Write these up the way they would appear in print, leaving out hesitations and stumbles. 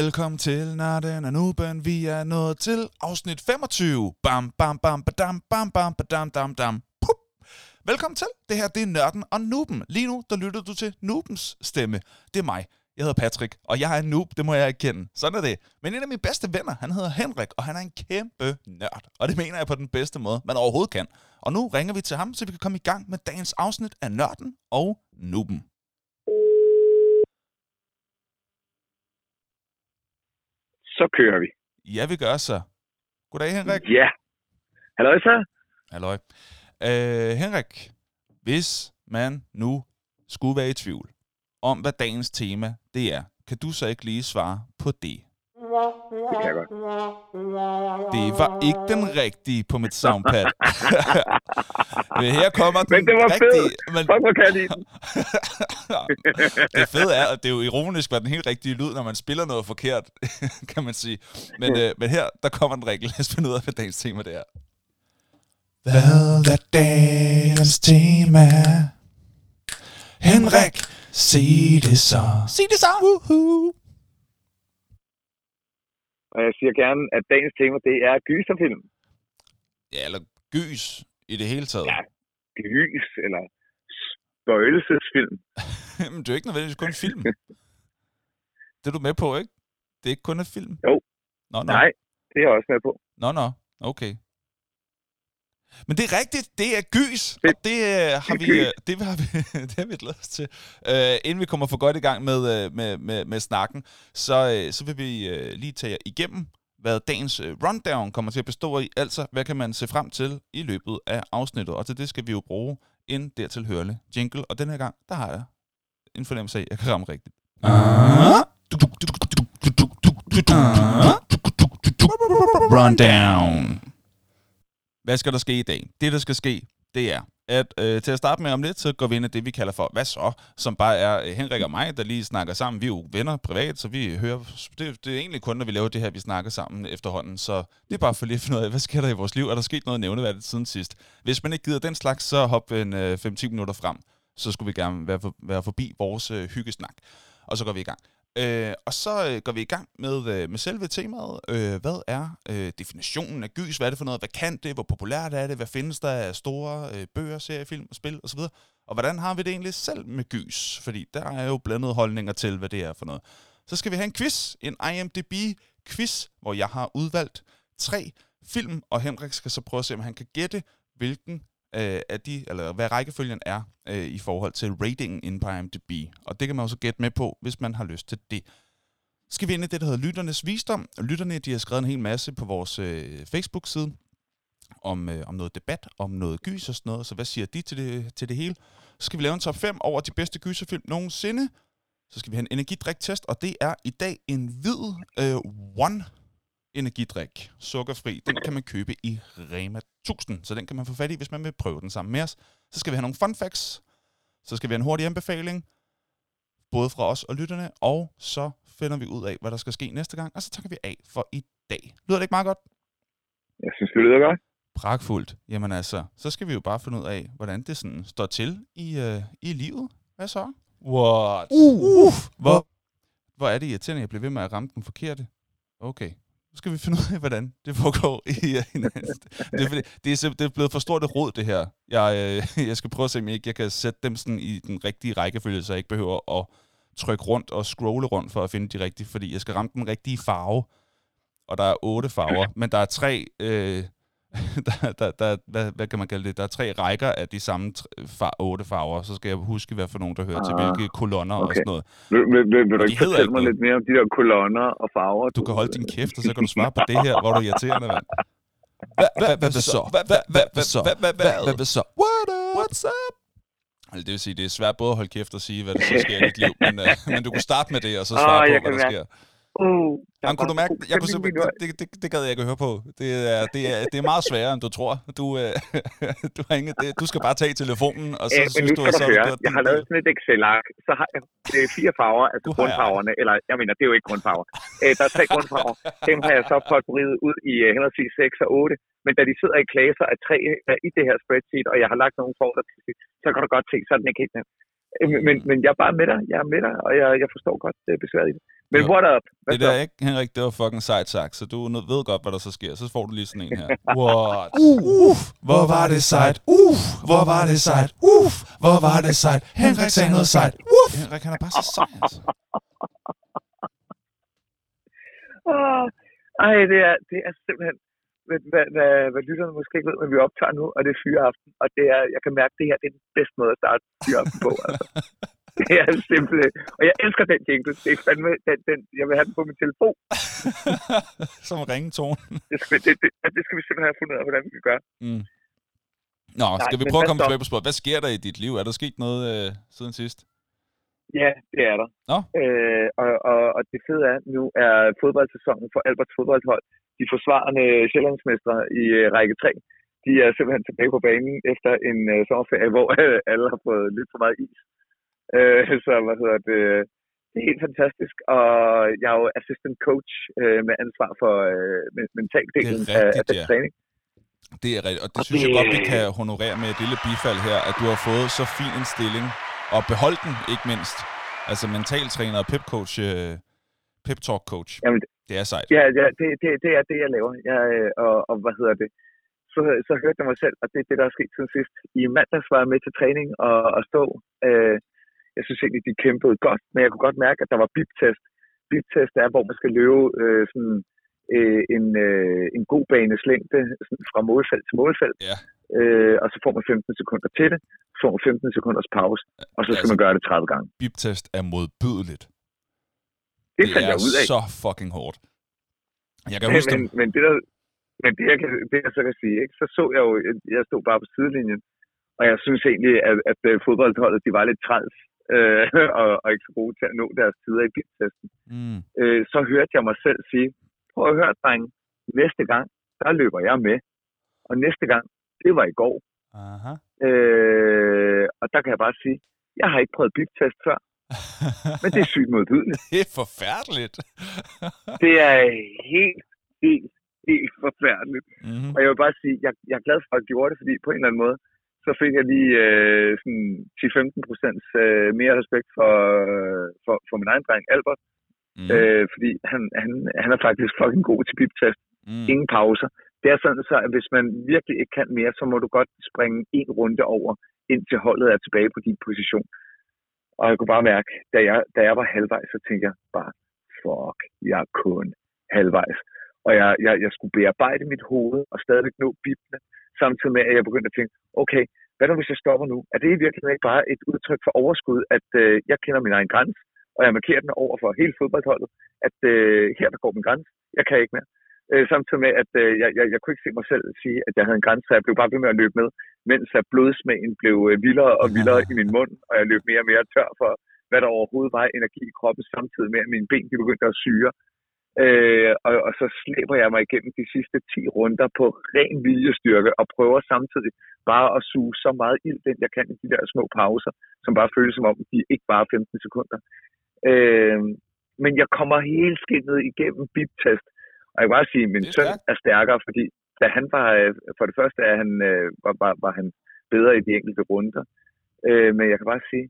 Velkommen til Nørden og Nuben. Vi er nået til afsnit 25. Bam, bam, bam, badam, bam, bam, badam, dam, dam. Pup. Velkommen til. Det her, det er Nørden og Nuben. Lige nu, der lytter du til Nubens stemme. Det er mig. Jeg hedder Patrick, og jeg er en noob, det må jeg erkende. Sådan er det. Men en af mine bedste venner, han hedder Henrik, og han er en kæmpe nørd. Og det mener jeg på den bedste måde, man overhovedet kan. Og nu ringer vi til ham, så vi kan komme i gang med dagens afsnit af Nørden og Nuben. Så kører vi. Ja, vi gør så. Goddag, Henrik. Ja. Halløj så. Halløj. Henrik, hvis man nu skulle være i tvivl om, hvad dagens tema det er, kan du så ikke lige svare på det? Det kan jeg godt. Det var ikke den rigtige på mit soundpad. Men her kommer den rigtige. Men det var fedt. Det fede er, at det er jo ironisk, hvad den helt rigtige lyd, når man spiller noget forkert, kan man sige. Men, men her, der kommer den rigtige. Lad os finde ud af, hvad dagens tema det er. Hvad er dagens tema? Henrik, sig det så. Sig det så. Woohoo. Og jeg siger gerne, at dagens tema, det er gyserfilm. Ja, eller gys i det hele taget. Ja, gys eller spøgelsesfilm. Men det er jo ikke nødvendigvis kun film. Det er du med på, ikke? Det er ikke kun et film. Jo. Nå, nå. Nej, det er jeg også med på. Nå, nå. Okay. Men det er rigtigt, det er gys, og det har vi glædet os til. Inden vi kommer for godt i gang med snakken, så vil vi lige tage jer igennem, hvad dagens rundown kommer til at bestå i. Altså, hvad kan man se frem til i løbet af afsnittet? Og til det skal vi jo bruge en dertil hørende jingle. Og den her gang, der har jeg en fornemmelse af, at jeg kan ramme rigtigt. Rundown. Hvad skal der ske i dag? Det, der skal ske, det er, at til at starte med om lidt, så går vi ind i det, vi kalder for hvad så? Som bare er Henrik og mig, der lige snakker sammen. Vi er jo venner privat, så vi hører... Det er egentlig kun, når vi laver det her, vi snakker sammen efterhånden. Så det er bare for lige at finde ud af, hvad sker der i vores liv? Er der sket noget nævneværdigt siden sidst? Hvis man ikke gider den slags, så hop en 5-10 minutter frem. Så skulle vi gerne være forbi vores hyggesnak. Og så går vi i gang. Og så går vi i gang med selve temaet. Hvad er definitionen af gys? Hvad er det for noget? Hvad kan det? Hvor populært er det? Hvad findes der af store bøger, seriefilm, spil osv.? Og hvordan har vi det egentlig selv med gys? Fordi der er jo blandede holdninger til, hvad det er for noget. Så skal vi have en quiz, en IMDb-quiz, hvor jeg har udvalgt 3 film, og Henrik skal så prøve at se, om han kan gætte, hvilken af de, eller hvad rækkefølgen er i forhold til ratingen inde på IMDb. Og det kan man også gætte med på, hvis man har lyst til det. Skal vi ind i det, der hedder Lytternes Visdom. Lytterne, de har skrevet en hel masse på vores Facebook-side om noget debat, om noget gys og sådan noget. Så hvad siger de til det hele? Så skal vi lave en top 5 over de bedste gyserfilm nogensinde. Så skal vi have en energidriktest, og det er i dag en hvid one energidrik, sukkerfri, den kan man købe i Rema 1000, så den kan man få fat i, hvis man vil prøve den sammen med os. Så skal vi have nogle fun facts, så skal vi have en hurtig anbefaling, både fra os og lytterne, og så finder vi ud af, hvad der skal ske næste gang, og så tager vi af for i dag. Lyder det ikke meget godt? Jeg synes, det lyder godt. Pragtfuldt. Jamen altså, så skal vi jo bare finde ud af, hvordan det sådan står til i livet. Hvad så? What? Hvor er det irriterende, jeg blev ved med at ramme den forkerte? Okay. Nu skal vi finde ud af, hvordan det foregår i næste. Det er blevet for stort et rod, det her. Jeg skal prøve at se, om jeg kan sætte dem sådan i den rigtige rækkefølge, så jeg ikke behøver at trykke rundt og scrolle rundt for at finde de rigtige, fordi jeg skal ramme den rigtige farve, og der er 8 farver, men der er 3... hvad kan man kalde det? Der er 3 rækker af de samme 8 farver, så skal jeg huske, hvad for nogen, der hører til hvilke kolonner og sådan noget. Vil du ikke fortælle mig lidt mere om de der kolonner og farver? Du kan holde din kæft, og så kan du svare på det her, hvor du er irriterende, mand. Hvad så? Hvad så? What's up? Det vil sige, det er svært både at holde kæft og sige, hvad der så sker i dit liv, men du kan starte med det, og så svare på, hvad der sker. Jamen, kunne du mærke, jeg kunne simpelthen, det gad jeg ikke at høre på. Det er meget sværere, end du tror. Du har ingen, du skal bare tage telefonen, og så synes du, at så... Jeg har lavet sådan et Excel-ark, så har jeg 4 farver, altså grundfarverne, eller jeg mener, det er jo ikke grundfarver. Der er 3 grundfarver. Dem har jeg så potpurriet ud i henholdsvis 6 og 8, men da de sidder i klasser af 3 i det her spreadsheet, og jeg har lagt nogle for dig, så kan du godt se, så er den ikke helt nemt. Men jeg er bare med dig, og jeg forstår godt besværet i det. Men what up? Hvad det der er ikke, Henrik, det var fucking sejt sagt, så du ved godt, hvad der så sker. Så får du lige sådan en her. What? Hvor var det sejt? Hvor var det sejt? Hvor var det sejt? Henrik sagde noget sejt. Henrik, han er bare så sejt, altså. Ej, det er simpelthen, hvad lytterne måske ikke ved, men vi optager nu, og det er fyreaften, og det er, jeg kan mærke, at det her det er den bedste måde at starte fyreaften på, altså. Det er simpelthen, og jeg elsker den jingle, det er fandme, jeg vil have den på min telefon. Som ringetone. Det skal vi simpelthen have fundet ud af, hvordan vi kan gøre. Mm. Nå, skal vi prøve at komme tilbage på sporet? Hvad sker der i dit liv? Er der sket noget siden sidst? Ja, det er der. Oh. Og det fede er, nu er fodboldsæsonen for Alberts fodboldhold. De forsvarende sjællandsmestre i række 3, de er simpelthen tilbage på banen efter en sommerferie, hvor alle har fået lidt for meget is. Så det er helt fantastisk. Og jeg er jo assistant coach med ansvar for mentaldelen af den træning. Det er rigtigt, og det synes jeg godt, vi kan honorere med et lille bifald her, at du har fået så fin en stilling. Og beholde den, ikke mindst. Altså mentaltræner og pep-coach, pep-talk-coach. Jamen, det er sejt. Ja, det er det, jeg laver. Og Så hørte jeg mig selv, og det er det, der er sket siden sidst. I mandags var jeg med til træning og stå. Jeg synes egentlig, de kæmpede godt, men jeg kunne godt mærke, at der var bip-test. Bip-test er, hvor man skal løbe en god banes længde fra målfelt til målfelt. Ja. Og så får man 15 sekunder til det, så får man 15 sekunders pause, og så skal man gøre det 30 gange. Bip-test er modbydeligt. Det fandt jeg ud af. Det er så fucking hårdt. Jeg kan huske det jeg så kan sige, ikke? Så jeg jo, jeg stod bare på sidelinjen, og jeg synes egentlig, at fodboldholdet, de var lidt træls, og ikke så gode til at nå deres tider i bip-testen. Mm. Så hørte jeg mig selv sige, prøv at høre, drenge, næste gang, der løber jeg med, og næste gang, det var i går. Aha. Og der kan jeg bare sige, jeg har ikke prøvet bip-test før, men det er sygt modbydeligt. Det er forfærdeligt. Det er helt forfærdeligt. Mm-hmm. Og jeg vil bare sige, jeg er glad for, at jeg gjorde det, fordi på en eller anden måde, så fik jeg lige 10-15% mere respekt for min egen dreng, Albert. Mm. Fordi han er faktisk fucking god til bip-test. Mm. Ingen pauser. Det er sådan, så at hvis man virkelig ikke kan mere, så må du godt springe en runde over, indtil holdet er tilbage på din position. Og jeg kunne bare mærke, da jeg var halvvejs, så tænkte jeg bare, fuck, jeg er kun halvvejs. Og jeg skulle bearbejde mit hoved og stadigvæk nå bipene, samtidig med, at jeg begyndte at tænke, okay, hvad nu hvis jeg stopper nu? Er det i virkeligheden ikke bare et udtryk for overskud, at jeg kender min egen grænse, og jeg markerer den over for hele fodboldholdet, at her der går min grænse, jeg kan ikke mere. Samtidig med, at jeg kunne ikke se mig selv sige, at jeg havde en grænse, så jeg blev bare ved med at løbe med, mens at blodsmagen blev vildere og vildere i min mund, og jeg løb mere og mere tør for, hvad der overhovedet var energi i kroppen, samtidig med, at mine ben de begyndte at syre. Og så slæber jeg mig igennem de sidste 10 runder på ren viljestyrke, og prøver samtidig bare at suge så meget ild, den jeg kan i de der små pauser, som bare føles som om, de ikke bare er 15 sekunder. Men jeg kommer helt skinnet igennem bip-test. Og jeg vil bare sige, at min søn er stærkere, fordi da han var, for det første er han, var han bedre i de enkelte runder. Men jeg kan bare sige,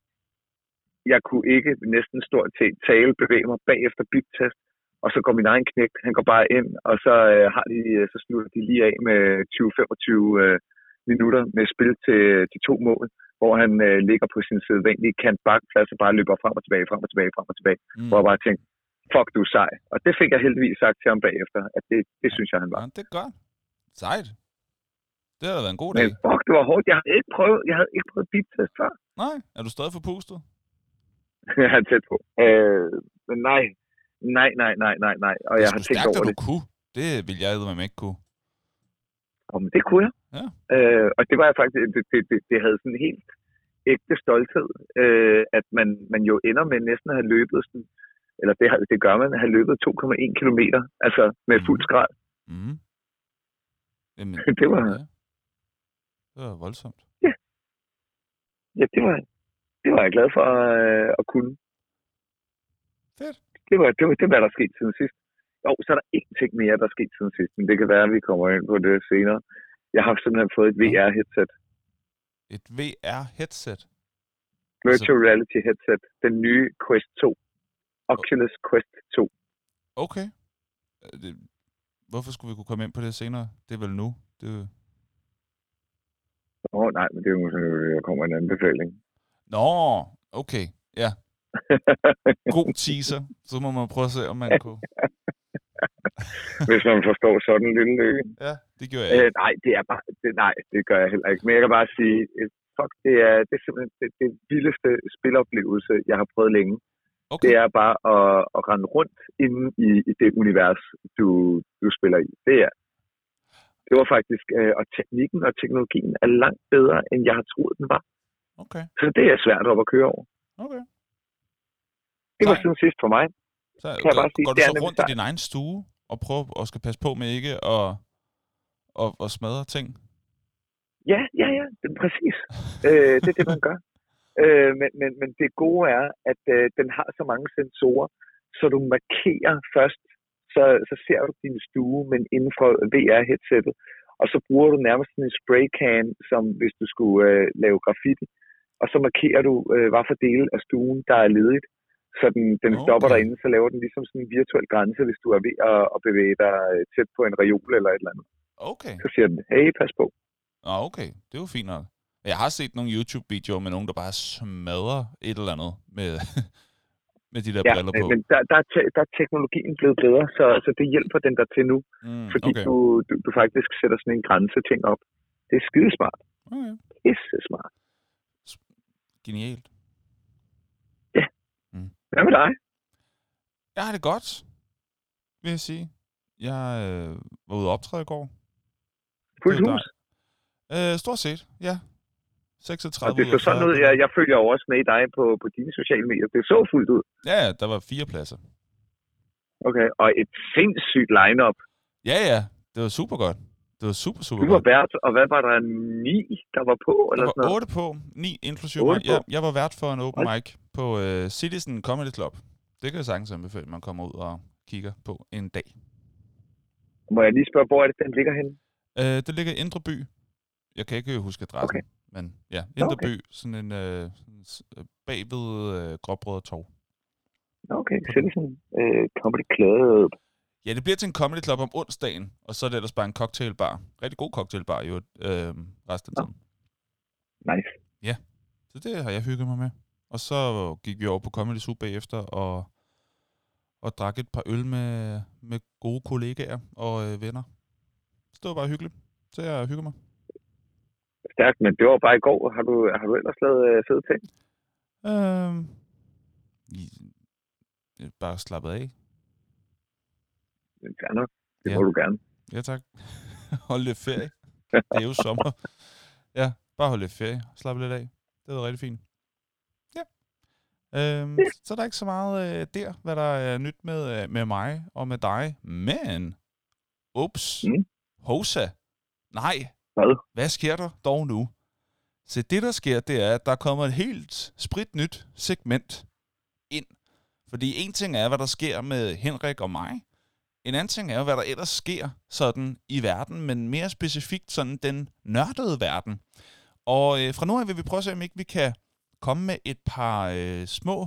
jeg kunne ikke næsten stort set bevæge mig bagefter bip-test, og så går min egen knægt, han går bare ind, og så, så slutter de lige af med 20-25 minutter med spil til 2 mål, hvor han ligger på sin sædvanlige kant-bakplads og bare løber frem og tilbage. Mm. Hvor jeg bare tænker, fuck, du er sej. Og det fik jeg heldigvis sagt til ham bagefter, at det synes jeg, han var. Ja, det er godt. Sejt. Det havde været en god dag. Men fuck, det var hårdt. Jeg havde ikke prøvet bip-test før. Nej, er du stadig forpustet? Jeg er tæt på. Men nej. Og jeg har tænkt over det. Du kunne. Det ville jeg ikke kunne. Men det kunne jeg. Ja. Og det var jeg faktisk, det havde sådan helt ægte stolthed, at man jo ender med næsten at have løbet sådan, eller det gør man, at have løbet 2,1 kilometer, altså med fuld skrald. Mm. Jamen, det var voldsomt. Ja. Ja, det var jeg glad for at kunne. Fedt. Det var der sket siden sidst. Jo, så er der én ting mere, der er sket siden sidst, men det kan være, at vi kommer ind på det senere. Jeg har simpelthen fået et VR-headset. Et VR-headset? Virtual Reality headset. Den nye Quest 2. Oculus Quest 2. Okay. Hvorfor skulle vi kunne komme ind på det senere? Det er vel nu? Det... Åh, nej, men det er jo sådan, at der kommer en anbefaling. Nå, okay. Ja. God teaser. Så må man prøve at se, om man kunne... Hvis man forstår sådan en lille lykke. Ja, det gjorde jeg. Nej, det er bare... Nej, det gør jeg heller ikke. Men jeg kan bare sige... Fuck, det er simpelthen det vildeste spiloplevelse, jeg har prøvet længe. Okay. Det er bare at rende rundt inde i det univers, du spiller i. Det var faktisk... og teknikken og teknologien er langt bedre, end jeg har troet, den var. Okay. Så det er svært op at køre over. Okay. Det var sådan sidst for mig. Så kan jeg bare sige, går du så rundt i din egen stue og prøver og skal passe på med ikke at smadre ting? Ja, det er præcis. Det er det, man gør. Men det gode er, at den har så mange sensorer, så du markerer først, så ser du din stue, men inden for VR-headsettet, og så bruger du nærmest en spraycan, som hvis du skulle lave graffiti, og så markerer du, hvad for dele af stuen, der er ledigt. Så den stopper derinde, så laver den ligesom sådan en virtuel grænse, hvis du er ved at bevæge dig tæt på en reol eller et eller andet. Okay. Så siger den, hey, pas på. Ah, okay. Det er jo fint nok. Jeg har set nogle YouTube-videoer med nogen, der bare smadrer et eller andet med de der briller på. Ja, men der er teknologien blevet bedre, så det hjælper den der til nu. Fordi du faktisk sætter sådan en grænseting op. Det er skidesmart. Okay. Pissesmart. Genialt. Ja. Mm. Hvad med dig? Jeg har det godt, vil jeg sige. Jeg var ude at optræde i går. Fuldt hus? Stort set, ja. 36 det så sådan ud, jeg følger jo også med dig på dine sociale medier. Det så fuldt ud. Ja, der var 4 pladser. Okay, og et sindssygt line-up. Ja, det var super godt. Det var super godt. Du var vært, og hvad var der? 9, der var på? Eller der var sådan 8 på. 9 inklusive mig. Jeg var vært for en open mic på Citizen Comedy Club. Det kan jeg sagtens anbefale, at man kommer ud og kigger på en dag. Må jeg lige spørge, hvor er det, den ligger henne? Det ligger i Indre By. Jeg kan ikke huske adressen, men ja, Indreby, sådan en bagved Gråbrød og Torv. Okay, så det sådan comedy club. Ja, det bliver til en comedy club om onsdagen, og så er det ellers bare en cocktailbar. Rigtig god cocktailbar jo resten af tiden. Nice. Ja, så det har jeg hygget mig med. Og så gik vi over på Comedy Zoo bagefter og drak et par øl med gode kollegaer og venner. Så det var bare hyggeligt, så jeg hygger mig. Stærkt, men det var bare i går. Har du ellers lavet fede ting? Bare slappet af. Gerne. Det må du gerne. Ja, tak. Hold lidt ferie. Det er jo sommer. Ja, bare hold lidt ferie. Slappe lidt af. Det var rigtig fint. Ja. Så er der ikke så meget der, hvad der er nyt med mig og med dig. Men, ups, hosa. Nej. Hvad sker der dog nu? Så det, der sker, det er, at der kommer et helt spritnyt segment ind. Fordi en ting er, hvad der sker med Henrik og mig. En anden ting er, hvad der ellers sker sådan i verden, men mere specifikt sådan den nørdede verden. Og fra nu af vil vi prøve at se, om ikke vi kan komme med et par små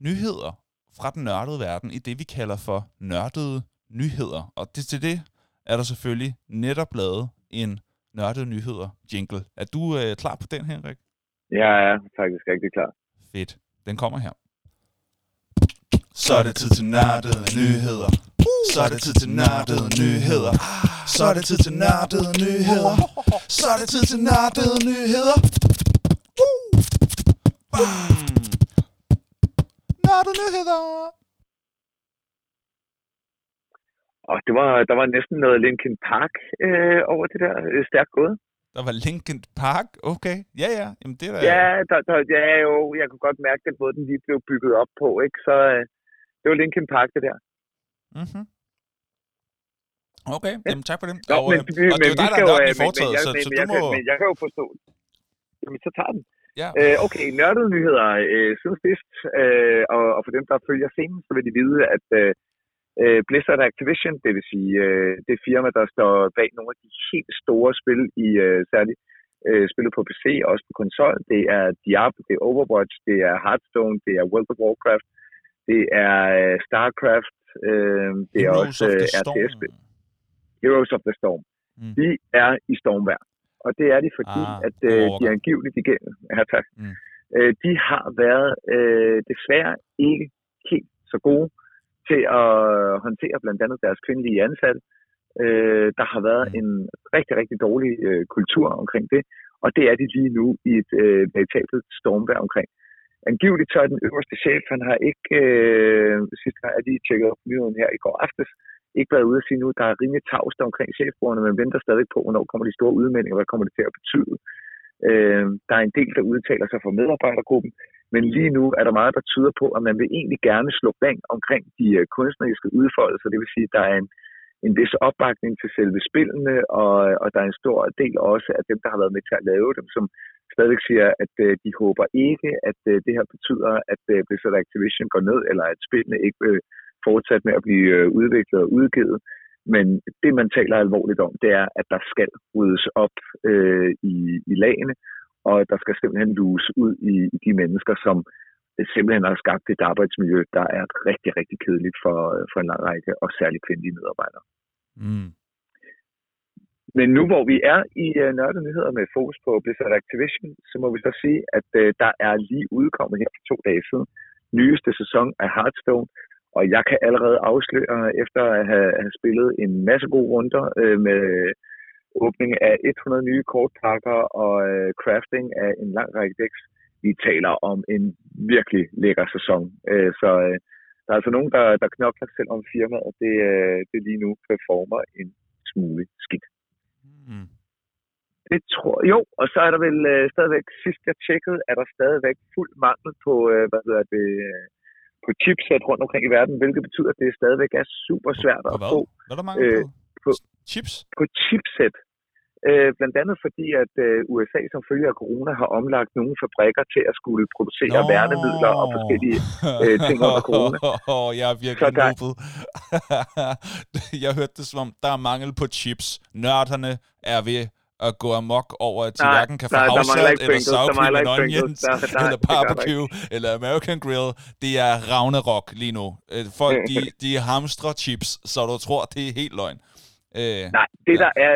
nyheder fra den nørdede verden, i det vi kalder for nørdede nyheder. Og til det er der selvfølgelig netop lavet en Nørdet Nyheder jingle. Er du klar på den, Henrik? Ja, jeg er faktisk rigtig klar. Fedt. Den kommer her. Så er det tid til Nørdet Nyheder. Så er det tid til Nørdet Nyheder. Så er det tid til Nørdet Nyheder. Så er det tid til Nørdet Nyheder. Nørdet Nyheder. Og der var næsten noget Linkin Park over det der stærkt gået. Der var Linkin Park? Okay. Ja. Jamen, det der... Ja, jo, jeg kunne godt mærke, at måden den lige blev bygget op på, ikke? Så det var Linkin Park, det der. Mhm. Okay, jamen tak for det. Nå, og men det er dig, der er nørden i foretaget, så du må... Men jeg kan jo forstå det. Jamen, så tager den. Ja. Okay, nørdede nyheder siden sidst. Og for dem, der følger scenen, så vil de vide, at... Blizzard Activision, det vil sige det firma, der står bag nogle af de helt store spil i særligt spillet på PC og også på konsol. Det er Diablo, det er Overwatch, det er Hearthstone, det er World of Warcraft, det er Starcraft, det er også RTS-spil. Heroes of the Storm. Mm. De er i stormvær. Og det er de, fordi at de angiveligt de har været desværre ikke helt så gode til at håndtere blandt andet deres kvindelige ansatte. Der har været en rigtig, rigtig dårlig kultur omkring det, og det er de lige nu i et veritabelt stormvær omkring. Angiveligt så er den øverste chef, han har ikke, sidst har jeg lige tjekket op nyheden her i går aftes, ikke været ude at sige nu, der er rimelig tavst omkring chefbrugerne, men venter stadig på, hvornår kommer de store udmeldinger, hvad kommer det til at betyde. Der er en del, der udtaler sig fra medarbejdergruppen, men lige nu er der meget, der tyder på, at man vil egentlig gerne slå ring omkring de kunstneriske udfoldelser, det vil sige, at der er en vis opbakning til selve spillene, og der er en stor del også af dem, der har været med til at lave dem, som stadig siger, at de håber ikke, at det her betyder, at Blizzard Activision går ned, eller at spillene ikke vil fortsætte med at blive udviklet og udgivet. Men det, man taler alvorligt om, det er, at der skal ryddes op i lagene, og der skal simpelthen luges ud i de mennesker, som simpelthen har skabt et arbejdsmiljø, der er rigtig, rigtig kedeligt for en lang række, og særligt kvindelige medarbejdere. Mm. Men nu hvor vi er i Nørden og Nyheder med fokus på Blizzard Activision, så må vi så sige, at der er lige udkommet her for 2 dage siden nyeste sæson af Hearthstone, og jeg kan allerede afsløre, efter at have spillet en masse gode runder med åbning af 100 nye kortpakker og crafting af en lang række decks, vi taler om en virkelig lækker sæson. Så der er altså nogen, der knokler selv om firmaet, og det lige nu performer en smule skidt. Mm. Det tror jeg. Jo, og så er der vel stadigvæk, sidst jeg tjekkede, er der stadigvæk fuld mangel på, på chipsæt rundt omkring i verden, hvilket betyder, at det stadigvæk er super svært at få. Hvad er der mangel på? Chips? På chipsæt. Blandt andet fordi, at USA som følge af corona har omlagt nogle fabrikker til at skulle producere værnemidler og forskellige ting under corona. Jeg er virkelig nubet. Jeg hørte det som om, der er mangel på chips. Nørderne er ved at gå amok over, at de hverken kan få afsat eller sauerkraut med onions, eller barbecue, eller American Grill. Det er ragnarok lige nu. Folk, de hamstrer chips, så du tror, det er helt løgn. Nej, det der er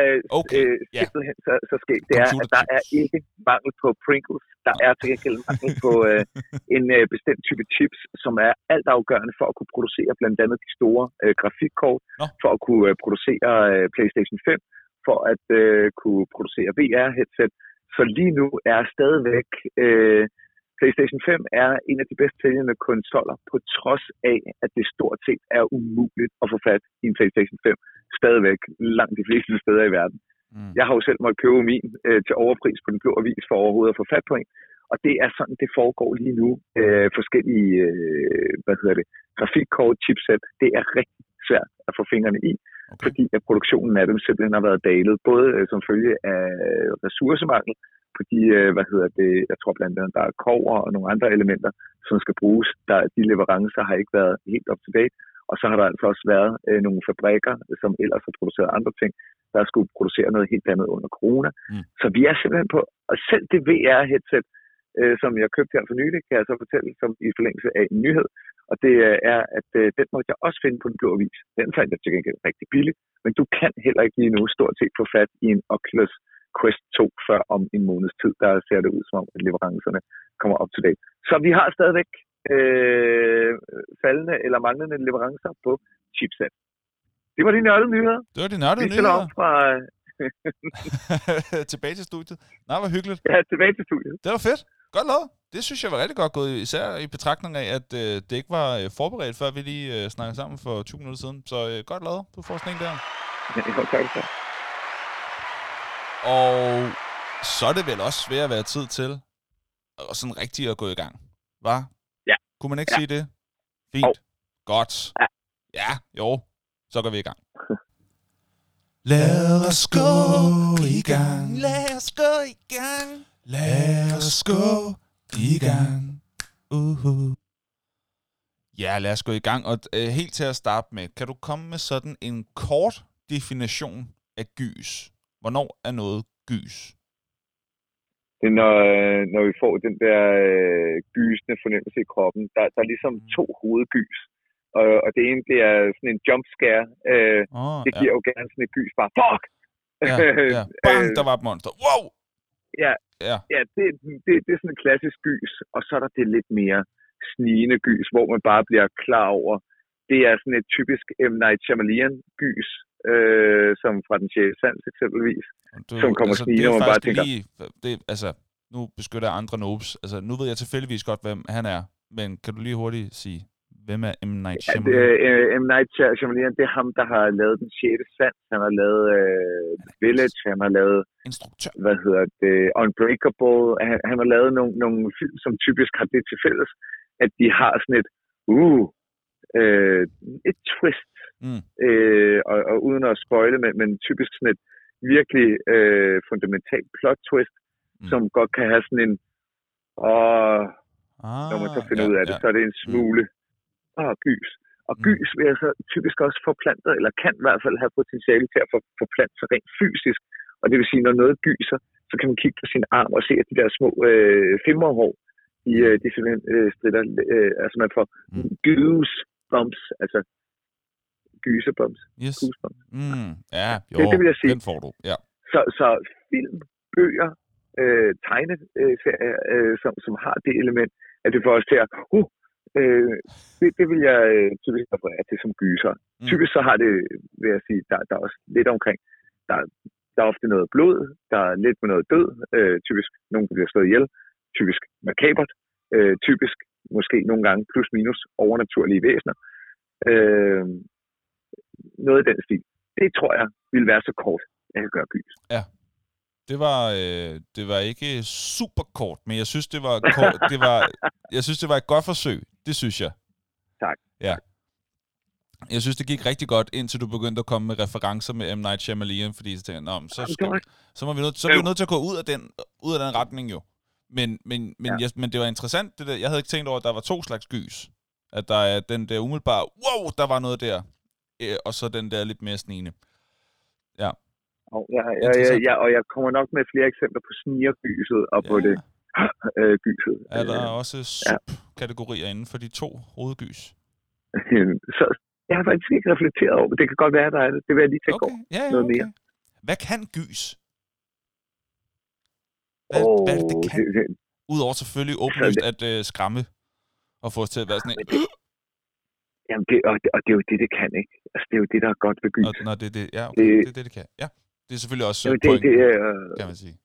simpelthen så sket, det er, at der er ikke mangel på Pringles. Der er til gengæld mangel på en bestemt type chips, som er altafgørende for at kunne producere blandt andet de store grafikkort, for at kunne producere PlayStation 5, for at kunne producere VR-headset. Så lige nu er stadigvæk PlayStation 5 er en af de bedst sælgende konsoller, på trods af, at det stort set er umuligt at få fat i en PlayStation 5. Stadigvæk langt de fleste steder i verden. Mm. Jeg har jo selv måttet købe min til overpris på Den Blå Avis for overhovedet at få fat på en. Og det er sådan, det foregår lige nu. Forskellige grafikkort, chipset, det er rigtig svært at få fingrene i, fordi at produktionen af dem simpelthen har været dalet, både som følge af ressourcemangel, fordi, jeg tror blandt andet, der er kover og nogle andre elementer, som skal bruges. De leverancer har ikke været helt up to date, og så har der altså også været nogle fabrikker, som ellers har produceret andre ting, der skulle producere noget helt andet under corona. Mm. Så vi er simpelthen på, og selv det VR-headset, som jeg købte her for nylig, kan jeg så fortælle som i forlængelse af en nyhed, og det er, at den måtte jeg også finde på Den Blå Avis. Den fandt jeg til gengæld rigtig billig, men du kan heller ikke lige nu stort set få fat i en Oculus Quest 2 før om en måneds tid, der ser det ud som om, at leverancerne kommer op til dag. Så vi har stadigvæk faldende eller manglende leverancer på chipset. Det var de nørdede nyheder. Det var de nørdede nyheder. Vi stiller op fra... tilbage til studiet. Nej, hvor hyggeligt. Ja, tilbage til studiet. Det var fedt. Godt lavet. Det synes jeg var rigtig godt gået, især i betragtning af, at det ikke var forberedt, før vi lige snakkede sammen for 20 minutter siden. Så godt lavet. Du får sådan en der. Ja, tak for det. Og så er det vel også ved at være tid til at sådan rigtig at gå i gang, hva'? Ja. Kunne man ikke sige det? Fint. Godt. Ja, jo. Så går vi i gang. Lad os gå i gang. Lad os gå i gang. Lad os gå i gang. Ja, lad os gå i gang. Og helt til at starte med, kan du komme med sådan en kort definition af gys? Hvornår er noget gys? Det er, når vi får den der gysende fornemmelse i kroppen. Der er ligesom to hovedgys. Og det ene, det er sådan en jumpscare. Det giver jo gerne sådan et gys bare, fuck! Ja. Bang, der var et monster. Wow! Ja, det er sådan et klassisk gys. Og så er der det lidt mere snigende gys, hvor man bare bliver klar over. Det er sådan et typisk M. Night Shyamalan gys. Som fra Den 6. sans eksempelvis, som kommer altså, snigende, og man bare tænker... nu beskytter andre noobs. Altså, nu ved jeg tilfældigvis godt, hvem han er, men kan du lige hurtigt sige, hvem er M. Night Shyamalan? M. Night Shyamalan, det er ham, der har lavet Den 6. sans. Han har lavet Village, han har lavet... Instruktør. Hvad hedder det? Unbreakable. Han har lavet nogle film, som typisk har det til fælles, at de har sådan et twist. Og uden at spoile, men typisk sådan et virkelig fundamentalt plot twist, som godt kan have sådan en når man så finder ud af det, så er det en smule gys. Og gys vil altså typisk også forplante, eller kan i hvert fald have potentiale til at forplante sig rent fysisk. Og det vil sige, når noget gyser, så kan man kigge på sin arm og se, at de der små femmerhår, de simpelthen stritter, altså man får goosebumps, altså gyserbums. Yes. Det vil jeg sige. Den får du. Ja. Så film, bøger, tegneserier, som har det element, at det får os til at... det vil jeg typisk referere til som gyser. Typisk så har det, vil jeg sige, der er også lidt omkring. Der er ofte noget blod, der er lidt med noget død. Typisk nogen bliver slået ihjel. Typisk makabert. Typisk måske nogle gange plus minus overnaturlige væsener. Noget i den stil. Det tror jeg ville være så kort, at jeg kan gøre gys. Ja. Det var ikke super kort, men jeg synes, det var kort. Jeg synes, det var et godt forsøg. Det synes jeg. Tak. Ja. Jeg synes, det gik rigtig godt, indtil du begyndte at komme med referencer med M. Night Shyamalan, fordi så tænkte jeg, så er vi nødt til at gå ud af den retning jo. Men det var interessant. Det der. Jeg havde ikke tænkt over, at der var to slags gys. At der er den der umiddelbare, der var noget der. Og så den der lidt mere snigende. Ja. Og jeg kommer nok med flere eksempler på snigergyset og på det gyset. Ja, der er også subkategorier inden for de to hovedgys. Så jeg har faktisk ikke reflekteret over, det kan godt være, der er det. Det vil jeg lige tænke over noget mere. Hvad kan gys? Hvad det kan? Udover selvfølgelig åbenlyst at skræmme og få os til at være sådan en... Jamen, det er jo det kan, ikke? Altså, det er jo det, der er godt ved gys. Nå, det er det kan. Ja, det er selvfølgelig også pointen, kan man sige.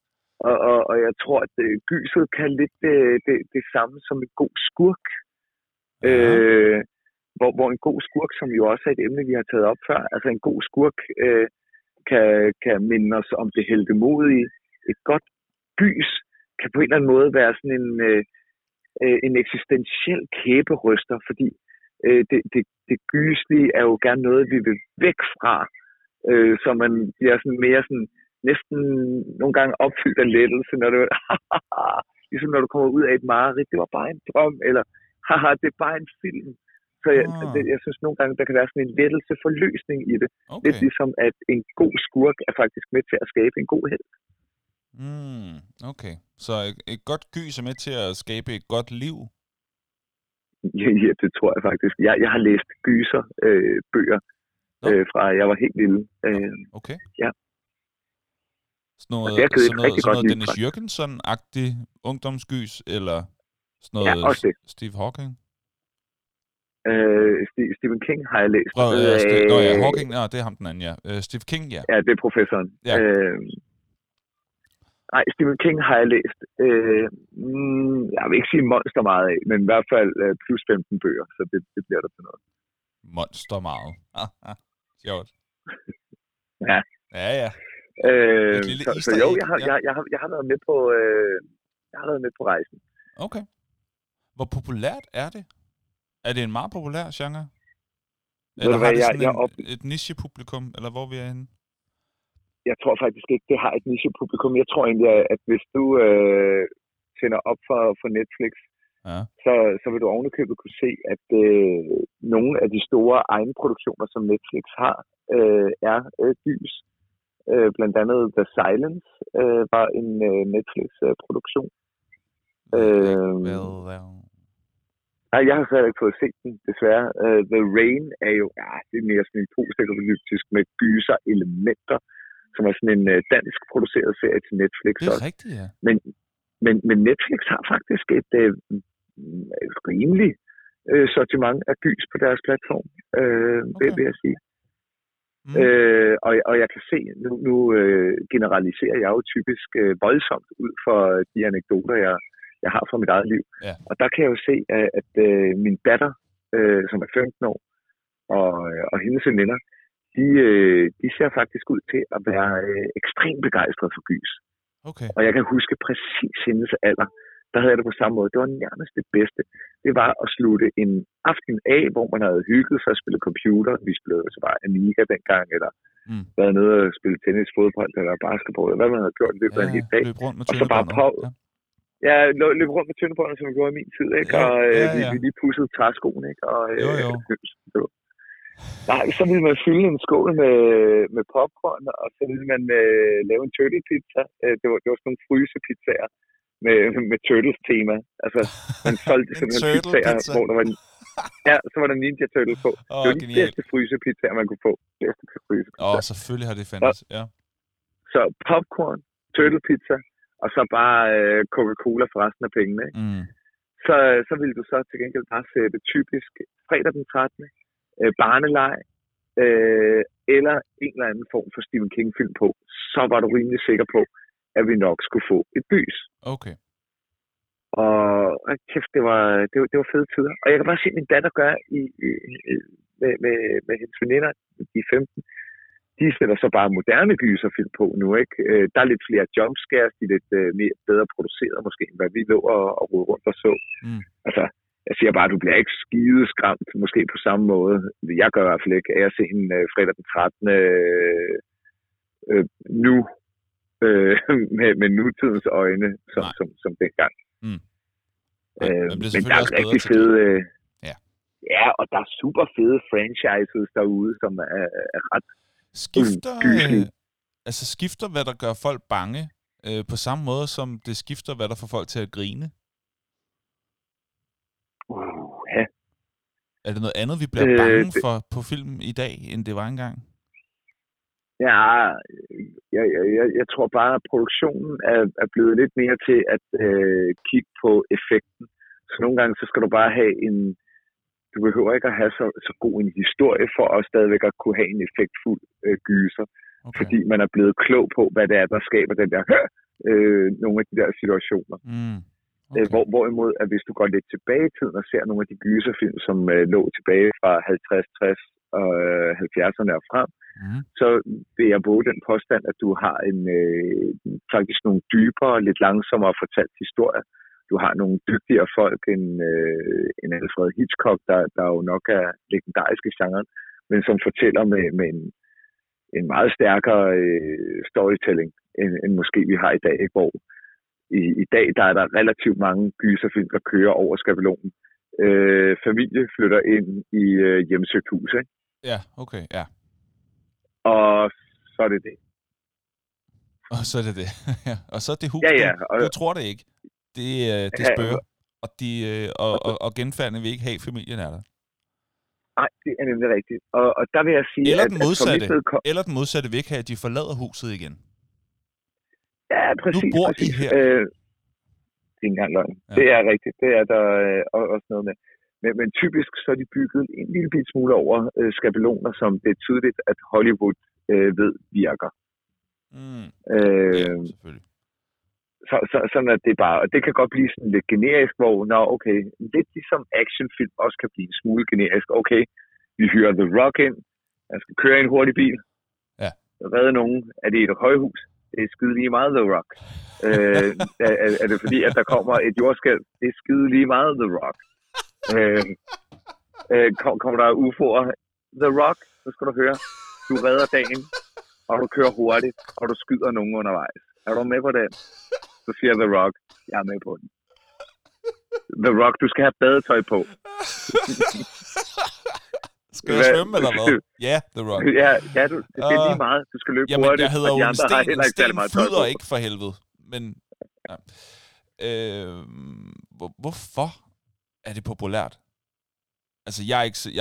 Og jeg tror, at gyset kan lidt det samme som en god skurk. Ja. Hvor en god skurk, som jo også er et emne, vi har taget op før, altså en god skurk kan minde os om det heldemodige. Et godt gys kan på en eller anden måde være sådan en eksistentiel kæberyster, fordi det gyslige er jo gerne noget, vi vil væk fra, så man bliver sådan mere sådan, næsten nogle gange opfyldt af lettelse, når det er, ligesom når du kommer ud af et mareridt, det var bare en drøm, eller haha, det er bare en film. Så jeg synes nogle gange, der kan være sådan en lettelse for løsning i det. Okay. Lidt ligesom, at en god skurk er faktisk med til at skabe en god helt. Okay, så et godt gys er med til at skabe et godt liv? Ja, det tror jeg faktisk. Jeg har læst gyserbøger fra jeg var helt lille. Okay. Ja. Sådan noget Dennis Jørgensen-agtig ungdomsgys, eller sådan noget Steve Hawking? Stephen King har jeg læst. Hawking, det er ham den anden, ja. Stephen King, ja. Ja, det er professoren. Ja. Nej, Stephen King har jeg læst. Jeg vil ikke sige monster meget af, men i hvert fald plus 15 bøger, så det bliver der til noget. Monster meget. Sjovt. Ja. Jeg har været med på, rejsen. Okay. Hvor populært er det? Er det en meget populær genre? Eller har det sådan et niche-publikum, eller hvor vi er henne? Jeg tror faktisk ikke, det har et niche-publikum. Jeg tror egentlig, at hvis du tænder op for Netflix, så vil du ovenikøbet kunne se, at nogle af de store egenproduktioner, som Netflix har, er gys. Blandt andet The Silence var en Netflix-produktion. Nej, jeg har slet ikke fået set den, desværre. The Rain er jo, det er mere sådan en post-apokalyptisk med gyser-elementer, som er sådan en dansk produceret serie til Netflix. Det er også rigtigt, ja. Men Netflix har faktisk et rimeligt sortiment af gys på deres platform, okay. Vil jeg sige. Mm. Og jeg kan se, nu generaliserer jeg jo typisk voldsomt ud for de anekdoter, jeg har fra mit eget liv. Ja. Og der kan jeg jo se, at min datter, som er 15 år, og hendes veninder, de ser faktisk ud til at være ekstremt begejstrede for gys. Okay. Og jeg kan huske præcis hendes alder. Der havde jeg det på samme måde. Det var nærmest det bedste. Det var at slutte en aften af, hvor man havde hygget sig og spillet computer. Vi spillede så bare Amiga dengang, eller været nede og spille tennis, fodbold, eller basketball, eller hvad man havde gjort i løbet af en hel dag. Og så bare løb rundt med tyndebåndene, som vi gjorde i min tid, ikke? Ja, og vi lige pudsede træskoene, ikke? Og, nej, så ville man fylde en skål med popcorn, og så ville man lave en turtle-pizza. Det var sådan nogle frysepizzaer. Med Turtles-tema. Altså, man solgte sådan en pizzaer, hvor der var en... Ja, så var der Ninja Turtles på. Det var de bedste frysepizzaer, man kunne få. Selvfølgelig har det fandtes, ja. Så popcorn, turtlepizza, og så bare Coca-Cola for resten af pengene, ikke? Mm. Så ville du så til gengæld bare sætte typisk fredag den 13. Barneleg, eller en eller anden form for Stephen King-film på. Så var du rimelig sikker på, at vi nok skulle få et gys. Okay. Og kæft, det var fede tider. Og jeg kan bare se, at min datter gør med hendes veninder, de 15. De sætter så bare moderne gyserfilm på nu, ikke? Der er lidt flere jumpscares, de er lidt mere bedre produceret måske, end hvad vi lå og rode rundt og så. Mm. Altså, jeg siger bare, at du bliver ikke skideskræmt, måske på samme måde. Jeg gør i hvert fald ikke, at jeg ser en fredag den 13. Nu. Med nutidens øjne, som dengang. Mm. Men der er rigtig fede... og der er super fede franchises derude, som er ret gyslige. Altså skifter, hvad der gør folk bange, på samme måde, som det skifter, hvad der får folk til at grine? Ja. Er det noget andet, vi bliver bange for på film i dag, end det var engang? Ja, jeg tror bare, at produktionen er blevet lidt mere til at kigge på effekten. Så nogle gange, så skal du bare have du behøver ikke at have så god en historie for at stadigvæk at kunne have en effektfuld gyser. Okay. Fordi man er blevet klog på, hvad det er, der skaber den der, nogle af de der situationer. Mm. Okay. Hvorimod, at hvis du går lidt tilbage i tiden og ser nogle af de gyserfilm, som lå tilbage fra 50-60, og 70'erne og frem, så vil jeg bruge den påstand, at du har faktisk nogle dybere, lidt langsommere fortalt historier. Du har nogle dygtigere folk end Alfred Hitchcock, der jo nok er legendarisk i genren, men som fortæller med en meget stærkere storytelling, end måske vi har i dag, hvor i dag der er der relativt mange gyserfilm, der kører over skabelonen. Familie flytter ind i hjemsøgt hus, ikke? Ja, okay, ja. Og så er det det. Og så er det det. Ja. Og så er det hus. Ja, og... Du tror det ikke. Det spørger. Og og genfærdene vil ikke have, familien er der. Nej, det er nemlig rigtigt. Og der vil jeg sige... Eller den modsatte. Eller den modsatte vil ikke have, at de forlader huset igen. Ja, præcis. Nu bor de her. Engang løgn. Ja. Det er rigtigt. Det er der også noget med. Men typisk så er de bygget en lille bit smule over skabeloner, som det er tydeligt, at Hollywood ved virker. Mm. Selvfølgelig. Sådan at det bare... Og det kan godt blive sådan lidt generisk, hvor lidt ligesom actionfilm også kan blive en smule generisk. Okay, vi hyrer The Rock ind. Han skal køre i en hurtig bil. Ja. Redde nogen. Er det et højhus? Det er skide lige meget The Rock. Er det fordi, at der kommer et jordskælv? Det er skide lige meget The Rock. Kommer der UFO'er? The Rock, så skal du høre. Du redder dagen, og du kører hurtigt, og du skyder nogen undervejs. Er du med på den? Så siger The Rock, jeg er med på den. The Rock, du skal have badetøj på. Skal jeg svømme eller hvad? Ja, The Rock. Ja, du, det er lige meget. Du skal løbe hurtigt, og de andre har heller ikke særlig meget tøj på. Flyder ikke for helvede, men... Ja. Hvorfor er det populært? Altså,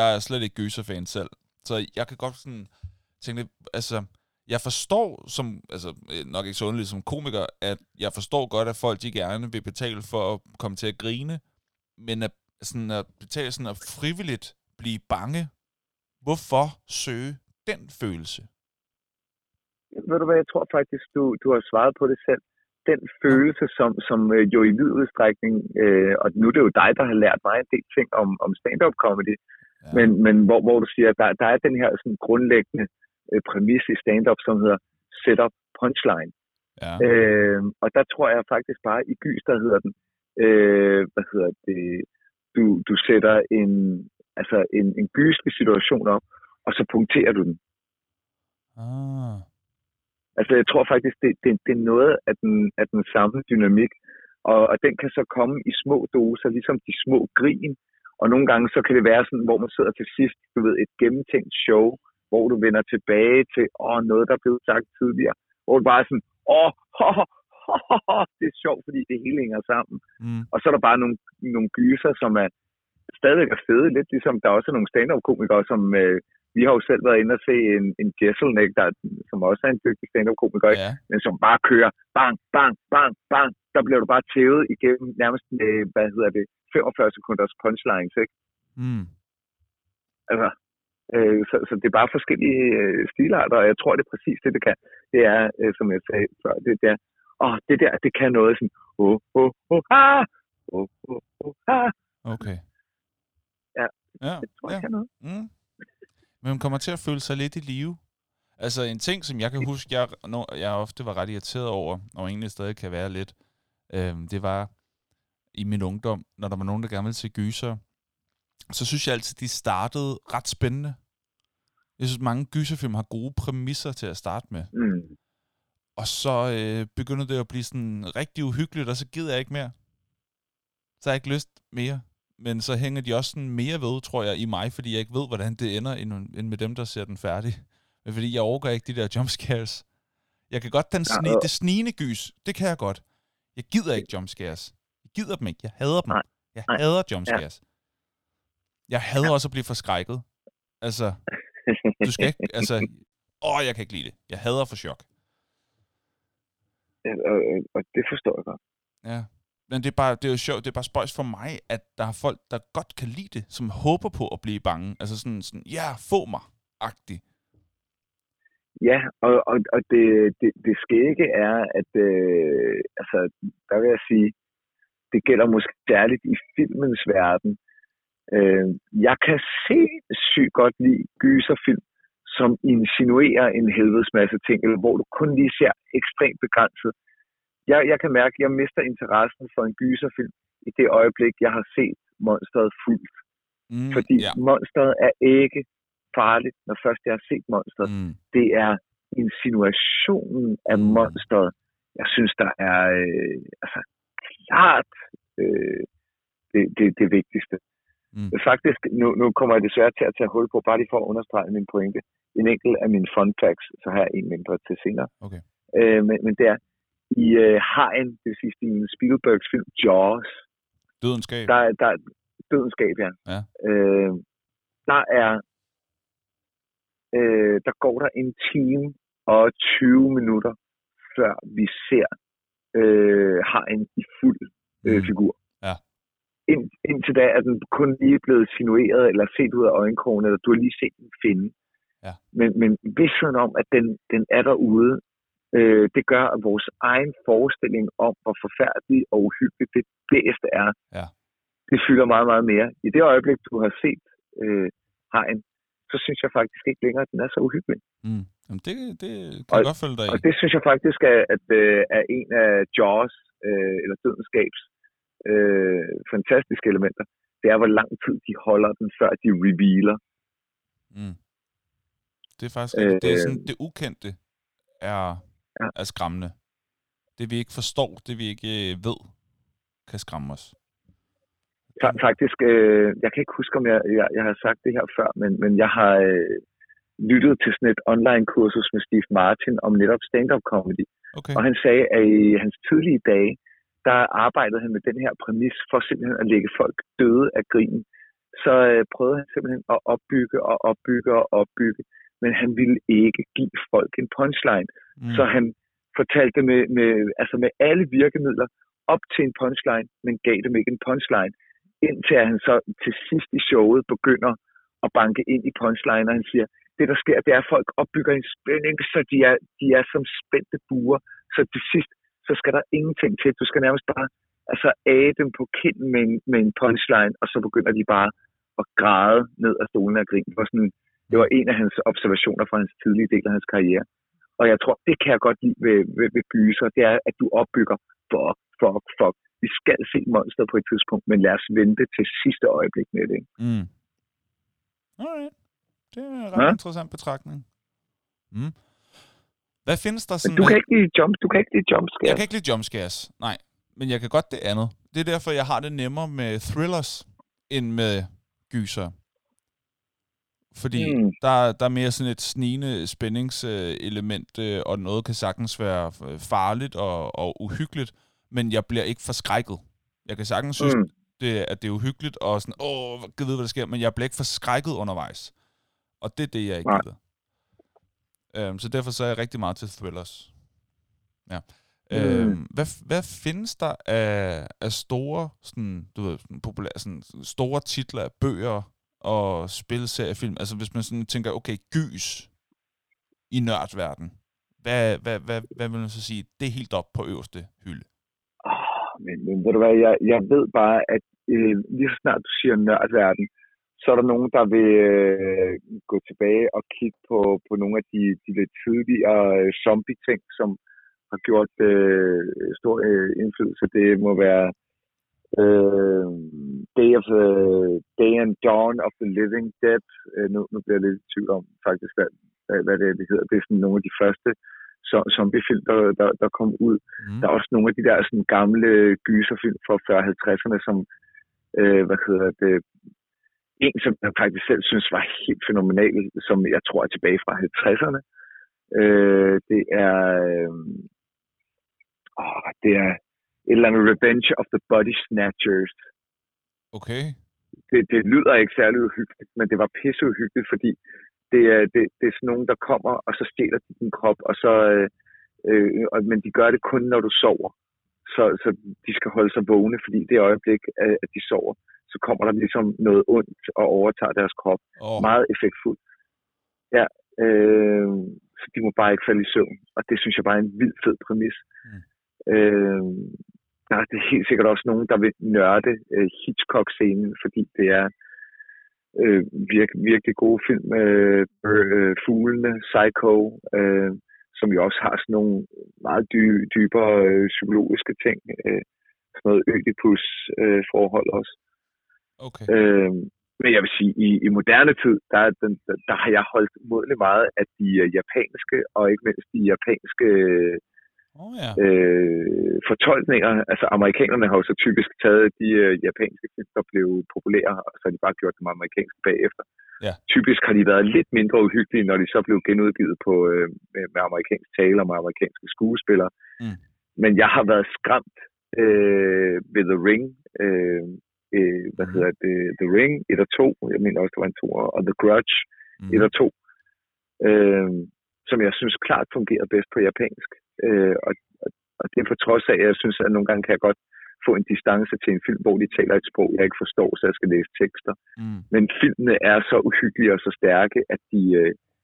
jeg er slet ikke gyserfan selv. Så jeg kan godt sådan tænke, altså... Jeg forstår, som altså nok ikke så underligt som komiker, at jeg forstår godt, at folk de gerne vil betale for at komme til at grine, men at betale sådan at frivilligt blive bange. Hvorfor søge den følelse? Ved du hvad, jeg tror faktisk, du har svaret på det selv. Den følelse, som jo i vid udstrækning, og nu er det jo dig, der har lært mig en del ting om stand-up comedy, ja. men hvor du siger, at der er den her sådan grundlæggende præmis i stand-up, som hedder setup punchline. Ja. Og der tror jeg faktisk bare, i gys, der hedder den, hvad hedder det, du sætter en gyske situation op, og så punkterer du den. Ah. Altså jeg tror faktisk, det er noget af den samme dynamik, og den kan så komme i små doser, ligesom de små grin, og nogle gange så kan det være sådan, hvor man sidder til sidst, du ved, et gennemtænkt show, hvor du vender tilbage til noget, der blev sagt tidligere. Hvor du bare er sådan, det er sjovt, fordi det hele hænger sammen. Mm. Og så er der bare nogle gyser, som er stadigvæk fede, lidt ligesom der også er nogle stand-up-komikere, som vi har jo selv været inde og se en Jesselneck, som også er en dygtig stand-up-komiker, ja. Men som bare kører, bang, bang, bang, bang. Der bliver du bare tævet igennem nærmest, 45 sekunders punchlines, ikke? Mm. Altså... Så det er bare forskellige stilarter, og jeg tror, det er præcis det, det kan. Det er, som jeg sagde før, det kan noget sådan, Okay. Ja, jeg tror, det kan noget. Mm. Men man kommer til at føle sig lidt i live. Altså en ting, som jeg kan huske, jeg ofte var ret irriteret over, og egentlig stadig kan være lidt, det var i min ungdom, når der var nogen, der gerne ville se gyser, så synes jeg altid, de startede ret spændende. Jeg synes, mange gyserfilm har gode præmisser til at starte med. Mm. Og så begynder det at blive sådan rigtig uhyggeligt, og så gider jeg ikke mere. Så har jeg ikke lyst mere. Men så hænger de også sådan mere ved, tror jeg, i mig, fordi jeg ikke ved, hvordan det ender, end med dem, der ser den færdig. Men fordi jeg overgår ikke de der jumpscares. Jeg kan godt det snigende gys. Det kan jeg godt. Jeg gider ikke jumpscares. Jeg gider dem ikke. Jeg hader dem. Jeg hader jumpscares. Jeg hader også at blive forskrækket. Altså, du skal ikke... Altså, jeg kan ikke lide det. Jeg hader for chok. Og det forstår jeg godt. Ja. Men det er jo sjovt. Det er bare spøjs for mig, at der er folk, der godt kan lide det, som håber på at blive bange. Altså sådan få mig-agtigt. Ja, og det skægge er, at... altså, der vil jeg sige, det gælder måske særligt i filmens verden. Jeg kan se sygt godt lide gyserfilm, som insinuerer en helvedes masse ting, eller hvor du kun lige ser ekstremt begrænset. Jeg kan mærke, at jeg mister interessen for en gyserfilm i det øjeblik, jeg har set monsteret fuldt. Fordi monsteret er ikke farligt, når først jeg har set monsteret. Det er insinuationen af monsteret. Jeg synes, der er klart det vigtigste. Faktisk, nu kommer jeg desværre til at tage hul på, bare lige for at understrege min pointe. En enkelt af mine fun facts, så har jeg en mindre til senere. Okay. Men det er, i Hajen, det vil sige Steven Spielbergs film, Jaws. Dødenskab. Der er dødenskab, ja. Der går der 1 time og 20 minutter, før vi ser Hajen i fuld figur. Indtil da er den kun lige blevet sinueret eller set ud af øjenkrogen, eller du har lige set den finde. Ja. Men vidstheden om, at den er derude, det gør, at vores egen forestilling om, hvor forfærdelig og uhyggeligt det bedste er, det fylder meget, meget mere. I det øjeblik, du har set Hajen, så synes jeg faktisk ikke længere, at den er så uhyggelig. Jamen det kan jeg godt følge dig i. Og det synes jeg faktisk er en af Jaws, eller Dødenskabs, fantastiske elementer. Det er, hvor lang tid de holder den, før de revealer. Det er faktisk det er sådan, det ukendte er skræmmende. Det vi ikke forstår, det vi ikke ved, kan skræmme os. Faktisk, jeg kan ikke huske, om jeg har sagt det her før, men jeg har lyttet til sådan et online-kursus med Steve Martin om netop stand-up-comedy. Okay. Og han sagde, at i hans tidlige dage, der arbejdede han med den her præmis for simpelthen at lægge folk døde af grin. Så prøvede han simpelthen at opbygge. Men han ville ikke give folk en punchline. Mm. Så han fortalte det med alle virkemidler op til en punchline, men gav dem ikke en punchline. Indtil han så til sidst i showet begynder at banke ind i punchline, og han siger, det der sker, det er, at folk opbygger en spænding, så de er som spændte buer. Så til sidst, så skal der ingenting til. Du skal nærmest bare æge dem på kinden med en punchline, og så begynder de bare at græde ned af stolen og grine. Det var en af hans observationer fra hans tidlige del af hans karriere. Og jeg tror, det kan jeg godt lide ved gyser, det er, at du opbygger fuck. Vi skal se monster på et tidspunkt, men lad os vente til sidste øjeblik med det. Mm. Alright. Det er en ret interessant betragtning. Mm. Hvad findes der sådan... Du kan ikke lide jumpscares. Jeg kan ikke lide jumpscares, nej. Men jeg kan godt det andet. Det er derfor, jeg har det nemmere med thrillers, end med gyser. Fordi der er mere sådan et snigende spændingselement, og noget kan sagtens være farligt og uhyggeligt, men jeg bliver ikke forskrækket. Jeg kan sagtens synes, at det er uhyggeligt, og sådan, jeg ved, hvad der sker, men jeg bliver ikke forskrækket undervejs. Og det er det, jeg ikke gider. Så derfor så er jeg rigtig meget til thrillers. Ja. Hvad findes der af store, sådan, du ved, populære, sådan, store titler af bøger, og spilseriefilm, altså hvis man sådan tænker, okay, gys i nørdverden, hvad vil man så sige, det er helt op på øverste hylde? Men ved du hvad, jeg ved bare, at lige så snart du siger nørdverden, så er der nogen, der vil gå tilbage og kigge på nogle af de lidt tidligere zombie-ting, som har gjort stor indflydelse. Det må være Day and Dawn of the Living Dead. Nu bliver jeg lidt i tvivl om faktisk, hvad det hedder. Det er sådan nogle af de første zombiefilm, der kom ud. Mm. Der er også nogle af de der sådan, gamle gyserfilm fra 40-50'erne, som en, som jeg faktisk selv synes var helt fænomenal, som jeg tror er tilbage fra 50'erne. Det er et eller andet Revenge of the Body Snatchers. Okay. Det lyder ikke særlig uhyggeligt, men det var pisseuhyggeligt, fordi det er sådan nogen, der kommer, og så stjæler de din krop, og så, men de gør det kun, når du sover. Så de skal holde sig vågne, fordi i det øjeblik, at de sover, så kommer der ligesom noget ondt og overtager deres krop. Meget effektfuldt. Ja, så de må bare ikke falde i søvn, og det synes jeg bare er en vildt fed præmis. Mm. Der er det helt sikkert også nogen, der vil nørde Hitchcock-scenen, fordi det er virkelig gode film. Fuglene, Psycho, som jo også har sådan nogle meget dybere psykologiske ting. Sådan noget Ødipus-forhold også. Okay. Men jeg vil sige, i moderne tid, der har jeg holdt umådelig meget af de japanske, og ikke mindst de japanske... fortolkninger, altså amerikanerne har jo så typisk taget de japanske film, der blev populære, og så har de bare gjort dem amerikanske bagefter. Yeah. Typisk har de været lidt mindre uhyggelige, når de så blev genudgivet på, med amerikansk tale og med amerikanske skuespillere. Mm. Men jeg har været skræmt ved The Ring, The Ring 1 og 2, jeg mener også, der var en 2, og The Grudge 1 og 2, som jeg synes klart fungerer bedst på japansk. Og det er på trods af, at jeg synes, at nogle gange kan jeg godt få en distance til en film, hvor de taler et sprog, jeg ikke forstår, så jeg skal læse tekster. Mm. Men filmene er så uhyggelige og så stærke, at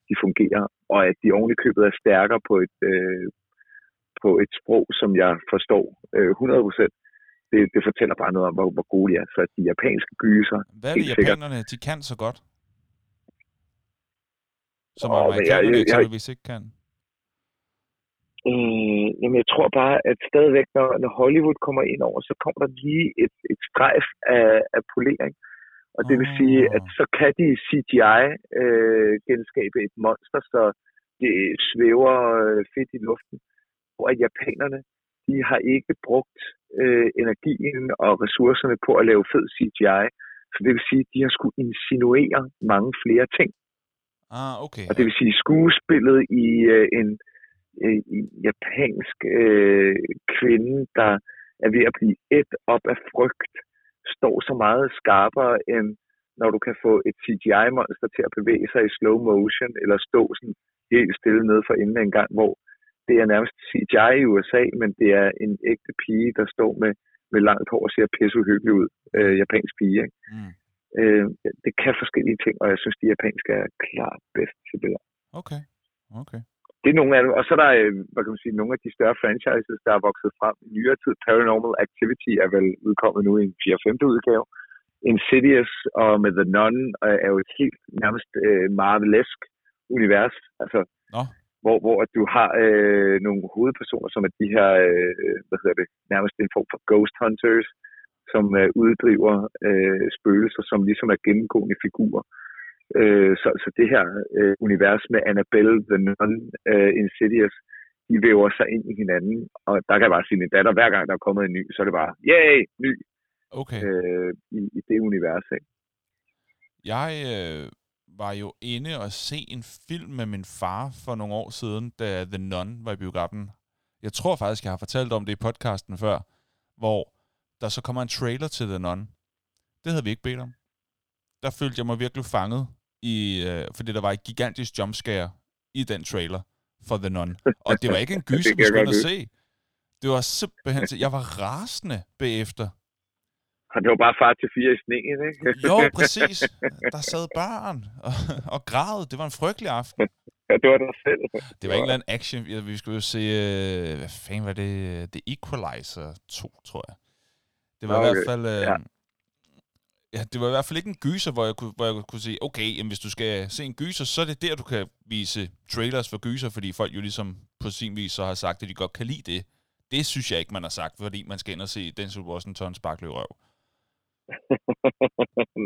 de fungerer, og at de ovenikøbet er stærkere på et sprog, som jeg forstår 100%. Det fortæller bare noget om, hvor gode de er. Så de japanske gyser... Hvad er det, japanerne sikkert, de kan så godt? Som amerikanerne eksempelvis ikke kan? Jamen jeg tror bare, at stadigvæk, når Hollywood kommer ind over, så kommer der lige et strejf af polering. Og det vil sige, at så kan de CGI genskabe et monster, så det svæver fedt i luften. Og at japanerne, de har ikke brugt energien og ressourcerne på at lave fed CGI. Så det vil sige, at de har skulle insinuere mange flere ting. Ah, okay. Og det vil sige, skuespillet i en japansk kvinde, der er ved at blive ædt op af frygt, står så meget skarpere, end når du kan få et CGI-monster til at bevæge sig i slow motion, eller stå sådan helt stille nede for inden en gang, hvor det er nærmest CGI i USA, men det er en ægte pige, der står med langt hår og ser pisseuhyggelig ud. Japansk pige, ikke? Mm. Det kan forskellige ting, og jeg synes, de japanske er klart bedst til det der. Okay, okay. Det er nogle af dem. Og så er der, hvad kan man sige, nogle af de større franchises, der er vokset frem i nyere tid. Paranormal Activity er vel udkommet nu i en 4-5. udgave. Insidious og med The Nun er jo et helt nærmest marvelesk univers, altså, hvor at du har nogle hovedpersoner, som er de her, nærmest en form for ghost hunters, som uddriver spøgelser, som ligesom er gennemgående figurer. Så det her univers med Annabelle, The Nun, Insidious, de væver sig ind i hinanden, og der kan jeg bare sige, at min datter, hver gang der er kommet en ny, så er det bare, yay, ny, okay. I det univers. Ikke? Jeg var jo inde og se en film med min far for nogle år siden, da The Nun var i biografen. Jeg tror faktisk, jeg har fortalt om det i podcasten før, hvor der så kommer en trailer til The Nun. Det havde vi ikke bedt om. Der følte jeg mig virkelig fanget, fordi der var et gigantisk jumpscare i den trailer for The Nun. Og det var ikke en gyser, vi skulle at se. Det var simpelthen... Jeg var rasende bagefter. Og det var bare far til fire i sneen, ikke? Jo, præcis. Der sad barn og græd. Det var en frygtelig aften. Ja, det var der selv. Det var en eller anden action. Vi skulle jo se... Hvad fanden var det? The Equalizer 2, tror jeg. Det var i hvert fald... Ja, det var i hvert fald ikke en gyser, hvor jeg kunne sige, okay, jamen, hvis du skal se en gyser, så er det der, du kan vise trailers for gyser, fordi folk jo ligesom på sin vis så har sagt, at de godt kan lide det. Det synes jeg ikke, man har sagt, fordi man skal ind og se Denzel Washington sparkle i røv.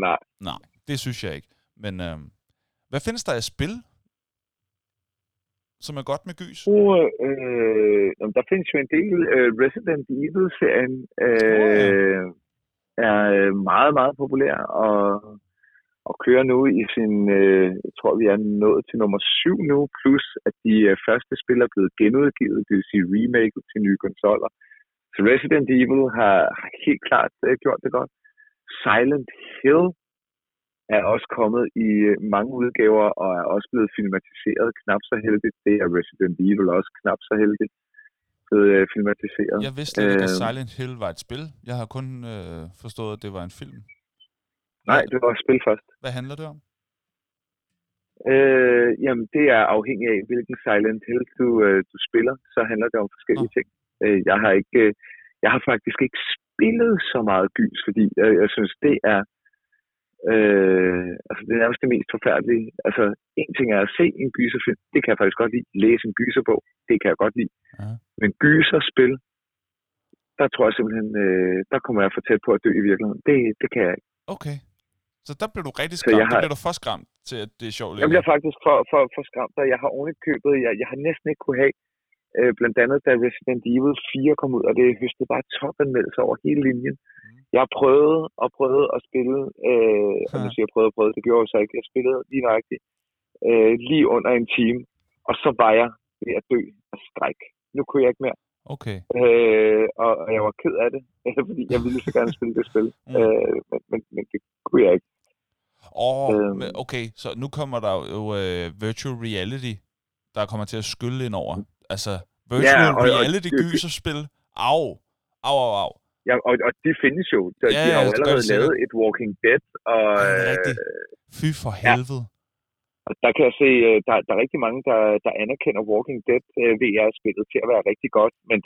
Nej. Nej, det synes jeg ikke. Men hvad findes der af spil, som er godt med gys? Der findes jo en del. Resident Evil-serien er meget, meget populær og kører nu i sin... jeg tror, vi er nået til nummer 7 nu, plus at de første spil er blevet genudgivet, det vil sige remaket til nye konsoller. Så Resident Evil har helt klart gjort det godt. Silent Hill er også kommet i mange udgaver og er også blevet filmatiseret knap så heldigt. Det er Resident Evil også knap så heldigt blevet filmatiseret. Jeg vidste ikke, at Silent Hill var et spil. Jeg har kun forstået, at det var en film. Nej, det var et spil først. Hvad handler det om? Jamen, det er afhængigt af, hvilken Silent Hill du spiller. Så handler det om forskellige ting. Jeg har faktisk ikke spillet så meget gys, fordi jeg synes, det er... altså det er nærmest det mest forfærdelige. Altså en ting er at se en gyserfilm, det kan jeg faktisk godt lide. Læse en gyserbog, det kan jeg godt lide. Men gyserspil, der tror jeg simpelthen, der kommer jeg for tæt på at dø i virkeligheden. Det kan jeg ikke. Okay, så der blev du rigtig skræmt, der blev du for skræmt til, at det er sjovt. Jeg bliver faktisk for skræmt, og jeg har ordentligt købet, jeg har næsten ikke kunne have, blandt andet da Resident Evil 4 kom ud, og det høstede bare topanmeldelser over hele linjen. Jeg har prøvet at spille, og nu siger jeg prøvet, det gjorde jeg så ikke. Jeg spillede lige nøjagtigt, lige under en time, og så var jeg ved at dø af skræk. Nu kunne jeg ikke mere. Okay. Og jeg var ked af det, fordi jeg ville så gerne spille det spil, men det kunne jeg ikke. Okay, så nu kommer der jo virtual reality, der kommer til at skylle ind over. Altså, virtual reality gyserspil. Au. Ja, og de findes jo. De har jo allerede lavet et Walking Dead. Og, fy for helvede. Og der kan jeg se, der er rigtig mange, der anerkender Walking Dead VR-spillet til at være rigtig godt. Men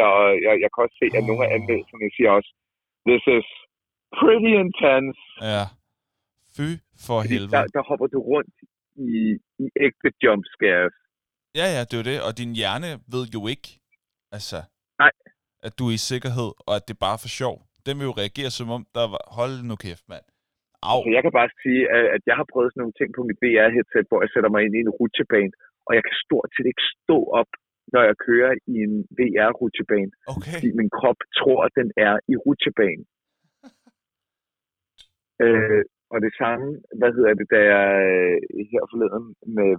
jeg kan også se, at nogle af anmeldelserne siger også, this is pretty intense. Ja, fy for helvede. Der hopper du rundt i ægte jumpscares. Ja, det er jo det. Og din hjerne ved jo ikke, altså... Nej. At du er i sikkerhed, og at det er bare for sjov. Den vil jo reagere, som om der var... Hold nu kæft, mand. Au. Jeg kan bare sige, at jeg har prøvet sådan nogle ting på mit VR-headset, hvor jeg sætter mig ind i en rutsjebane, og jeg kan stort set ikke stå op når jeg kører i en VR-rutsjebane. Okay. Fordi min krop tror, at den er i rutsjebanen. Og det samme, da jeg her forleden med,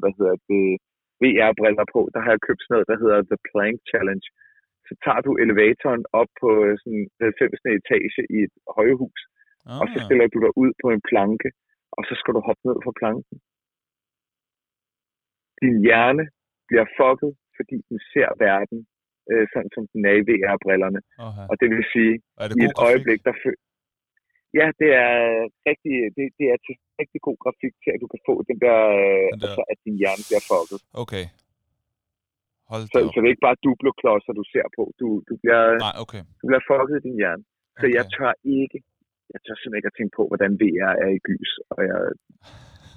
VR-briller på, der har jeg købt sådan noget, der hedder The Plank Challenge. Så tager du elevatoren op på sådan 90. etage i et højhus, og så stiller du dig ud på en planke, og så skal du hoppe ned fra planken. Din hjerne bliver fucket, fordi den ser verden, sådan som den er i VR-brillerne. Okay. Og det vil sige, i et øjeblik, der føler... Ja, det er rigtig, det er til rigtig god grafik til, at du kan få den der, altså, at din hjerne bliver fucket. Okay. Så det er ikke bare dubloklodser, du ser på. Du bliver fucket i din hjerne. Så okay. Jeg tør simpelthen ikke at tænke på, hvordan VR er i gys. Og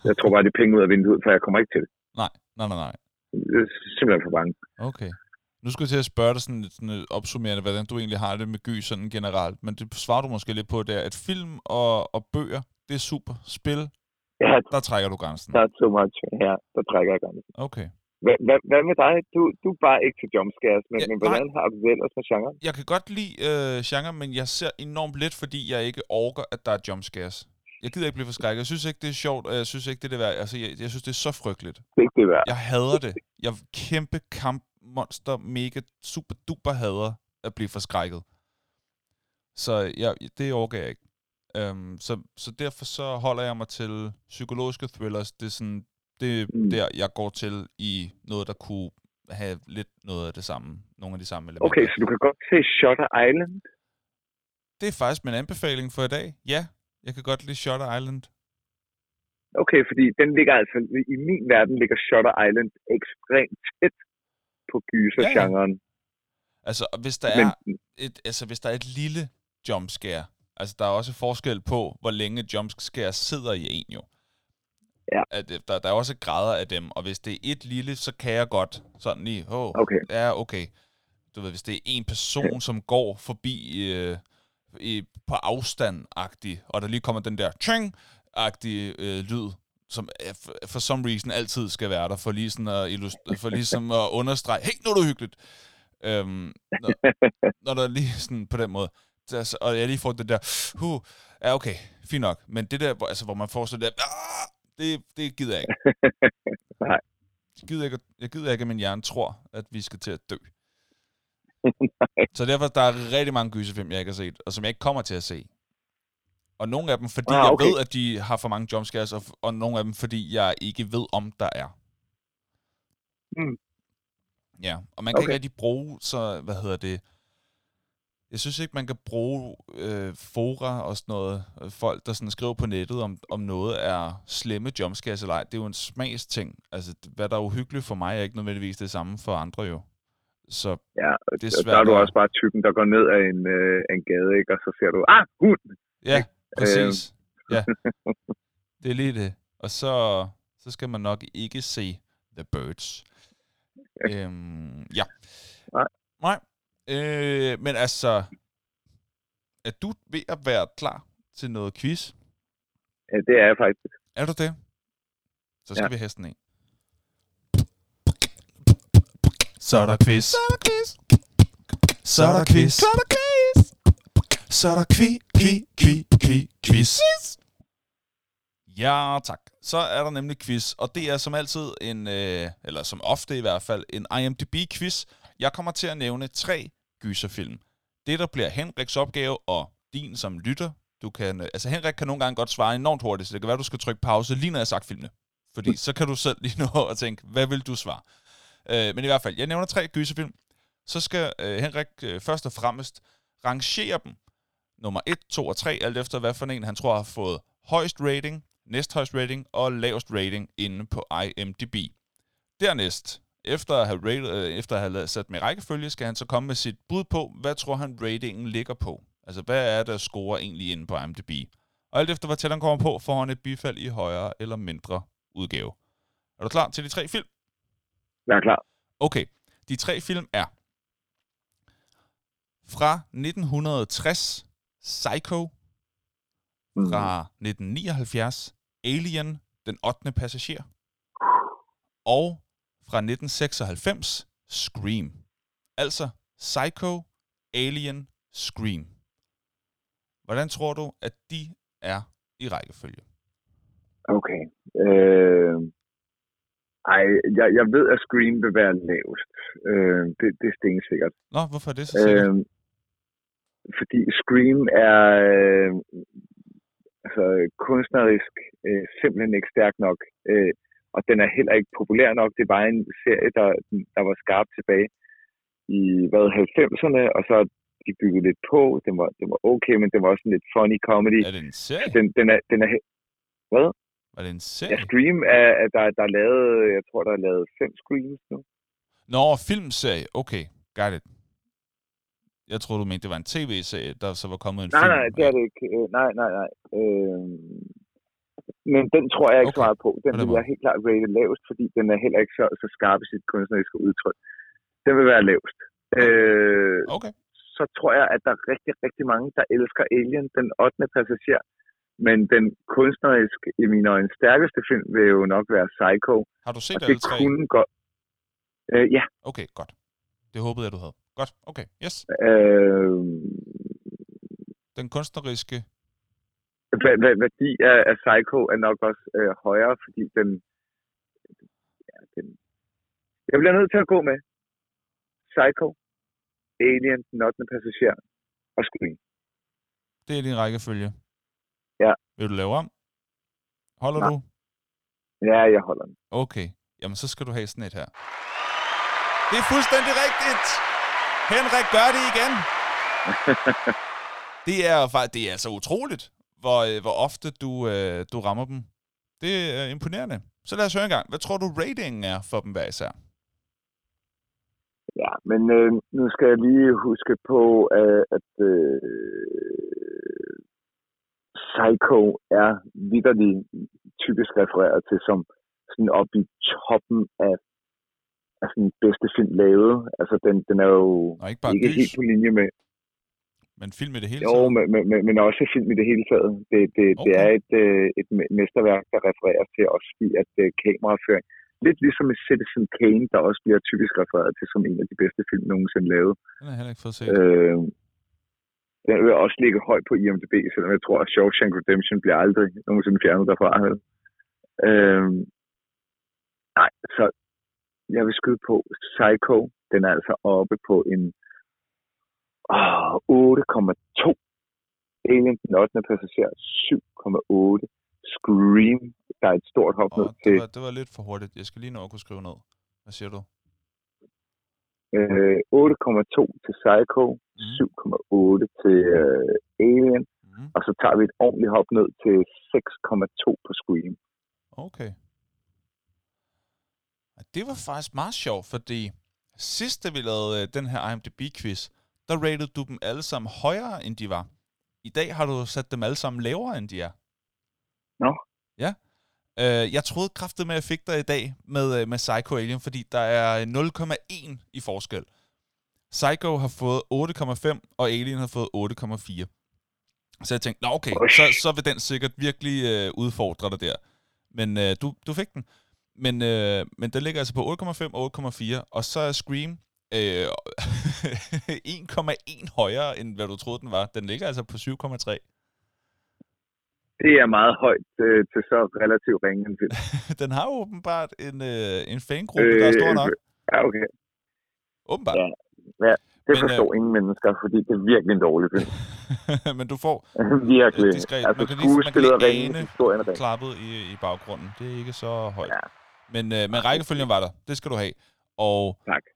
jeg tror bare, det er penge ud af vinduet, for jeg kommer ikke til det. Nej. Jeg er simpelthen for bange. Okay. Nu skal jeg til at spørge dig sådan lidt opsummerende, hvordan du egentlig har det med gys sådan generelt. Men det svarer du måske lidt på, det er, at film og bøger, det er super. Spil, ja, der trækker du grænsen. Der er too much. Ja, der trækker jeg grænsen. Okay. Hvad med dig? Du er bare ikke til jumpscares, men hvordan har du det ellers med genren? Jeg kan godt lide genre, men jeg ser enormt lidt, fordi jeg ikke orker, at der er jumpscares. Jeg gider ikke blive forskrækket. Jeg synes ikke, det er sjovt, og jeg synes ikke, det er det værd. Altså, jeg synes, det er så frygteligt. Det er ikke det værd. Jeg hader det. Jeg kæmpe kampmonster, mega super duper hader at blive forskrækket. Så det orker jeg ikke. Så derfor så holder jeg mig til psykologiske thrillers. Det er sådan... Det er der, jeg går til i noget, der kunne have lidt noget af det samme. Nogle af de samme elementer. Okay, så du kan godt se Shutter Island? Det er faktisk min anbefaling for i dag. Ja, jeg kan godt lide Shutter Island. Okay, fordi den ligger altså... I min verden ligger Shutter Island ekstremt tæt på gysergenren. Ja. Altså, hvis der er et lille jumpscare... Altså, der er også forskel på, hvor længe jumpscare sidder i en jo. Ja. At der er også grader af dem, og hvis det er et lille, så kan jeg godt sådan lige, okay. Du ved, hvis det er en person, som går forbi på afstand-agtig, og der lige kommer den der tjeng-agtige lyd, som for some reason altid skal være der, for lige sådan at understrege, hey, nu er det hyggeligt. Når der lige sådan på den måde, og jeg lige får det der, ja okay, fint nok, men det der, hvor man får sådan der, det gider jeg ikke. Nej. Jeg gider ikke, at min hjerne tror, at vi skal til at dø. Nej. Så derfor, der er rigtig mange gyserfilm, jeg ikke har set, og som jeg ikke kommer til at se. Og nogle af dem, fordi jeg ved, at de har for mange jumpscares, og nogle af dem, fordi jeg ikke ved, om der er. Mm. Ja, og man kan ikke rigtig bruge, så jeg synes ikke, man kan bruge fora og sådan noget, folk, der sådan skriver på nettet, om noget er slemme jumpscares eller ej. Det er jo en smagsting. Altså, hvad der er uhyggeligt for mig, er ikke nødvendigvis det samme for andre jo. Så ja, det er svært. Der er du også bare typen, der går ned af en gade, ikke? Og så ser du, hund! Ja, præcis. Ja. Det er lige det. Og så skal man nok ikke se The Birds. Ja. Nej. Men altså, er du ved at være klar til noget quiz? Ja, det er jeg faktisk. Er du det? Så skal vi have sådan en. Så er der quiz. Så er der quiz. Så er der quiz. Så er der quiz. Ja, tak. Så er der nemlig quiz, og det er som altid en, eller som ofte i hvert fald, en IMDb-quiz. Jeg kommer til at nævne 3 gyserfilm. Det, der bliver Henriks opgave, og din som lytter. Henrik kan nogle gange godt svare enormt hurtigt, så det kan være, du skal trykke pause, lige når jeg har sagt filmene. Fordi så kan du selv lige nå og tænke, hvad vil du svare? Men i hvert fald, jeg nævner 3 gyserfilm. Så skal Henrik først og fremmest rangere dem. Nummer 1, 2 og 3, alt efter hvad for en han tror har fået højst rating, næsthøjst rating og lavest rating inde på IMDb. Dernæst... Efter at have sat med rækkefølge, skal han så komme med sit bud på, hvad tror han ratingen ligger på. Altså, hvad er der scorer egentlig inde på IMDb? Og alt efter, hvad tæt han kommer på, får han et bifald i højere eller mindre udgave. Er du klar til de 3 film? Jeg er klar. Okay. De 3 film er fra 1960 Psycho, fra 1979 Alien, den 8. passager, og fra 1996, Scream. Altså Psycho, Alien, Scream. Hvordan tror du, at de er i rækkefølge? Okay. Jeg ved, at Scream vil være lavest. Det er stensikkert. Nå, hvorfor er det så sikkert? Fordi Scream er kunstnerisk simpelthen ikke stærk nok. Og den er heller ikke populær nok. Det var en serie, der var skarp tilbage i 90'erne, og så de byggede lidt på. Den var okay, men den var også en lidt funny comedy. Er det en serie? Den er hvad? Var det en serie? Ja, Scream er der er lavet, jeg tror, der er lavet 5 Screams nu. Nå, filmserie. Okay, got it. Jeg tror du mente, det var en tv-serie, der så var kommet en film. Nej, det er det ikke. Nej. Men den tror jeg ikke svaret på. Den vil jeg helt klart rate lavest, fordi den er heller ikke så skarp i sit kunstneriske udtryk. Den vil være lavest. Okay. Så tror jeg, at der er rigtig, rigtig mange, der elsker Alien, den 8. passager. Men den kunstnerisk, i mine øjne, stærkeste film vil jo nok være Psycho. Har du set det alle 3? Kunne godt. Ja. Okay, godt. Det håbede jeg, du havde. Godt, okay, yes. Den kunstneriske værdi af Psycho er nok også højere, fordi den... Jeg bliver nødt til at gå med Psycho, Alien, Den 8. passager og Scream. Det er din rækkefølge. Ja. Vil du lave om? Holder du? Ja, jeg holder den. Okay, jamen så skal du have sådan et her. Det er fuldstændig rigtigt! Henrik gør det igen! Det er altså utroligt, hvor ofte du rammer dem. Det er imponerende. Så lad os høre en gang. Hvad tror du ratingen er for dem hver især? Ja, men nu skal jeg lige huske på, at Psycho er vitterlig typisk refereret til som sådan op i toppen af sådan bedste film lavet. Altså den er jo ikke helt på linje med. Men film i det hele taget? Jo, men også film i det hele taget. Det er et mesterværk, der refererer til også i at kameraføring. Lidt ligesom et Citizen Kane, der også bliver typisk refereret til som en af de bedste film nogensinde lavet. Den har jeg heller ikke fået set. Den vil også ligge højt på IMDb, selvom jeg tror, at Shawshank Redemption bliver aldrig nogensinde fjernet derfra. Nej, så jeg vil skyde på Psycho. Den er altså oppe på en 8,2. Alien, Den 8. passager, 7,8. Scream, der er et stort hop ned til... Det var lidt for hurtigt. Jeg skal lige nå at kunne skrive ned. Hvad siger du? 8,2 til Psycho, 7,8 til Alien, og så tager vi et ordentligt hop ned til 6,2 på Scream. Okay. Det var faktisk meget sjovt, fordi sidst, da vi lavede den her IMDb-quiz, der rated du dem alle sammen højere, end de var. I dag har du sat dem alle sammen lavere, end de er. Nå. No. Ja. Jeg troede kraftigt med, at jeg fik dig i dag med Psycho Alien, fordi der er 0,1 i forskel. Psycho har fået 8,5, og Alien har fået 8,4. Så jeg tænkte, nå okay, så vil den sikkert virkelig udfordre dig der. Men du fik den. Men den ligger altså på 8,5 og 8,4, og så er Scream 1,1 højere, end hvad du troede, den var. Den ligger altså på 7,3. Det er meget højt til så relativt ringe en film. Den har åbenbart en fangruppe, der er stor nok. Ja, okay. Åbenbart. Ja, det forstår ingen mennesker, fordi det er virkelig en dårlig film. Men du får virkelig diskret. Altså, man kan lige ane klappet i baggrunden. Det er ikke så højt. Ja. Men rækkefølgen var der. Det skal du have.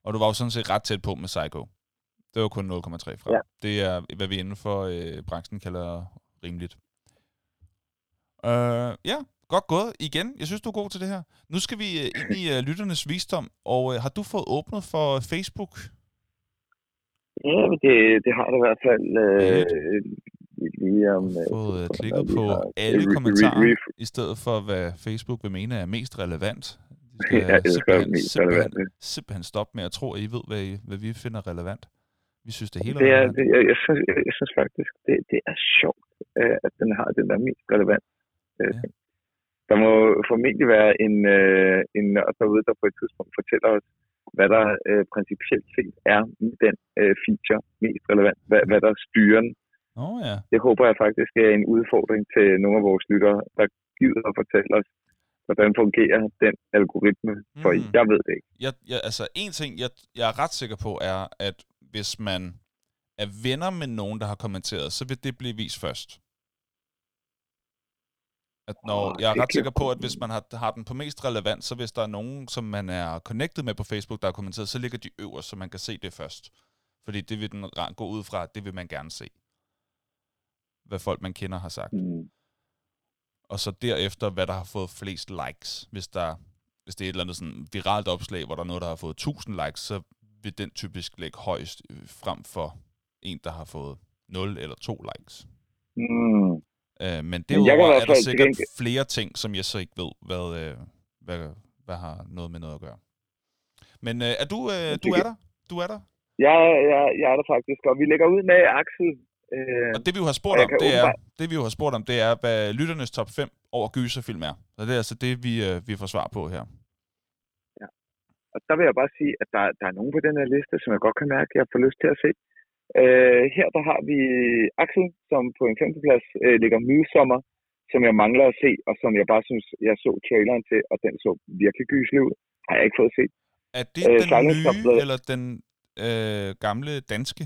Og du var jo sådan set ret tæt på med Psycho. Det var kun 0,3 fra. Ja. Det er, hvad vi inden for branchen kalder rimeligt. Ja, godt gået. Igen, jeg synes, du er god til det her. Nu skal vi ind i lytternes visdom. Og har du fået åbnet for Facebook? Ja, det har der i hvert fald. Fået klikket på alle kommentarer, i stedet for, hvad Facebook vil mene er mest relevant. Jeg simpelthen stoppe med at tro, at I ved, hvad vi finder relevant. Vi synes, det hele er relevant. Jeg synes faktisk, det er sjovt, at den har den der mest relevant. Ja. Der må formentlig være en nørd derude, der på et tidspunkt fortæller os, hvad der principielt set er i den feature mest relevant, hvad der styrer den. Oh, yeah. Det håber jeg faktisk er en udfordring til nogle af vores lyttere, der gider at fortælle os, hvordan fungerer den algoritme, for jeg ved det ikke. En ting, jeg er ret sikker på, er, at hvis man er venner med nogen, der har kommenteret, så vil det blive vist først. Jeg er ret sikker på, at hvis man har den på mest relevant, så hvis der er nogen, som man er connected med på Facebook, der har kommenteret, så ligger de øverst, så man kan se det først. Fordi det vil den gå ud fra, det vil man gerne se. Hvad folk, man kender, har sagt. Og så derefter, hvad der har fået flest likes. Hvis det er et eller andet sådan viralt opslag, hvor der er noget, der har fået 1000 likes, så vil den typisk ligge højst frem for en, der har fået 0 eller 2 likes. Men derudover er der sikkert flere ting, som jeg så ikke ved, hvad har noget med noget at gøre. Men er du er der? Du er der? Jeg er der faktisk, og vi lægger ud med Axel. Og det vi jo har spurgt om, det er, hvad lytternes top 5 over gyserfilm er. Så det er altså det, vi får svar på her. Ja. Og der vil jeg bare sige, at der er nogen på den her liste, som jeg godt kan mærke, jeg får lyst til at se. Her der har vi Axel, som på en femteplads ligger Midsommer, som jeg mangler at se, og som jeg bare synes, jeg så traileren til, og den så virkelig gyselig ud. Har jeg ikke fået set. Er det den nye, eller den gamle danske?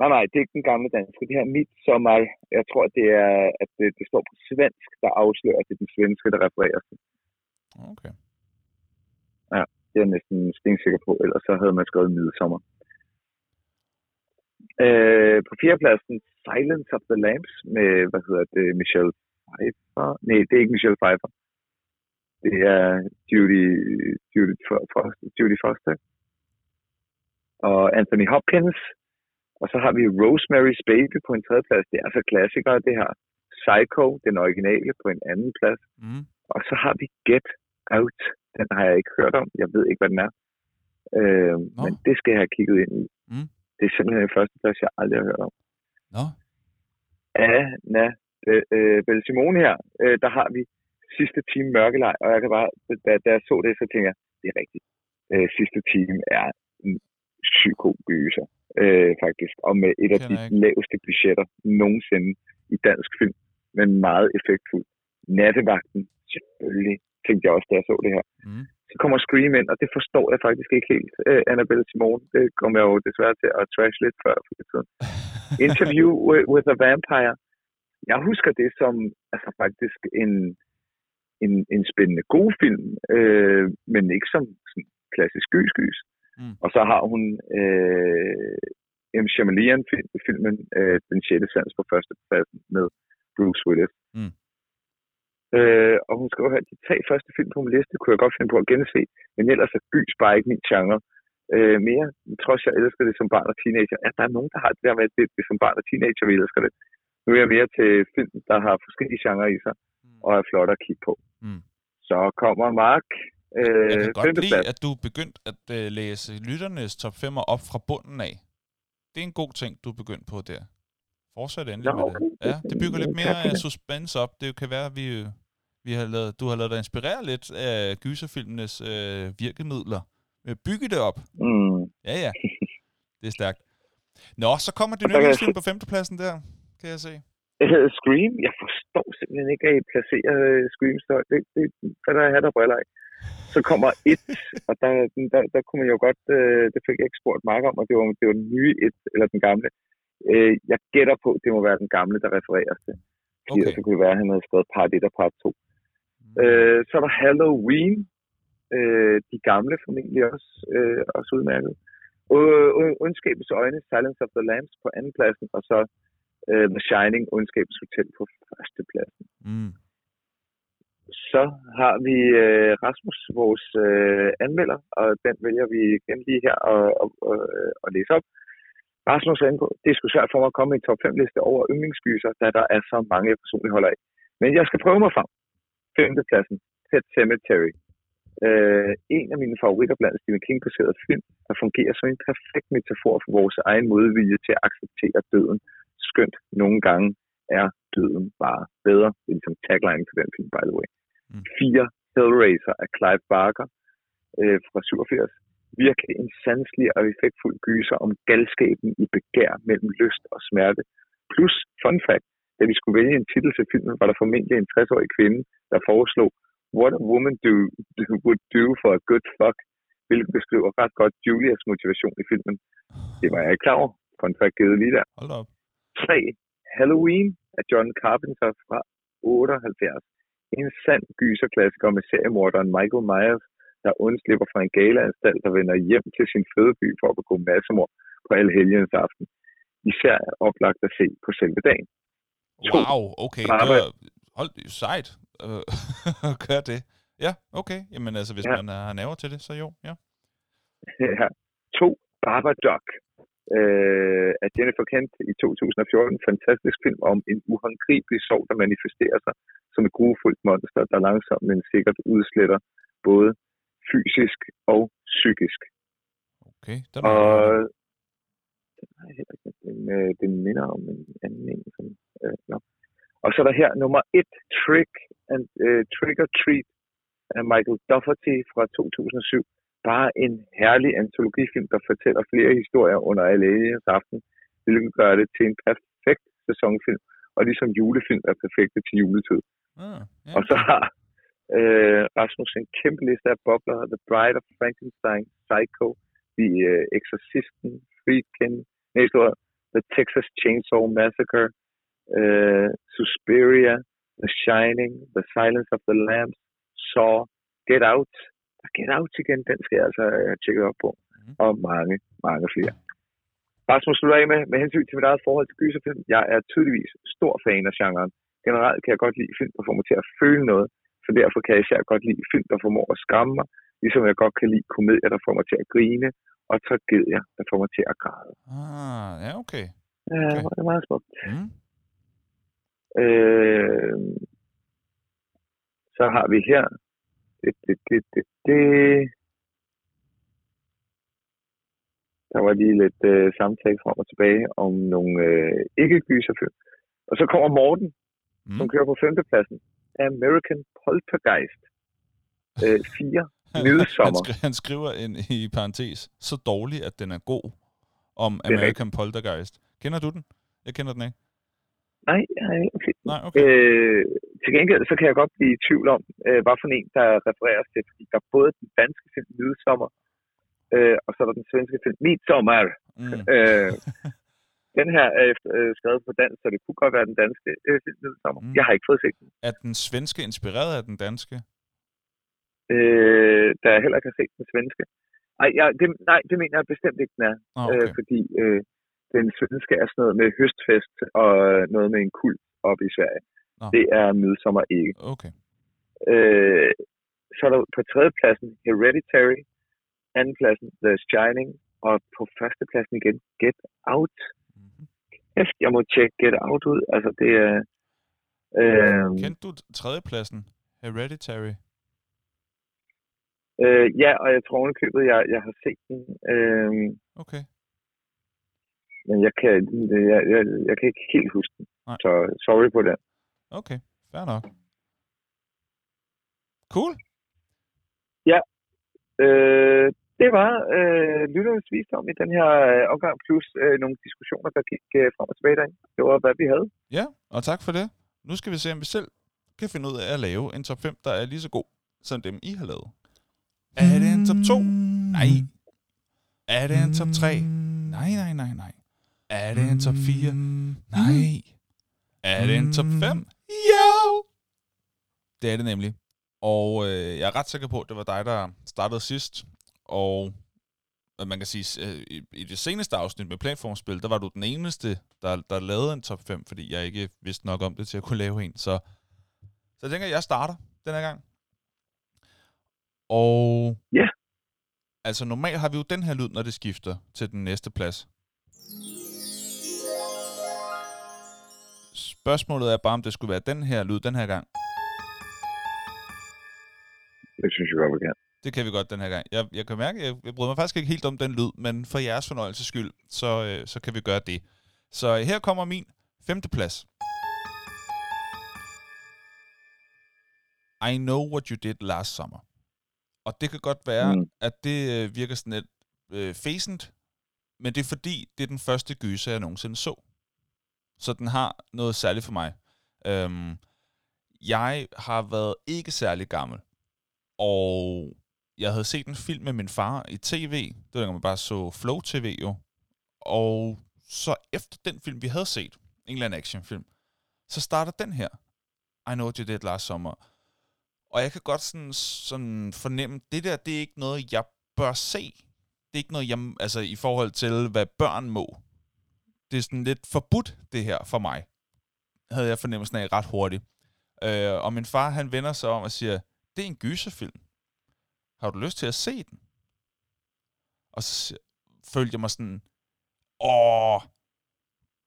Nej, det er ikke den gamle danske. Det her Midsommer, jeg tror, det er, at det står på svensk, der afslører, at det er den svenske, der refererer sig. Okay. Ja, det er næsten stensikker på, ellers så havde man skrevet Midsommer. På fjerdepladsen Silence of the Lambs med, Michelle Pfeiffer. Nej, det er ikke Michelle Pfeiffer. Det er Judy Foster. Og Anthony Hopkins. Og så har vi Rosemary's Baby på en tredjeplads. Det er altså klassikere, det her. Psycho, den originale, på en anden plads. Og så har vi Get Out. Den har jeg ikke hørt om. Jeg ved ikke, hvad den er. Men det skal jeg have kigget ind i. Det er simpelthen den første plads, jeg aldrig har hørt om. Belle Simone her, der har vi Sidste time Mørkelej, og jeg kan bare, da jeg så det, så tænker jeg, det er rigtigt. Sidste time er en psykogyser, faktisk, og med et af de laveste budgetter nogensinde i dansk film, men meget effektfuldt. Nattevagten, selvfølgelig, tænkte jeg også, da jeg så det her. Så kommer Scream ind, og det forstår jeg faktisk ikke helt. Annabelle Simone, det kom jeg jo desværre til at trash lidt før. Interview with a Vampire. Jeg husker det som altså faktisk en spændende god film, men ikke som sådan klassisk gys. Og så har hun M. Shyamalan filmen Den 6. sans på første plads med Bruce Willis. Og hun skrev her, at de tre første film på min liste kunne jeg godt finde på at gense, men ellers er gys bare ikke min genre mere, trods jeg elsker det som barn og teenager. Ja, der er nogen, der har det der med, at det som barn og teenager, vi elsker det. Nu er jeg mere til film, der har forskellige genrer i sig, og er flot at kigge på. Så kommer Mark. Jeg kan godt lide, at du er begyndt at læse lytternes top 5'er op fra bunden af. Det er en god ting, du er begyndt på der. Fortsæt endelig med det. Ja, det bygger lidt mere suspense op. Det kan være, at du har lavet dig inspirere lidt af gyserfilmenes virkemidler. Bygge det op. Ja. Det er stærkt. Nå, så kommer det nye film på femtepladsen der, kan jeg se. Scream? Jeg forstår simpelthen ikke, at I placerer Scream. Det er der, jeg har der briller af. Så kommer It, og der kunne man jo godt... det fik jeg ikke spurgt meget om, og det var den nye It, eller den gamle. Jeg gætter på, at det må være den gamle, der refereres til. Fordi så kunne det være, at han havde skrevet part 1 og part 2. Så er der Halloween. De gamle formentlig også udmærket. Ondskabens øjne, Silence of the Lambs på anden pladsen. Og så The Shining, Ondskabens Hotel på første pladsen. Så har vi Rasmus, vores anmelder, og den vælger vi igen lige her og læse op. Rasmus er inde på, det er sgu svært for mig at komme i en top 5-liste over yndlingsgyser, da der er så mange, jeg personligt holder af. Men jeg skal prøve mig frem. 5. pladsen, Pet Sematary. En af mine favoritter blandt Stephen King baserede film, der fungerer som en perfekt metafor for vores egen modvilje til at acceptere døden. Skønt, nogle gange er døden bare bedre. Det er ligesom tagline til den film, by the way. 4. Hellraiser af Clive Barker fra 87. virkelig en sanselig og effektfuld gyser om galskaben i begær mellem lyst og smerte. Plus, fun fact, da vi skulle vælge en titel til filmen, var der formentlig en 60-årig kvinde, der foreslog What a woman would do for a good fuck, hvilket beskriver ret godt Julias motivation i filmen. Det var jeg ikke klar over. Fun fact givet lige der. Hold op. 3. Halloween af John Carpenter fra 78. En sand gyserklassiker med seriemorderen Michael Myers, der undslipper fra en galaanstalt og vender hjem til sin fødeby for at begå massemord på Allhelgens aften. Især oplagt at se på selve dagen. Wow, okay. Hold det sejt at gøre det. Ja, okay. Jamen altså, hvis man har nerver til det, så jo. Ja. 2. Barbadook af Jennifer Kent i 2014. Fantastisk film om en uhåndgribelig sorg, der manifesterer sig som et grufuldt monster, der langsomt, men sikkert udsletter både fysisk og psykisk. Okay, den er... Og den minder om en anden en. Som, no. Og så er der her nummer 1, Trick 'r Treat af Michael Dougherty fra 2007. Bare en herlig antologifilm, der fortæller flere historier under Aliens aften. Det vil gøre det til en perfekt sæsonfilm, og ligesom julefilm er perfekte til juletid. Yeah. Og så har Rasmus en kæmpe liste af bobler, The Bride of Frankenstein, Psycho, The Exorcisten, The Texas Chainsaw Massacre, Suspiria, The Shining, The Silence of the Lambs, Saw, Get Out. Get Out igen, den skal jeg altså tjekke op på. Og mange, mange flere. Rasmus slutter af med hensyn til mit eget forhold til gyserfilm. Jeg er tydeligvis stor fan af genren. Generelt kan jeg godt lide film, der får mig til at føle noget. Så derfor kan jeg især godt lide film, der formår at skræmme mig, ligesom jeg godt kan lide komedier, der får mig til at grine, og tragedier, der får mig til at græde. Ah, ja, okay. Ja, det er meget smukt. Mm. Så har vi her... Der var lige lidt samtale frem og tilbage om nogle ikke-gyserfilm. Og så kommer Morten, som kører på 5. pladsen. American Poltergeist 4 Midsommer. Han skriver i parentes, så dårlig, at den er god, om American Poltergeist. Kender du den? Jeg kender den ikke. Nej, okay. Nej, okay. Til gengæld, så kan jeg godt blive i tvivl om, hvad for en, der refereres til, fordi der er både den danske film Midsommer, og så er der den svenske film Midsommer. Den her er skrevet på dansk, så det kunne godt være den danske Midsommer. Jeg har ikke fået set den. Er den svenske inspireret af den danske? Der jeg heller ikke har set den svenske. Nej, det mener jeg bestemt ikke, den er. Okay. Fordi den svenske er sådan noget med høstfest og noget med en kult oppe i Sverige. Det er Midsommer ikke. Okay. Så er der på 3. pladsen Hereditary, 2. pladsen The Shining, og på 1. pladsen igen Get Out. Jeg må tjekke Get Out ud. Altså, det er... Kendte du 3. pladsen? Hereditary? Ja, og jeg tror underkøbet, jeg har set den. Okay. Men jeg kan ikke helt huske den. Nej. Så sorry på den. Okay, fair nok. Cool. Ja. Det var lytternes visdom i den her omgang, plus nogle diskussioner, der gik frem og tilbage derinde. Det var, hvad vi havde. Ja, og tak for det. Nu skal vi se, om vi selv kan finde ud af at lave en top 5, der er lige så god, som dem I har lavet. Er det en top 2? Nej. Er det en top 3? Nej, nej, nej, nej. Er det en top 4? Nej. Er det en top 5? Jo! Det er det nemlig. Og jeg er ret sikker på, at det var dig, der startede sidst. Og man kan sige, i det seneste afsnit med platformspil, der var du den eneste, der lavede en top 5, fordi jeg ikke vidste nok om det til at kunne lave en. Så jeg tænker, at jeg starter den her gang. Og altså normalt har vi jo den her lyd, når det skifter til den næste plads. Spørgsmålet er bare, om det skulle være den her lyd den her gang. Det synes jeg godt, vi kan. Det kan vi godt den her gang. Jeg kan mærke, jeg bryder mig faktisk ikke helt om den lyd, men for jeres fornøjelses skyld, så kan vi gøre det. Så her kommer min 5. plads. I Know What You Did Last Summer. Og det kan godt være, at det virker sådan lidt fæsent, men det er fordi, det er den første gyser, jeg nogensinde så. Så den har noget særligt for mig. Jeg har været ikke særlig gammel, og jeg havde set en film med min far i tv. Det var dengang, man bare så Flow TV jo. Og så efter den film, vi havde set, en eller anden actionfilm, så starter den her. I Know You Did Last Summer. Og jeg kan godt sådan fornemme, det der, det er ikke noget, jeg bør se. Det er ikke noget, jeg, altså i forhold til, hvad børn må. Det er sådan lidt forbudt, det her, for mig. Havde jeg fornemmelsen af ret hurtigt. Og min far, han vender sig om og siger, det er en gyserfilm. Har du lyst til at se den? Og så følte jeg mig sådan,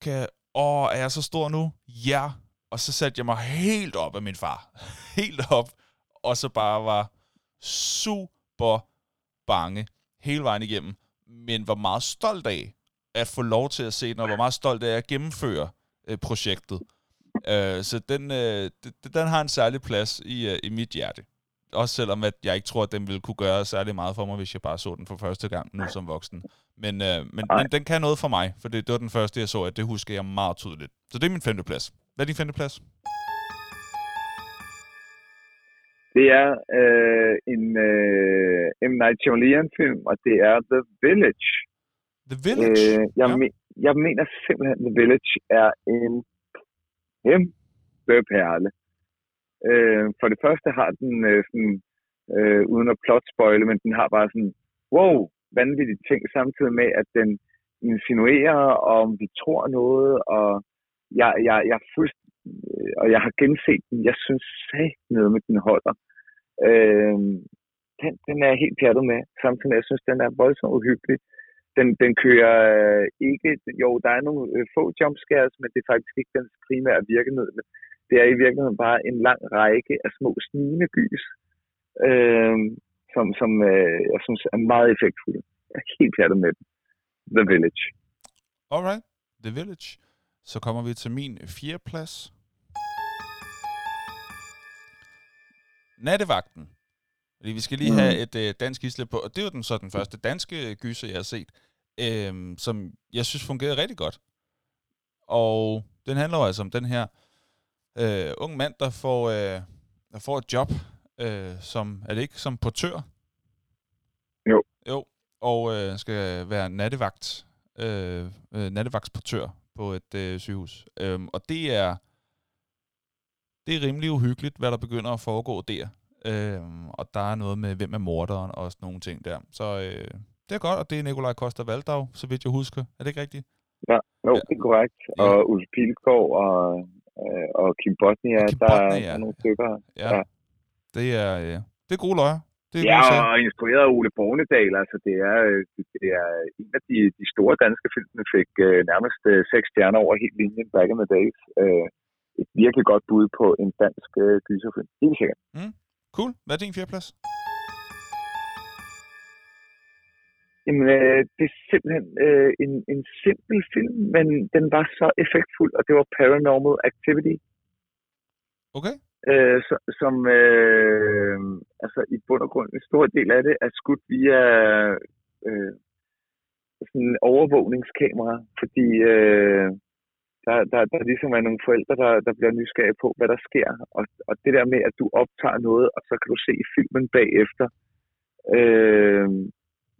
er jeg så stor nu? Ja. Og så satte jeg mig helt op af min far. Helt op. Og så bare var super bange hele vejen igennem. Men var meget stolt af at få lov til at se den, og var meget stolt af at gennemføre projektet. Så den har en særlig plads i mit hjerte. Også selvom at jeg ikke tror, at den ville kunne gøre særlig meget for mig, hvis jeg bare så den for første gang nu som voksen. Men den kan noget for mig, for det var den første, jeg så, at det husker jeg meget tydeligt. Så det er min femte plads. Hvad er din femte plads? Det er en M. Night Shyamalan-film, og det er The Village. The Village? Jeg mener simpelthen, The Village er en kæmpe perle. For det første har den uden at plotspoile, men den har bare sådan, wow, vanvittige ting, samtidig med, at den insinuerer, om vi tror noget, og jeg har genset den. Jeg synes noget med den holder. Den er helt pjattet med. Samtidig jeg synes den er voldsomt uhyggelig. Den kører ikke. Jo, der er nogle få jumpscares, men det er faktisk ikke den primære virkemiddel. Det er i virkeligheden bare en lang række af små snigende gys, som jeg synes er meget effektfulde. Jeg er helt pjattet med den. The Village. Alright, The Village. Så kommer vi til min fjerde plads. Nattevagten. Vi skal lige have et dansk islet på, og det var den første danske gyser, jeg har set, som jeg synes fungerede rigtig godt. Og den handler altså om den her unge mand, der får et job, som, er det ikke, som portør? Jo, og skal være nattevagt, nattevagtsportør på et sygehus. Og det er rimelig uhyggeligt, hvad der begynder at foregå der. Og der er noget med, hvem er morderen og sådan nogle ting der. Så det er godt, og det er Nikolaj Coster-Waldau, så vidt jeg husker. Er det ikke rigtigt? Ja, jo, det er korrekt. Ja. Og Ulf Pilgaard og Kim Bodnia, der er nogle stykker. Ja. Det er gode løjer. Og instrueret af Ole Bornedal, altså det er en af de store danske film, der fik nærmest 6 stjerner over helt linjen back in the days. Et virkelig godt bud på en dansk gyserfilm. Helt sikkert. Cool. Hvad er din fjerdeplads? Jamen, det er simpelthen en simpel film, men den var så effektfuld, og det var Paranormal Activity. Okay. Som altså i bund og grund en stor del af det er skudt via sådan overvågningskamera, fordi der ligesom er nogle forældre, der bliver nysgerrige på, hvad der sker, og det der med, at du optager noget, og så kan du se filmen bagefter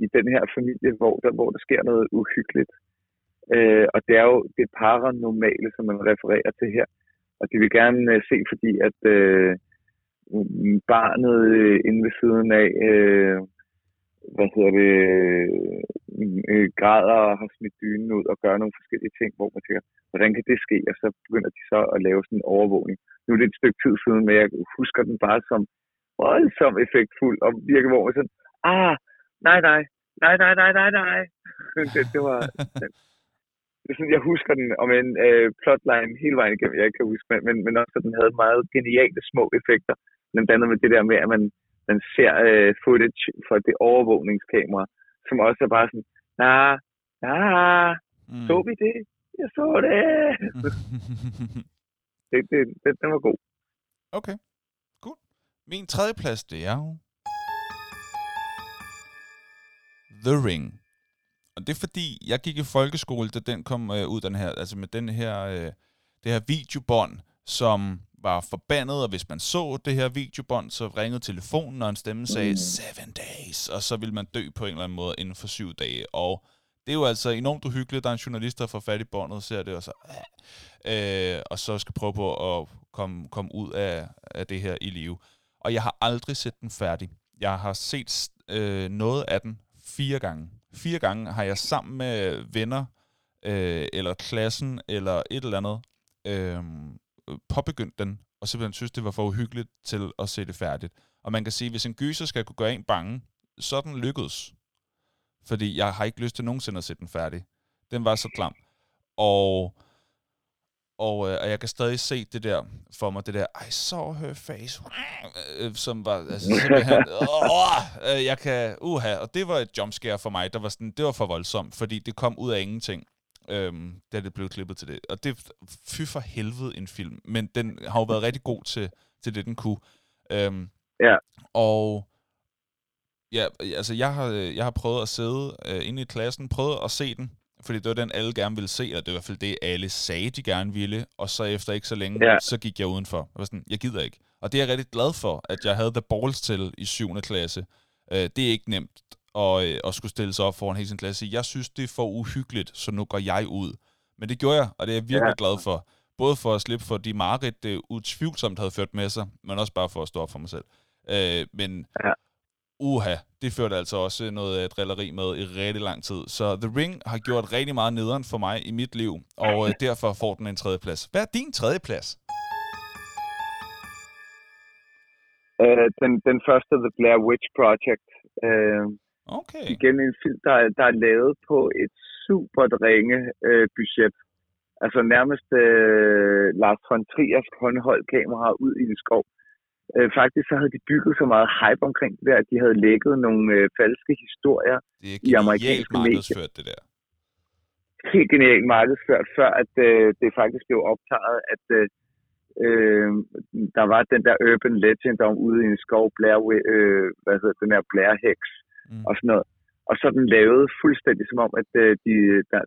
i den her familie, hvor der sker noget uhyggeligt, og det er jo det paranormale, som man refererer til her. Og de vil gerne se, fordi at barnet inde ved siden af, græder og har smidt dynen ud og gør nogle forskellige ting, hvor man tænker, hvordan kan det ske? Og så begynder de så at lave sådan en overvågning. Nu er det et stykke tid siden, men jeg husker den bare som voldsomt effektfuld, og virker hvor man sådan, nej. Jeg husker den om en plotline hele vejen igennem, jeg ikke kan huske, men også at den havde meget geniale små effekter. Blandt andet med det der med, at man ser footage fra det overvågningskamera, som også er bare sådan, så vi det? Jeg så det! Den var god. Okay, cool. Min tredje plads, det er The Ring. Og det er fordi, jeg gik i folkeskole, da den kom ud, den her, altså med den her, det her videobånd, som var forbandet, og hvis man så det her videobånd, så ringede telefonen, og en stemme sagde, 7 days, og så ville man dø på en eller anden måde inden for 7 dage. Og det er jo altså enormt uhyggeligt, der er en journalist, der får fat i båndet, og ser det, og så, og så skal prøve på at komme ud af det her i live. Og jeg har aldrig set den færdig. Jeg har set noget af den 4 gange. 4 gange har jeg sammen med venner, eller klassen, eller et eller andet, påbegyndt den, og simpelthen synes, det var for uhyggeligt til at se det færdigt. Og man kan sige, at hvis en gyser skal kunne gøre en bange, så er den lykkedes. Fordi jeg har ikke lyst til nogensinde at se den færdig. Den var så klam. Og jeg kan stadig se det der for mig, det der, I saw her face, som var altså, simpelthen, jeg kan, og det var et jumpscare for mig, der var sådan, det var for voldsomt, fordi det kom ud af ingenting, da det blev klippet til det. Og det, fy for helvede en film, men den har jo været rigtig god til det, den kunne. Og ja, altså jeg har prøvet at sidde inde i klassen, prøvet at se den, fordi det var den, alle gerne ville se, eller det var i hvert fald det, alle sagde, de gerne ville, og så efter ikke så længe, så gik jeg udenfor. Jeg var sådan, jeg gider ikke. Og det er jeg rigtig glad for, at jeg havde The Balls til i 7. klasse. Det er ikke nemt at skulle stille sig op foran hele sin klasse. Jeg synes, det er for uhyggeligt, så nu går jeg ud. Men det gjorde jeg, og det er jeg virkelig glad for. Både for at slippe for de mareridt, det utvivlsomt havde ført med sig, men også bare for at stå op for mig selv. Det førte altså også noget drilleri med i rigtig lang tid. Så The Ring har gjort rigtig meget nederen for mig i mit liv, og derfor får den en 3. plads. Hvad er din 3. plads? Den første, The Blair Witch Project. Okay. Igen en film, der er lavet på et super ringe budget. Altså nærmest Lars von Triers håndholdt kameraer ud i en skov. Faktisk så havde de bygget så meget hype omkring det der, at de havde lækket nogle falske historier i amerikanske medier. Det der. Helt genialt markedsført, før at det faktisk blev optaget, at der var den der urban legend om ude i en skov, den her Blair-heks og sådan noget. Og så den lavet fuldstændig som om, at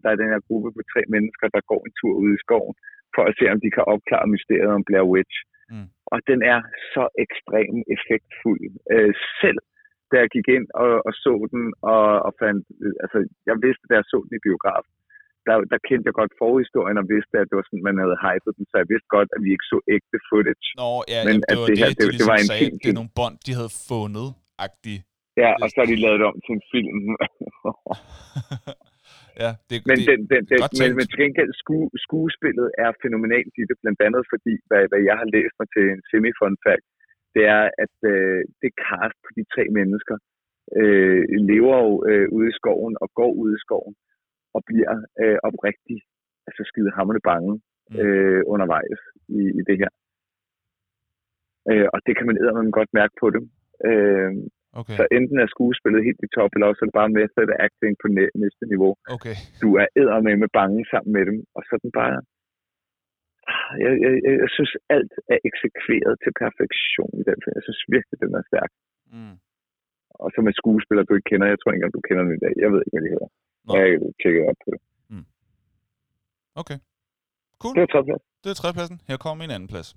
der er den her gruppe på 3 mennesker, der går en tur ude i skoven, for at se, om de kan opklare mysteriet om Blair Witch. Og den er så ekstremt effektfuld. Selv da jeg gik ind og så den, og fandt, altså jeg vidste, da jeg så den i biografen, der kendte jeg godt forhistorien, og vidste, at det var sådan, man havde hypet den, så jeg vidste godt, at vi ikke så ægte footage. Men det var det var en sagde, film. Det er nogle bånd, de havde fundet-agtige. Ja, og så har de lavet det om til en film. Ja, men til gengæld skuespillet er fænomenalt i det, blandt andet fordi, hvad jeg har læst mig til en semi-fun fact, det er, at det cast på de 3 mennesker lever jo ude i skoven og går ude i skoven og bliver oprigtigt, altså skidehamrende bange undervejs i det her. Og det kan man godt mærke på dem. Okay. Så enten er skuespillet helt i top, eller også er det bare method acting på næste niveau. Okay. Du er eddermame bange sammen med dem, og så er den bare... Jeg synes, alt er eksekveret til perfektion i den film. Jeg synes virkelig, den er stærk. Og så med skuespiller, du ikke kender. Jeg tror ikke engang, du kender den i dag. Jeg ved ikke, hvad det hedder. Jeg kan tjekke op på det. Okay. Cool. Det er 3. plads. Det er 3. pladsen. Her kommer en 2. plads.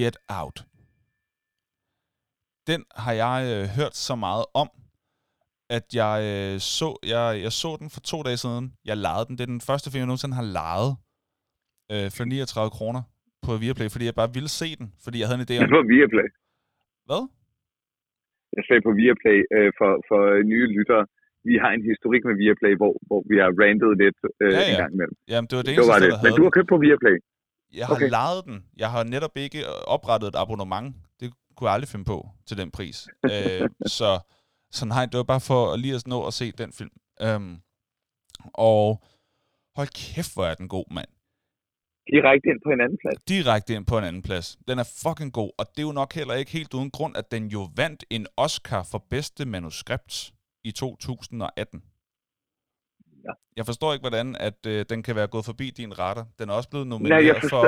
Get Out. Den har jeg hørt så meget om, at jeg så den for 2 dage siden. Jeg lejede den. Det er den første film, jeg nogensinde har lejet for 39 kroner på Viaplay, fordi jeg bare ville se den, fordi jeg havde en idé om... Det var Viaplay. Hvad? Jeg sagde på Viaplay for nye lyttere. Vi har en historik med Viaplay, hvor vi har rantet lidt en gang imellem. Jamen, det var det eneste, det var det. Men du har købt på Viaplay? Jeg har lejet den. Jeg har netop ikke oprettet et abonnement. Det kunne jeg aldrig finde på til den pris. Så nej, det var bare for lige at nå at se den film. Og hold kæft, hvor er den god, mand. Direkte ind på en 2. plads. Direkte ind på en 2. plads. Den er fucking god, og det er jo nok heller ikke helt uden grund, at den jo vandt en Oscar for bedste manuskript i 2018. Ja. Jeg forstår ikke, hvordan at den kan være gået forbi din radar. Den er også blevet nomineret for...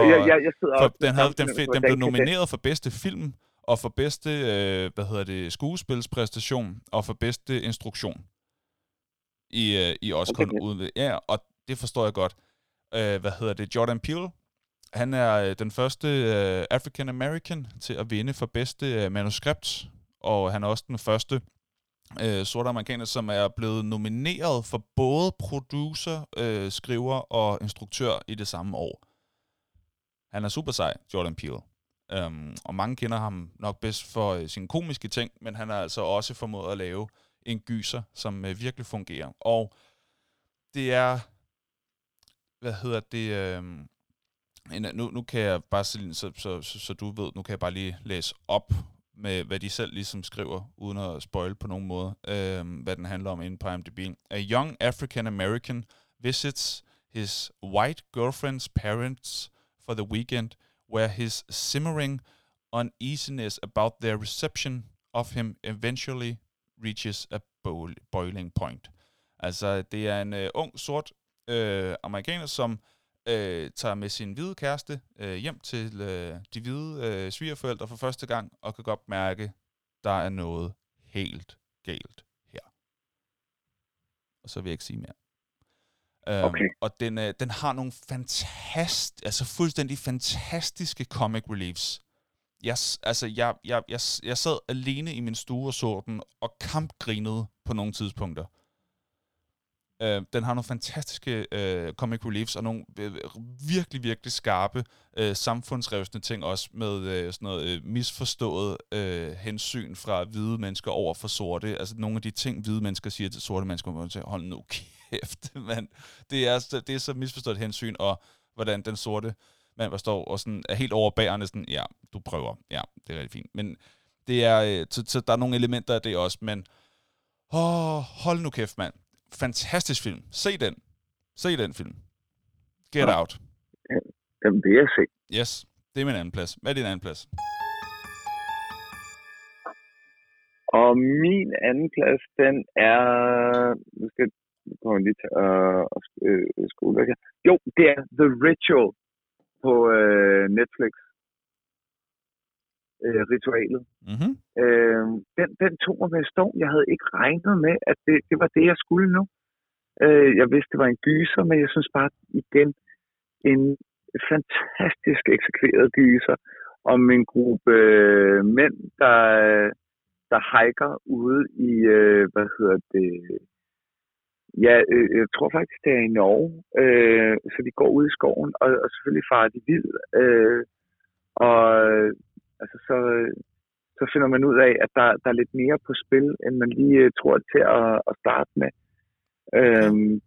Den blev nomineret for bedste film, og for bedste skuespilspræstation, og for bedste instruktion i Oscar'en uden. Ja, og det forstår jeg godt. Jordan Peele, han er den første African American til at vinde for bedste manuskript, og han er også den første sorte amerikaner, som er blevet nomineret for både producer, skriver og instruktør i det samme år. Han er super sej, Jordan Peele. Og mange kender ham nok bedst for sine komiske ting, men han har altså også formået at lave en gyser, som virkelig fungerer. Og det er... Nu kan jeg bare, så du ved, nu kan jeg bare lige læse op med, hvad de selv ligesom skriver, uden at spoil på nogen måde, hvad den handler om inde på IMDb. A young African American visits his white girlfriend's parents for the weekend, where his simmering uneasiness about their reception of him eventually reaches a boiling point. Altså, det er en ung, sort amerikaner, som tager med sin hvide kæreste hjem til de hvide svigerforældre for første gang, og kan godt mærke, der er noget helt galt her. Og så vil jeg ikke sige mere. Okay. Og den har nogle fuldstændig fantastiske comic reliefs. Jeg sad alene i min stue og så den, og kampgrinede på nogle tidspunkter. Den har nogle fantastiske comic reliefs og nogle virkelig, virkelig skarpe samfundsrevsende ting, også med sådan noget misforstået hensyn fra hvide mennesker over for sorte. Altså nogle af de ting, hvide mennesker siger til sorte mennesker, man siger, hold nu kæft, mand. Det er så misforstået hensyn, og hvordan den sorte mand, der står og sådan, er helt over bagerne, sådan, ja, du prøver. Ja, det er rigtig fint. Men det er, så der er nogle elementer af det også, men hold nu kæft, mand. Fantastisk film. Se den film. Get Out. Den vil jeg se. Yes, det er min anden plads. Hvad er din anden plads? Og min anden plads, den er... Nu skal jeg komme lidt og skole. Jo, det er The Ritual på Netflix. Ritualet. Mm-hmm. Den tog mig med storm. Jeg havde ikke regnet med, at det var det, jeg skulle nu. Jeg vidste, det var en gyser, men jeg synes bare igen en fantastisk eksekveret gyser om en gruppe mænd, der hiker ude i jeg tror faktisk, det er i Norge. Så de går ud i skoven, og selvfølgelig farer de vild. Og altså, så finder man ud af, at der er lidt mere på spil, end man lige tror til at starte med.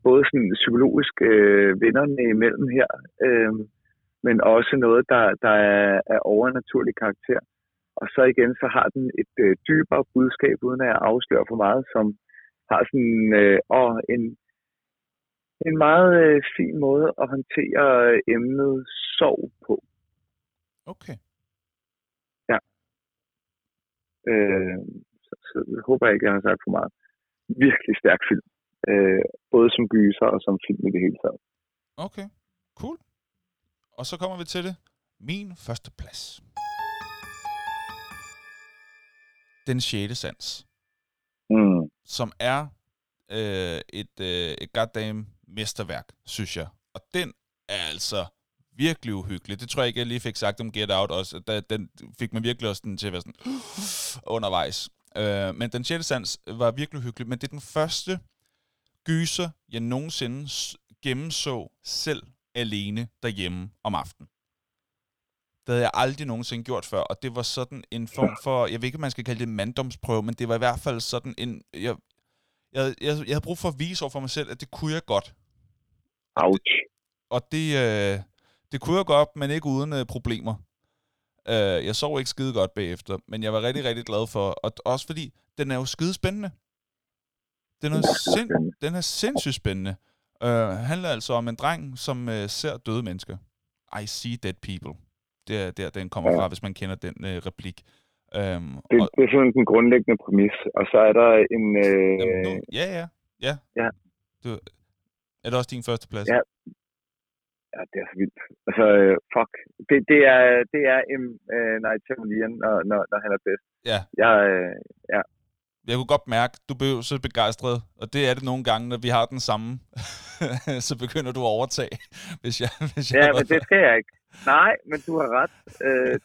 Både sådan psykologisk vinderne imellem her, men også noget, der er af overnaturlig karakter. Og så igen, så har den et dybere budskab, uden at afsløre for meget, som har sådan en meget fin måde at håndtere emnet sorg på. Okay. Så håber jeg ikke, jeg har sagt for meget. Virkelig stærk film. Både som gyser og som film i det hele taget. Okay, cool. Og så kommer vi til det. Min første plads. Den 6. sans. Mm. Som er et goddamn mesterværk, synes jeg. Og den er altså virkelig uhyggelig. Det tror jeg ikke, jeg lige fik sagt om Get Out også. Den fik man virkelig også den til at være sådan undervejs. Men Den 6. sans var virkelig uhyggelig, men det er den første gyser, jeg nogensinde gennemså selv alene derhjemme om aftenen. Det havde jeg aldrig nogensinde gjort før, og det var sådan en form for, jeg ved ikke, om man skal kalde det manddomsprøve, men det var i hvert fald sådan en, jeg havde brug for at vise over for mig selv, at det kunne jeg godt. Ouch. Og det kunne jeg godt, men ikke uden problemer. Jeg sov ikke skide godt bagefter, men jeg var rigtig, rigtig glad for, og også fordi, den er jo skide spændende. Den er sindssygt spændende. Handler altså om en dreng, som ser døde mennesker. I see dead people. Det er der, den kommer fra, hvis man kender den replik. Det er sådan en grundlæggende præmis, og så er der en... Ja. Er det også din første plads? Ja. Ja, det er så vildt. Altså, fuck. Det er M. Night Shyamalan, når han er bedst. Ja. Ja. Jeg kunne godt mærke, at du blev så begejstret, og det er det nogle gange, når vi har den samme. Så begynder du at overtage, hvis jeg men det skal jeg ikke. Nej, men du har ret.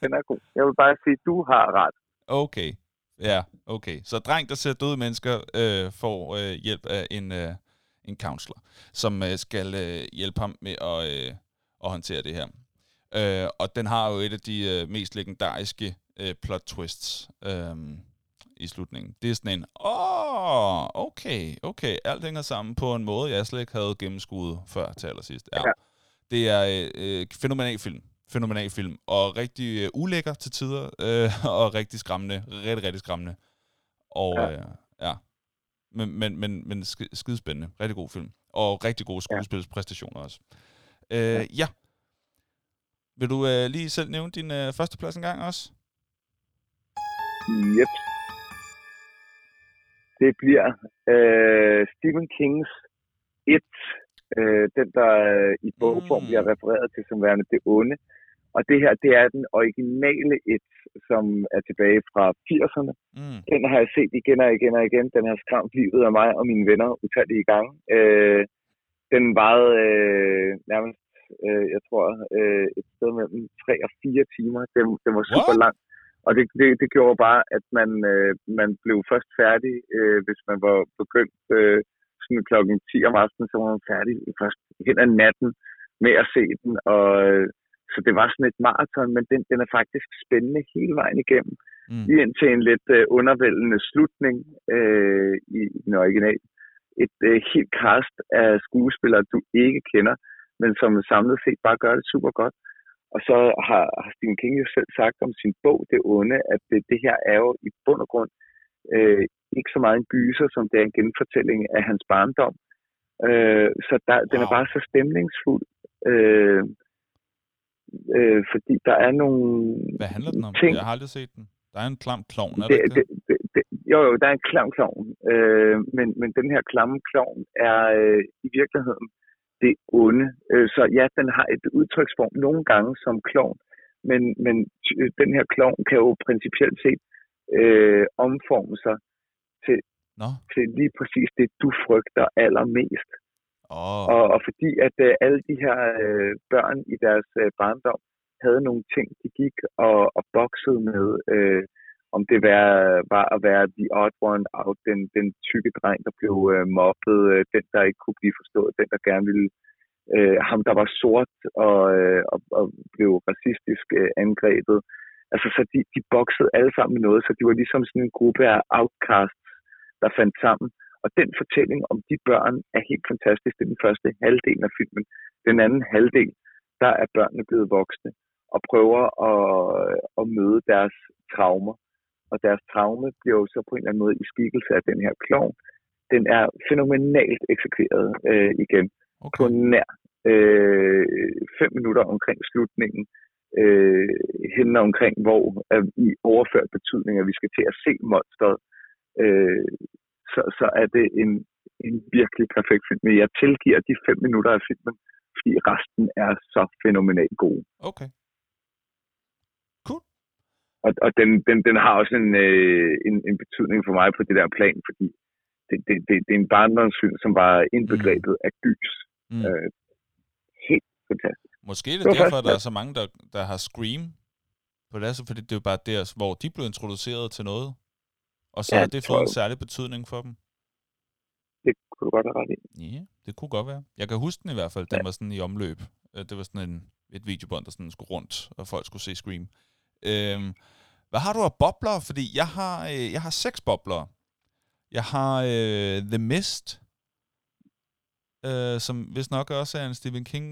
Den er god. Jeg vil bare sige, at du har ret. Okay. Ja, okay. Så dreng, der ser døde mennesker, får hjælp af en counselor, som skal hjælpe ham med at håndtere det her. Og den har jo et af de mest legendariske plot twists i slutningen. Det er sådan en, okay, alt hænger sammen på en måde, jeg slet ikke havde gennemskuet før til allersidst. Ja. Det er fænomenal film, og rigtig ulækker til tider, og rigtig skræmmende, rigtig, rigtig skræmmende. Og ja. Men skidespændende. Rigtig god film. Og rigtig gode skuespilspræstationer også. Ja. Vil du lige selv nævne din førsteplads en gang også? Yep. Det bliver Stephen Kings It. Den, der i bogform bliver refereret til som værende det onde. Og det her, det er den originale It, som er tilbage fra 80'erne. Mm. Den har jeg set igen og igen og igen. Den har skræmt livet af mig og mine venner utallige gange. Den varede nærmest, jeg tror, et sted mellem 3 og 4 timer. Den var super lang. Og det gjorde bare, at man blev først færdig, hvis man var begyndt sådan klokken 10 om aftenen, så var man færdig først hen ad natten med at se den. Og så det var sådan et maraton, men den er faktisk spændende hele vejen igennem. Lige indtil en lidt undervældende slutning i den original. Et helt cast af skuespillere, du ikke kender, men som samlet set bare gør det super godt. Og så har Stephen King jo selv sagt om sin bog, Det Onde, at det her er jo i bund og grund ikke så meget en gyser, som det er en genfortælling af hans barndom. Så den er bare så stemningsfuld. Fordi der er nogle Hvad handler den om? Ting. Jeg har aldrig set den. Der er en klam klovn, er det ikke det? Jo, der er en klam klovn. Men den her klamme klovn er i virkeligheden det onde. Så ja, den har et udtryksform nogle gange som klovn. Men den her klovn kan jo principielt set omforme sig til lige præcis det, du frygter allermest. Og fordi at alle de her børn i deres barndom havde nogle ting, de gik og boksede med, om det var at være the odd one out, den tykke dreng, der blev mobbet, den, der ikke kunne blive forstået, den, der gerne ville, ham, der var sort og blev racistisk angrebet. Altså, så de boksede alle sammen med noget, så de var ligesom sådan en gruppe af outcasts, der fandt sammen. Og den fortælling om de børn er helt fantastisk. Det er den første halvdel af filmen. Den anden halvdel, der er børnene blevet voksne og prøver at møde deres traumer. Og deres traume bliver jo så på en eller anden måde i skikkelse af den her klovn. Den er fænomenalt eksekveret igen. Okay. På nær 5 minutter omkring slutningen. Henne omkring, hvor i overført betydning, at vi skal til at se monsteret. Så er det en virkelig perfekt film. Men jeg tilgiver de 5 minutter af filmen, fordi resten er så fænomenalt god. Okay. Cool. Og den har også en betydning for mig på det der plan, fordi det er en barndomsfilm, som var indbegrebet af gys. Mm. Helt fantastisk. Måske er det derfor, at der er så mange, der har Scream på det, fordi det er jo bare der, hvor de blev introduceret til noget. Og så har det fået en særlig betydning for dem. Det kunne godt have ret i. Ja, det kunne godt være. Jeg kan huske den i hvert fald. Den var sådan i omløb. Det var sådan et videobånd, der sådan skulle rundt, og folk skulle se Scream. Hvad har du af bobler? Fordi jeg har 6 bobler. Jeg har The Mist, som vist nok også er en Stephen King,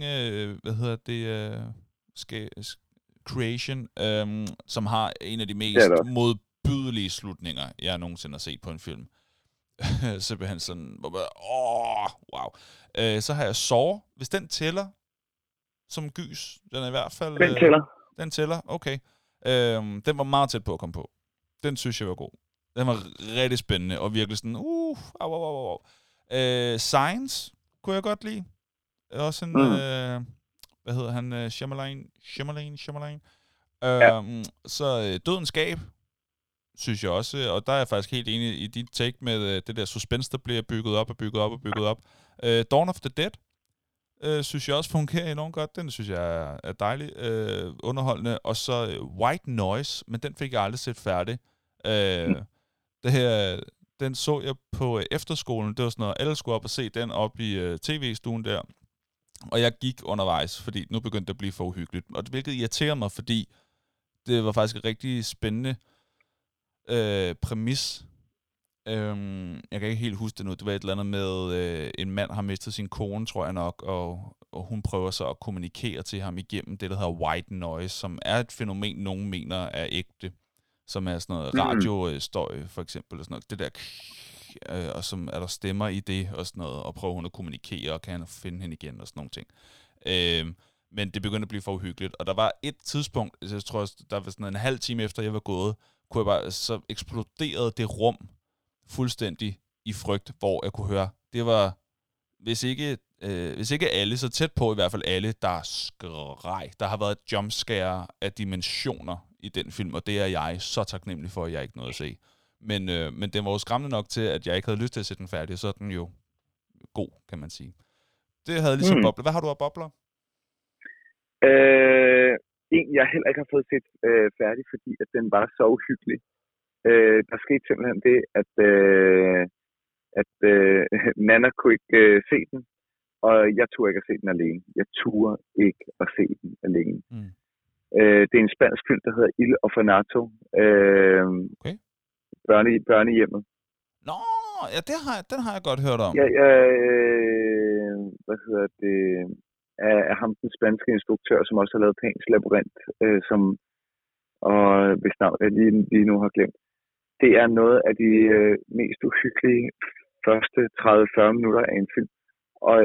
creation, som har en af de mest modbydelige slutninger, jeg nogensinde har set på en film. Simpelthen sådan, wow. Så har jeg Saw. Hvis den tæller som gys, den er i hvert fald... Den tæller. Den tæller, okay. Den var meget tæt på at komme på. Den synes jeg var god. Den var rigtig spændende, og virkelig sådan, Science kunne jeg godt lide. Også en Hvad hedder han? Shyamalan. Ja. Så Dødens Gab, synes jeg også. Og der er jeg faktisk helt enig i dit take med det der suspense, der bliver bygget op. Dawn of the Dead, synes jeg også fungerer enormt godt. Den synes jeg er dejlig, underholdende. Og så White Noise, men den fik jeg aldrig set færdig. Det her, den så jeg på efterskolen. Det var sådan noget, alle skulle op og se den op i tv-stuen der. Og jeg gik undervejs, fordi nu begyndte det at blive for uhyggeligt. Og det, hvilket irriterer mig, fordi det var faktisk en rigtig spændende præmis. Jeg kan ikke helt huske det nu. Det var et eller andet med, en mand har mistet sin kone, tror jeg nok, og hun prøver så at kommunikere til ham igennem det, der hedder white noise, som er et fænomen, nogen mener er ægte, som er sådan noget radiostøj, for eksempel, og sådan noget. Det der, og som er der stemmer i det, og sådan noget, og prøver hun at kommunikere, og kan han finde hende igen, og sådan nogle ting. Men det begyndte at blive for uhyggeligt, og der var et tidspunkt, jeg tror, der var sådan en halv time efter, jeg var gået, så eksploderede det rum fuldstændig i frygt, hvor jeg kunne høre, det var, hvis ikke alle, så tæt på i hvert fald alle, der skreg. Der har været et jumpscare af dimensioner i den film, og det er jeg så taknemmelig for, at jeg ikke nåede at se. Men den var jo skræmmende nok til, at jeg ikke havde lyst til at se den færdig, så er den jo god, kan man sige. Det havde ligesom bobler. Hvad har du af bobler? En, jeg heller ikke har fået set færdig, fordi at den var så uhyggelig. Der skete simpelthen det, at Nana kunne ikke se den, og jeg turde ikke at se den alene. Det er en spansk film, der hedder Il Orfanato. Okay. Børnehjemmet. Nå, ja, den har jeg godt hørt om. Ja, hvad hedder det? Af ham, den spanske instruktør, som også har lavet Pans Labyrint, og hvis navn jeg lige nu har glemt. Det er noget af de mest uhyggelige første 30-40 minutter af en film. Og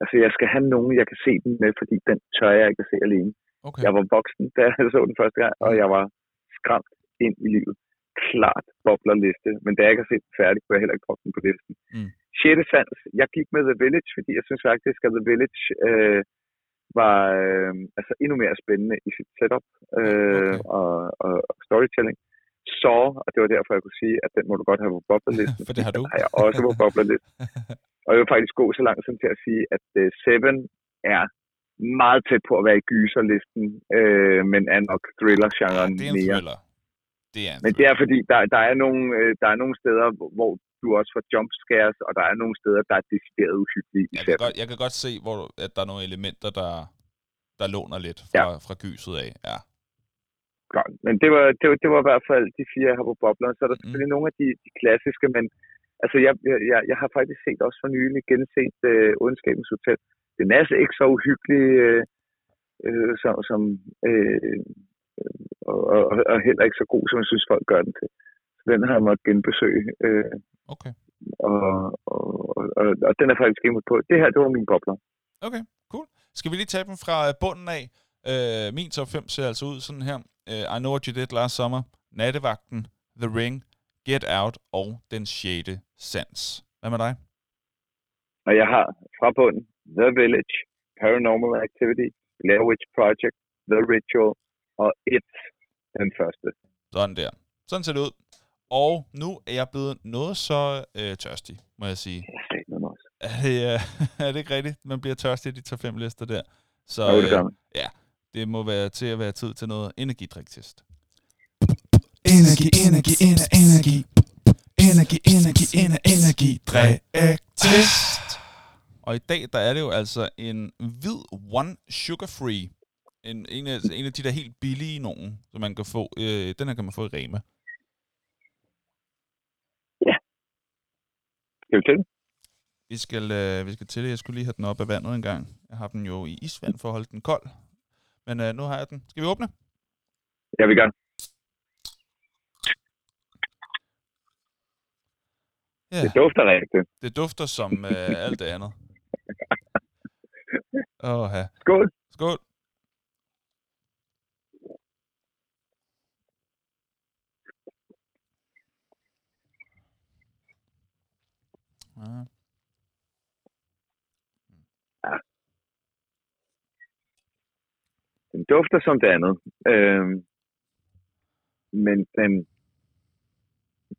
altså, jeg skal have nogen, jeg kan se den med, fordi den tør jeg ikke at se alene. Okay. Jeg var voksen, da jeg så den første gang, og jeg var skræmt ind i livet. Klart boblerliste, men da jeg ikke har set den færdig, kunne jeg heller ikke droppe den på listen. 6. sans. Jeg gik med The Village, fordi jeg synes faktisk, at The Village var altså endnu mere spændende i sit setup og storytelling. Saw, og det var derfor, jeg kunne sige, at den må du godt have på boblerlisten. For det har du. Den har jeg også på boblerlisten. Og jeg var faktisk god så langt som til at sige, at 7 er meget tæt på at være i gyserlisten, men er nok thriller-genren mere. Ja, det er en thriller. Men det er fordi, der er nogle steder, hvor du også får jumpscares, og der er nogle steder, der er decideret uhyggelige. Jeg kan godt se, hvor at der er nogle elementer, der låner lidt fra gyset af. Ja. Godt. Men det var i hvert fald de 4 her på boblerne. Så er der selvfølgelig nogle af de klassiske, men altså jeg har faktisk set også for nylig genset Ondskabens Hotel. Det er masse ikke så uhyggelige og heller ikke så god, som jeg synes, folk gør den til. Så den har jeg måttet genbesøge. Okay. Og den er faktisk gennem på. Det her, det var mine bobler. Okay, cool. Skal vi lige tage dem fra bunden af? Min top 5 ser altså ud sådan her. I Know What You Did Last Summer, Nattevagten, The Ring, Get Out og Den 6. sans. Hvad med dig? Og jeg har fra bunden The Village, Paranormal Activity, Blair Witch Project, The Ritual, og den første. Sådan der. Sådan ser det ud. Og nu er jeg blevet noget så tørstig, må jeg sige. Jeg er ikke noget. Er det ikke rigtigt? Man bliver tørstig i de 5 lister der. Så ja, det må være til at være tid til noget energidriktest. Energidriktest. Og i dag, der er det jo altså en hvid one sugar free. En af de der helt billige nogen, som man kan få. Den her kan man få i Rema. Ja. Skal vi til den? Vi skal til det. Jeg skulle lige have den op af vandet en gang. Jeg har den jo i isvand for at holde den kold. Men nu har jeg den. Skal vi åbne? Ja, vi gør. Ja. Det dufter rigtigt. Det dufter som alt det andet. Oha. Skål. Skål. Ja. dufter som det andet. Men den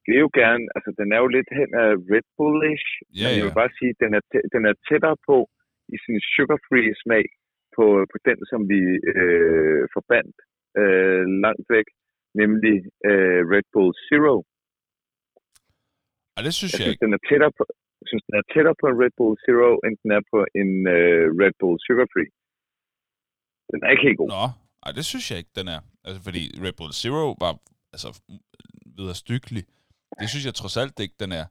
vil jo gerne, altså den er jo lidt hen af Red Bullish, ja, men jeg vil bare sige, den er tættere på i sin sugar-free smag på den, som vi forbandt langt væk, nemlig Red Bull Zero. Og det synes jeg ikke. Jeg synes, den er tættere på en Red Bull Zero, end den er på en Red Bull Sugar-Free. Den er ikke helt god. Nå, ej, det synes jeg ikke, den er. Altså, fordi Red Bull Zero var altså vederstykkelig. Det synes jeg trods alt ikke, den er.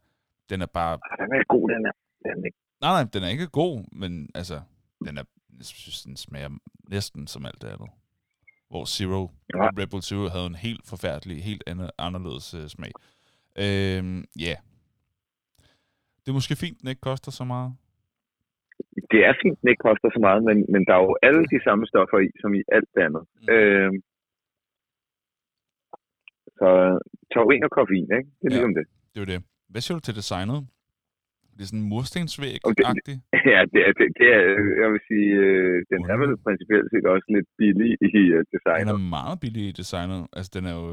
Den er bare... Ej, den er god, den er. Den er ikke... Nej, den er ikke god, men altså, den er, jeg synes, den smager næsten som alt det andet. Hvor Zero, ja. Red Bull Zero havde en helt forfærdelig, helt anderledes smag. Ja. Det er måske fint, den ikke koster så meget. Det er fint, den ikke koster så meget, men der er jo alle de samme stoffer i, som i alt det andet. Mm. Så taurin og koffein, ikke? Det er ligesom det. Det er jo det. Hvad siger du til designet? Det er sådan en murstensvæg-agtig? Ja, det er, jeg vil sige, den er vel principielt set også lidt billig i designet. Den er meget billig i designet. Altså, den er jo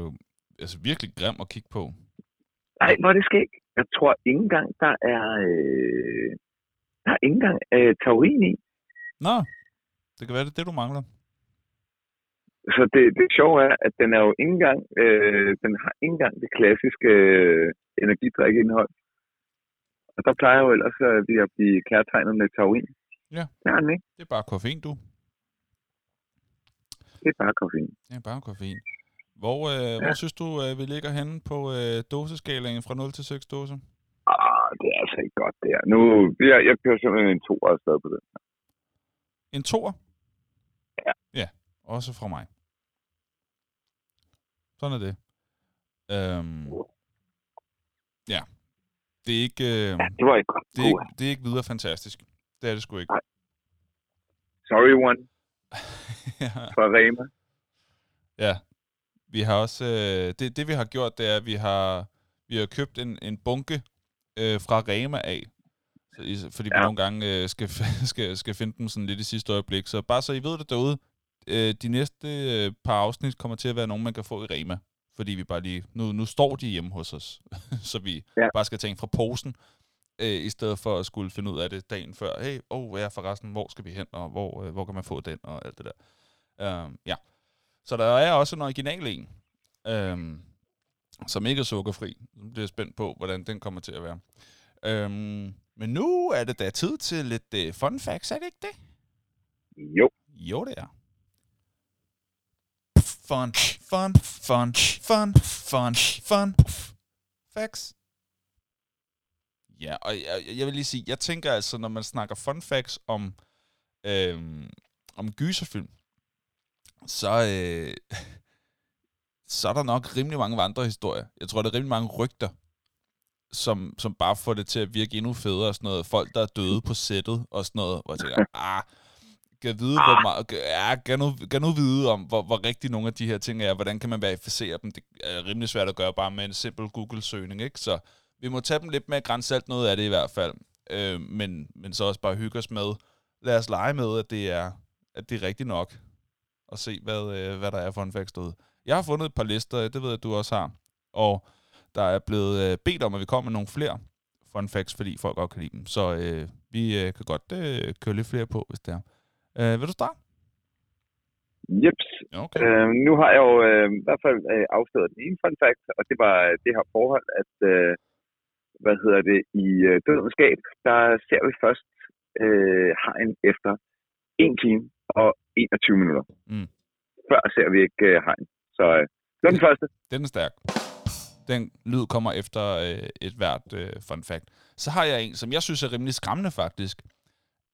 altså, virkelig grim at kigge på. Nej, hvor det skægt. Jeg tror ikke engang, der er taurin i. Nå, det kan være, det er det, du mangler. Så det sjove er, at den er jo ikke engang, den har ikke engang det klassiske energidrikkeindhold. Og der plejer jo ellers vi at blive kærtegnet med taurin. Ja, det er den ikke. Det er bare koffein, du. Det er bare koffein. Det er bare koffein. Hvor synes du, vi ligger henne på doseskalingen fra 0 til 6 doser? Det er altså ikke godt, det er. Nu, jeg kører simpelthen en 2'er afsted på det. En 2'er? Ja. Ja, også fra mig. Sådan er det. Ja. Det er ikke... det var ikke godt. Det er ikke videre fantastisk. Det er det sgu ikke. Nej. Sorry one. Ja. Fra Rema. Ja. Vi har også det vi har gjort, det er, at vi har købt en bunke fra Rema af, fordi vi nogle gange skal finde dem sådan lidt i sidste øjeblik. Så bare så I ved det derude, de næste par afsnit kommer til at være nogen, man kan få i Rema, fordi vi bare lige nu står de hjemme hos os, så vi bare skal tænke fra posen i stedet for at skulle finde ud af det dagen før. Hey, hvad er forresten, hvor skal vi hen, og hvor kan man få den og alt det der. Så der er også en original en, som ikke er sukkerfri. Nu bliver jeg spændt på, hvordan den kommer til at være. Men nu er det da tid til lidt fun facts, er det ikke det? Jo. Jo, det er. Fun, fun, fun, fun, fun, fun facts. Ja, og jeg vil lige sige, jeg tænker altså, når man snakker fun facts om gyserfilm, så er der nok rimelig mange vandrehistorier. Jeg tror, der er rimelig mange rygter, som bare får det til at virke endnu federe. Sådan noget. Folk, der er døde på sættet og sådan noget. Hvor jeg tænker, kan nu vide om, hvor rigtig nogle af de her ting er. Hvordan kan man verificere dem? Det er rimelig svært at gøre bare med en simpel Google-søgning. Ikke? Så vi må tage dem lidt med grænsalt noget af det i hvert fald. Men så også bare hygge os med. Lad os lege med, at det er rigtigt nok. Og se, hvad der er for en fun fact derude. Jeg har fundet et par lister, det ved jeg, du også har. Og der er blevet bedt om, at vi kommer med nogle flere fun facts, fordi folk godt kan lide dem. Så vi kan godt køre lidt flere på, hvis det er. Vil du starte? Jeps. Okay. Nu har jeg jo i hvert fald afsløret den ene fun fact, og det var det her forhold, at i Dødens Gab, der ser vi først hegn efter 1 time og 21 minutter. Mm. Før ser vi ikke hegn. Så det var den første. Den er stærk. Den lyd kommer efter et hvert fun fact. Så har jeg en, som jeg synes er rimelig skræmmende faktisk.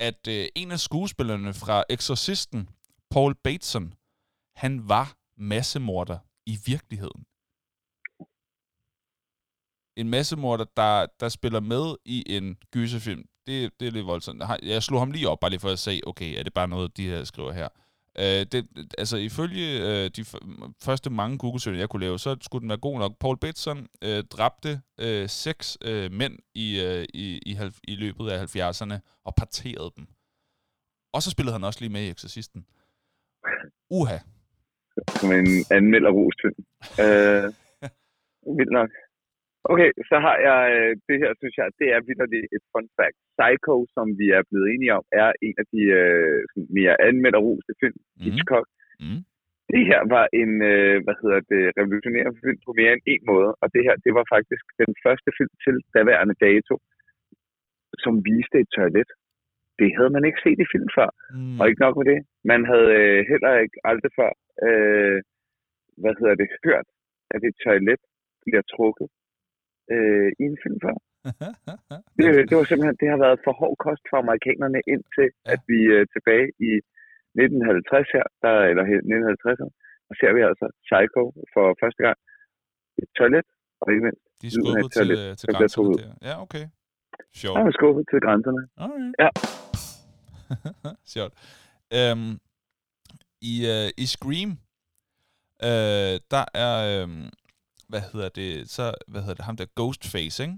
At en af skuespillerne fra Exorcisten, Paul Bateson, han var massemorder i virkeligheden. En massemorder, der spiller med i en gyserfilm. Det er lidt voldsomt. Jeg slog ham lige op, bare lige for at se, okay, er det bare noget, de her skriver her? Altså, ifølge de første mange Google-søgninger, jeg kunne lave, så skulle den være god nok. Paul Bateson dræbte 6 mænd i løbet af 70'erne og parterede dem. Og så spillede han også lige med i Exorcisten. Uha. Som en anmelderros film. Vildt nok. Okay, så har jeg det her, synes jeg, det er vitterligt et fun fact. Psycho, som vi er blevet enige om, er en af de mere anmelderroste film, Hitchcock. Mm. Det her var en, revolutionerende film på mere end en måde, og det her, det var faktisk den første film til daværende dato, som viste et toilet. Det havde man ikke set i film før, og ikke nok med det. Man havde heller ikke aldrig før, hørt, at et toilet bliver trukket i en film før. Det var simpelthen, det har været for hård kost for amerikanerne indtil, at vi tilbage i 1950 her, eller 1950'erne, og ser vi altså Psycho for første gang. Et toilet, og ikke mindst. De er skubbet til grænserne der. Ja, okay. Sjovt. Jeg er skubbet til grænserne. Okay. Ja. Sjovt. I Scream, der er, ham der Ghostface, ikke?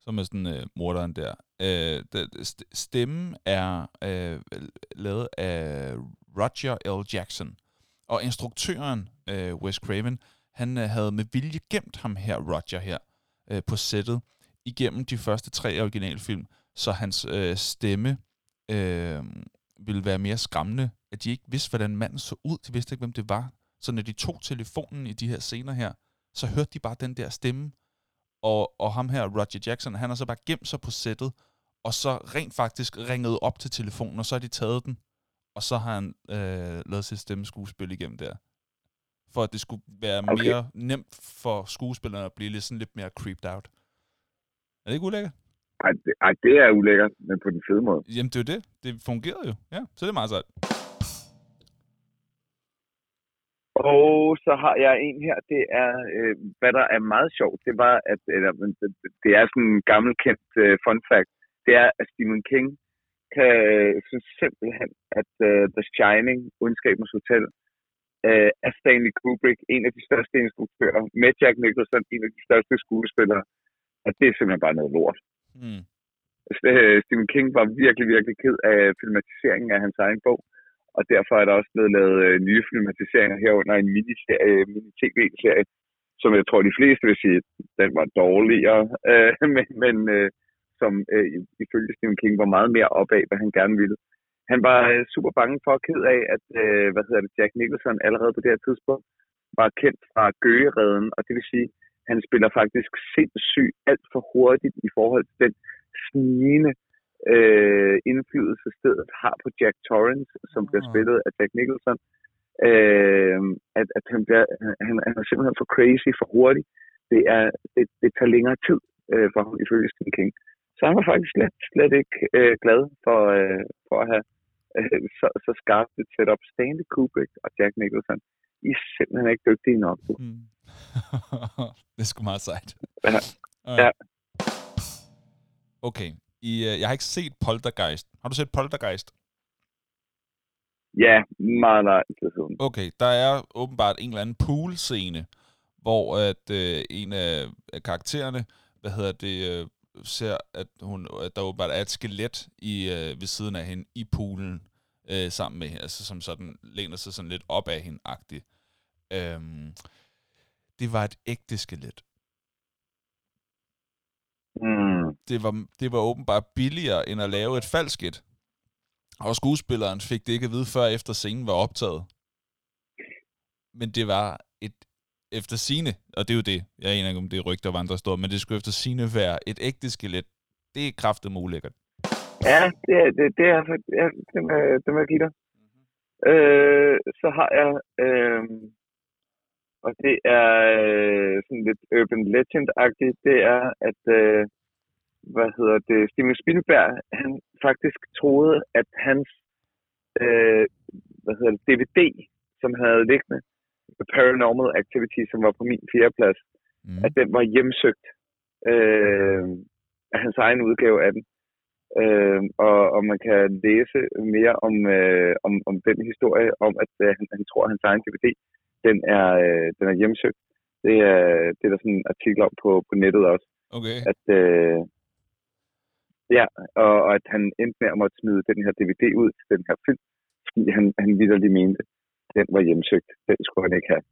Som er sådan morderen der. Stemmen er lavet af Roger L. Jackson. Og instruktøren, Wes Craven, han havde med vilje gemt ham her, Roger her, på sættet, igennem de første 3 originalfilm, så hans stemme ville være mere skræmmende, at de ikke vidste, hvordan manden så ud. De vidste ikke, hvem det var. Så når de tog telefonen i de her scener her, så hørte de bare den der stemme. Og ham her, Roger Jackson, han har så bare gemt sig på sættet, og så rent faktisk ringede op til telefonen, og så har de taget den, og så har han lavet sit stemmeskuespil igennem der. For at det skulle være mere nemt for skuespillerne at blive lidt mere creeped out. Er det ikke ulækkert? Ej, det er ulækkert, men på den fede måde. Jamen, det er jo det. Det fungerede jo. Ja, så det er meget sejt. Og så har jeg en her, det er, hvad der er meget sjovt, det var, at det er sådan en gammelkendt fun fact, det er, at Stephen King synes simpelthen, at The Shining, Ondskabens Hotel, er Stanley Kubrick, en af de største instruktører, med Jack Nicholson, en af de største skuespillere, at det er simpelthen bare noget lort. Mm. Stephen King var virkelig, virkelig ked af filmatiseringen af hans egen bog, og derfor er der også blevet lavet nye filmatiseringer herunder en mini-tv-serie, som jeg tror, de fleste vil sige, den var dårligere, men som ifølge Stephen King var meget mere op af, hvad han gerne ville. Han var super bange for og ked af, at Jack Nicholson allerede på det her tidspunkt var kendt fra Gøgereden, og det vil sige, at han spiller faktisk sindssygt alt for hurtigt i forhold til den snigende indflydelse stedet har på Jack Torrance, som bliver spillet af Jack Nicholson, at han er simpelthen for crazy, for hurtig. Det tager længere tid for ham, ifølge Stephen King. Så han var faktisk slet ikke glad for at have så skarpt et setup. Stanley Kubrick og Jack Nicholson, I er simpelthen ikke dygtige nok. Det er sgu meget sejt. Ja. Okay. Jeg har ikke set Poltergeist. Har du set Poltergeist? Ja, meget lang tid siden. Okay, der er åbenbart en eller anden pool-scene, hvor at en af karaktererne, ser, at at der åbenbart er et skelet ved siden af hende i poolen sammen med hende, altså som sådan læner sig sådan lidt op af hende-agtigt. Det var et ægte skelet. Mm. Det var åbenbart billigere end at lave et falsk et. Og skuespilleren fik det ikke at vide før efter scenen var optaget. Men det var et efter sigende, og det er jo det. Jeg er enig om det er rygter og vandre står, men det skulle efter sigende være et ægte skelet. Det er kraftigt ulækkert. Ja, det må jeg give dig. Så har jeg og det er sådan lidt urban legend-agtigt, det er, at Steven Spielberg, han faktisk troede, at hans DVD, som han havde liggende, Paranormal Activity, som var på min 4. plads, at den var hjemsøgt af hans egen udgave af den. Og man kan læse mere om den historie, om at han tror, at hans egen DVD, den er hjemsøgt. Det er der sådan en artikel om på nettet også. Okay. Og at han endte med at måtte smide den her DVD ud til den her film, fordi han vitterligt mente, den var hjemsøgt. Den skulle han ikke have.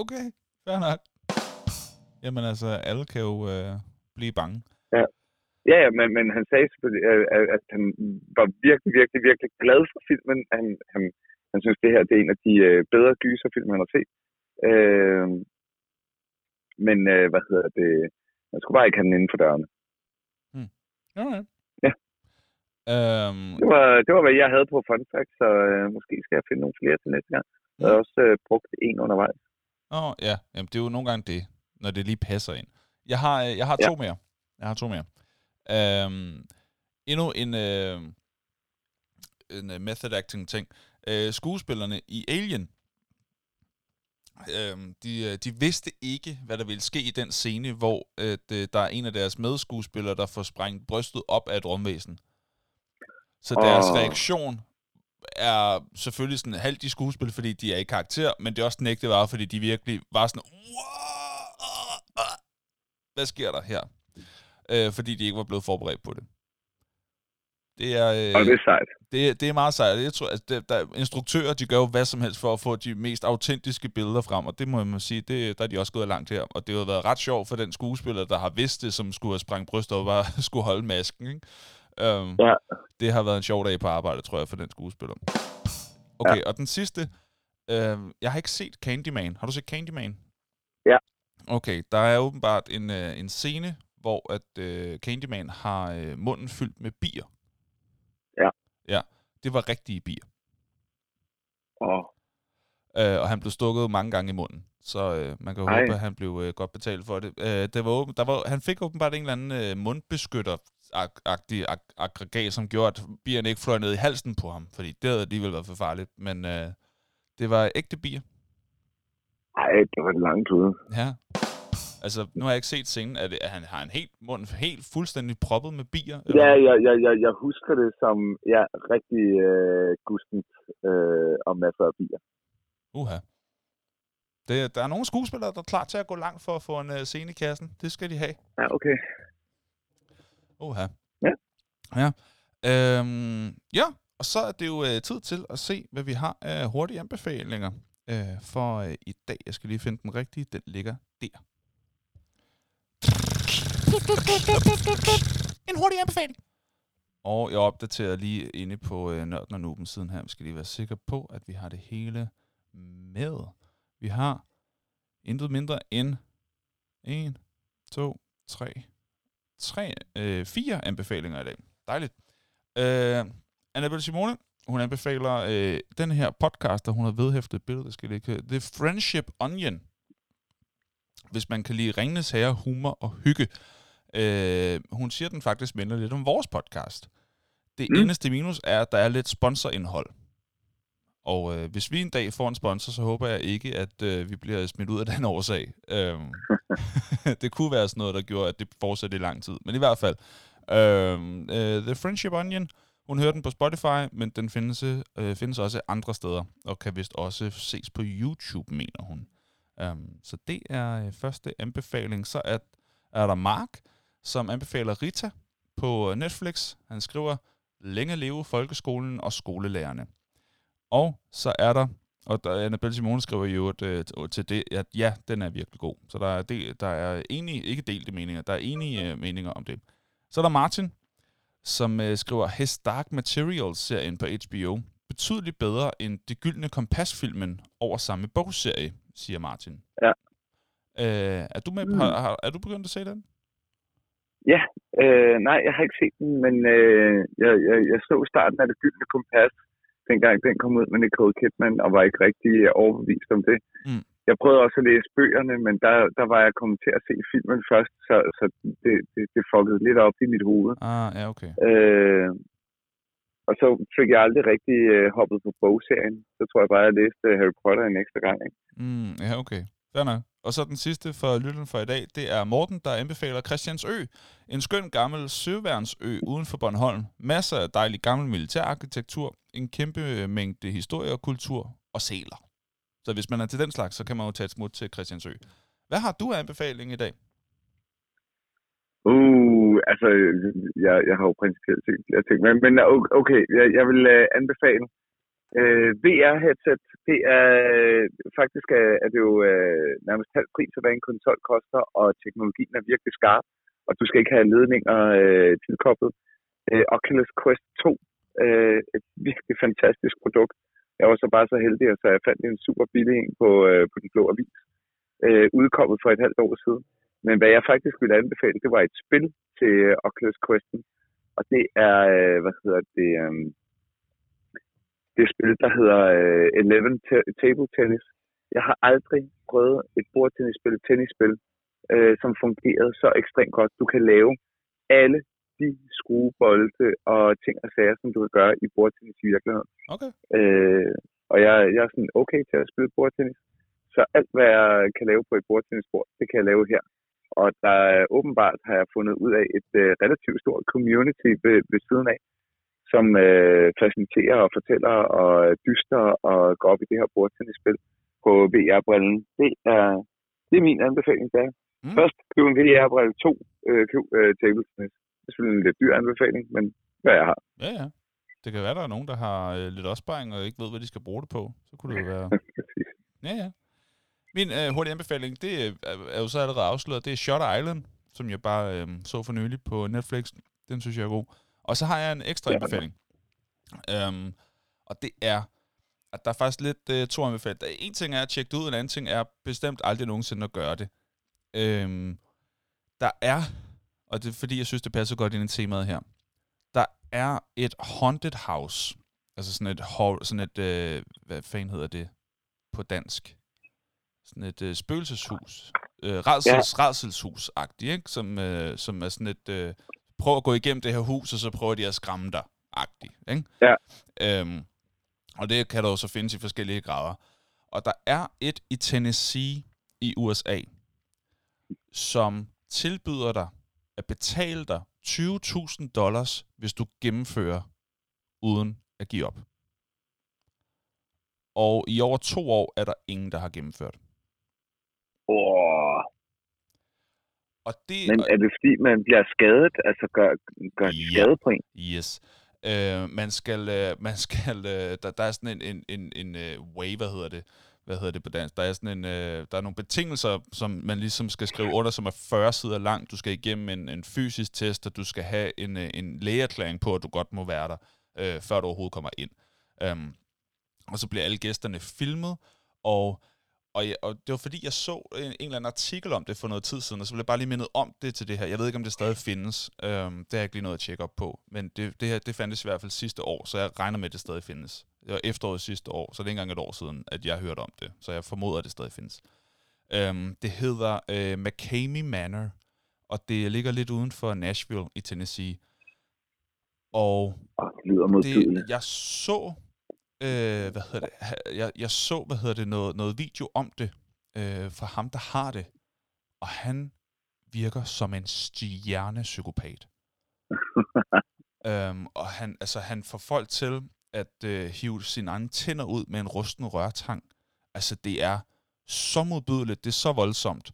Okay, fair nok. Jamen altså, alle kan jo blive bange. Ja, ja, ja, men han sagde selvfølgelig, at han var virkelig glad for filmen. Han synes, det her det er en af de bedre gyserfilm, han har set. Men hvad hedder det? Jeg skulle bare ikke have den inden for dørene. Hmm. Alright. Ja. Det var, hvad jeg havde på Fun Fact, så måske skal jeg finde nogle flere til næste gang. Jeg havde også brugt en undervejs. Åh, ja. Jamen, det er jo nogle gange det, når det lige passer ind. Jeg har to mere. Endnu en method acting ting. Skuespillerne i Alien, de vidste ikke, hvad der ville ske i den scene, hvor der er en af deres medskuespillere, der får sprængt brystet op af et rumvæsen. Så deres reaktion er selvfølgelig sådan halvt i skuespil, fordi de er i karakter, men det er også den ægte vare, fordi de virkelig var sådan, hvad sker der her? Fordi de ikke var blevet forberedt på det. Det er sejt. Det er meget sejt. Jeg tror, altså, der er instruktører, de gør jo hvad som helst for at få de mest autentiske billeder frem, og det må man sige, der er de også gået langt her. Og det har været ret sjovt for den skuespiller, der har vidst det, som skulle have sprængt brystet og bare skulle holde masken, ikke? Ja. Det har været en sjov dag på arbejde, tror jeg, for den skuespiller. Okay, ja. Og den sidste. Jeg har ikke set Candyman. Har du set Candyman? Ja. Okay, der er åbenbart en scene, hvor at Candyman har munden fyldt med bier. Ja. Ja, det var rigtige bier. Og han blev stukket mange gange i munden, så man kan håbe, at han blev godt betalt for det. Han fik åbenbart en eller anden mundbeskytter-agtig aggregat, som gjorde, at bierne ikke fløj ned i halsen på ham, fordi det havde alligevel været for farligt, men det var ægte bier. Nej, det var det langt ude. Ja. Altså, nu har jeg ikke set scenen, at han har en helt mund fuldstændig proppet med bier. Eller? Ja, jeg husker det som rigtig gustent og masser af bier. Uha. Der er nogle skuespillere, der er klar til at gå langt for at få en scene i kassen. Det skal de have. Ja, okay. Uha. Ja. Ja. Ja, og så er det jo tid til at se, hvad vi har af hurtige anbefalinger for i dag. Jeg skal lige finde den rigtige. Den ligger der. En hurtig anbefaling. Og jeg opdaterer lige inde på Nørden og Nuben siden her. Vi skal lige være sikre på, at vi har det hele med. Vi har intet mindre end 1, 2, 4 anbefalinger i dag. Dejligt. Annabelle Simone, hun anbefaler den her podcast, der hun har vedhæftet billeder. Det skal ligge The Friendship Onion. Hvis man kan lide Ringenes Herre, humor og hygge. Hun siger, den faktisk minder lidt om vores podcast. Det eneste minus er, at der er lidt sponsorindhold. Og hvis vi en dag får en sponsor, så håber jeg ikke, at vi bliver smidt ud af den årsag. Det kunne være sådan noget, der gjorde, at det fortsatte i lang tid. Men i hvert fald. The Friendship Onion. Hun hører den på Spotify, men den findes også andre steder. Og kan vist også ses på YouTube, mener hun. Så det er første anbefaling. Så er der Mark, som anbefaler Rita på Netflix. Han skriver, længe leve folkeskolen og skolelærerne. Og så er der, Annabelle Simone skriver jo til det, at ja, den er virkelig god. Så der er enige, ikke delte meninger, der er enige meninger om det. Så er der Martin, som skriver, His Dark Materials-serien på HBO. Betydeligt bedre end Det Gyldne Kompas-filmen over samme bogserie, siger Martin. Ja. Er du med? Er du begyndt at se den? Ja. Nej, jeg har ikke set den, men jeg så starten af Det Gyldne Kompas, dengang den kom ud med Nicole Kidman, og var ikke rigtig overbevist om det. Mm. Jeg prøvede også at læse bøgerne, men der var jeg kommet til at se filmen først, så det fuckede lidt op i mit hoved. Ah, ja, okay. Og så fik jeg aldrig rigtig hoppet på bogserien. Så tror jeg bare, at jeg læste Harry Potter en ekstra gang. Ikke? Ja, okay. Sådan. Og så den sidste for lytteren for i dag, det er Morten, der anbefaler Christiansø. En skøn gammel søværnsø uden for Bornholm. Masser af dejlig gammel militærarkitektur. En kæmpe mængde historie og kultur og sæler. Så hvis man er til den slags, så kan man jo tage et smut til Christiansø. Hvad har du af anbefaling i dag? Altså, jeg har jo principielt set flere ting, men okay, jeg vil anbefale VR-headset, det er faktisk er det jo nærmest halv pris af, hvad en konsol koster, og teknologien er virkelig skarp, og du skal ikke have ledninger tilkoblet. Oculus Quest 2, et virkelig fantastisk produkt. Jeg var så bare så heldig, at jeg fandt en super billig en på Den Blå Avis, udkommet for et halvt år siden. Men hvad jeg faktisk ville anbefale, det var et spil til Oculus Questen, og det er, det spil, der hedder 11 Table Tennis. Jeg har aldrig prøvet et bordtennisspil, et tennisspil, som fungerede så ekstremt godt. Du kan lave alle de skruebolde og ting og sager, som du kan gøre i bordtennis i virkeligheden. Okay. Og jeg er sådan okay til at spille bordtennis, så alt, hvad jeg kan lave på et bordtennisbord, det kan jeg lave her. Og der åbenbart har jeg fundet ud af et relativt stort community ved siden af, som faciliterer og fortæller og dyster og går op i det her bordtennisspil på VR-brillen. Det er min anbefaling, der. Først køb en VR-brille, 2 køb tabletennis. Det er selvfølgelig en lidt dyr anbefaling, men hvad jeg har. Ja, ja. Det kan være, der er nogen, der har lidt opsparing og ikke ved, hvad de skal bruge det på. Så kunne det jo være... Ja, ja. Min hurtige anbefaling, det er jo så allerede afsløret. Det er Shutter Island, som jeg bare så for nylig på Netflix. Den synes jeg er god. Og så har jeg en ekstra anbefaling. Og det er, at der er faktisk lidt to anbefalinger. En ting er at tjekke det ud, en anden ting er bestemt aldrig nogensinde at gøre det. Der er, og det er fordi, jeg synes, det passer godt ind i temaet her, der er et haunted house. Altså sådan et hvad fanden hedder det på dansk? Sådan et spøgelseshus. Rædselshus-agtigt, ikke? Som er sådan et... prøv at gå igennem det her hus, og så prøver de at skræmme dig, agtigt, ikke? Ja. Og det kan der jo så findes i forskellige grader. Og der er et i Tennessee i USA, som tilbyder dig at betale dig $20,000, hvis du gennemfører uden at give op. Og i over 2 år er der ingen, der har gennemført. Og det, men er det fordi, man bliver skadet? Altså gør de skade på en? Yes. Man skal der er sådan en way, Hvad hedder det på dansk? Der er sådan en, der er nogle betingelser, som man ligesom skal skrive under, som er 40 sider langt. Du skal igennem en fysisk test, og du skal have en lægeerklæring på, at du godt må være der, før du overhovedet kommer ind. Og så bliver alle gæsterne filmet, og det var fordi, jeg så en eller anden artikel om det for noget tid siden, og så blev jeg bare lige mindet om det til det her. Jeg ved ikke, om det stadig findes. Det har jeg ikke lige noget at tjekke op på. Men det her, det fandtes i hvert fald sidste år, så jeg regner med, at det stadig findes. Det var efteråret sidste år, så det er ikke engang et år siden, at jeg hørte om det. Så jeg formoder, at det stadig findes. Det hedder McCamey Manor, og det ligger lidt uden for Nashville i Tennessee. Og det, jeg så... Jeg så noget video om det fra ham, der har det, og han virker som en stjernepsykopat. Og han får folk til at hive sine egne tænder ud med en rusten rørtang. Altså, det er så modbydeligt, det er så voldsomt.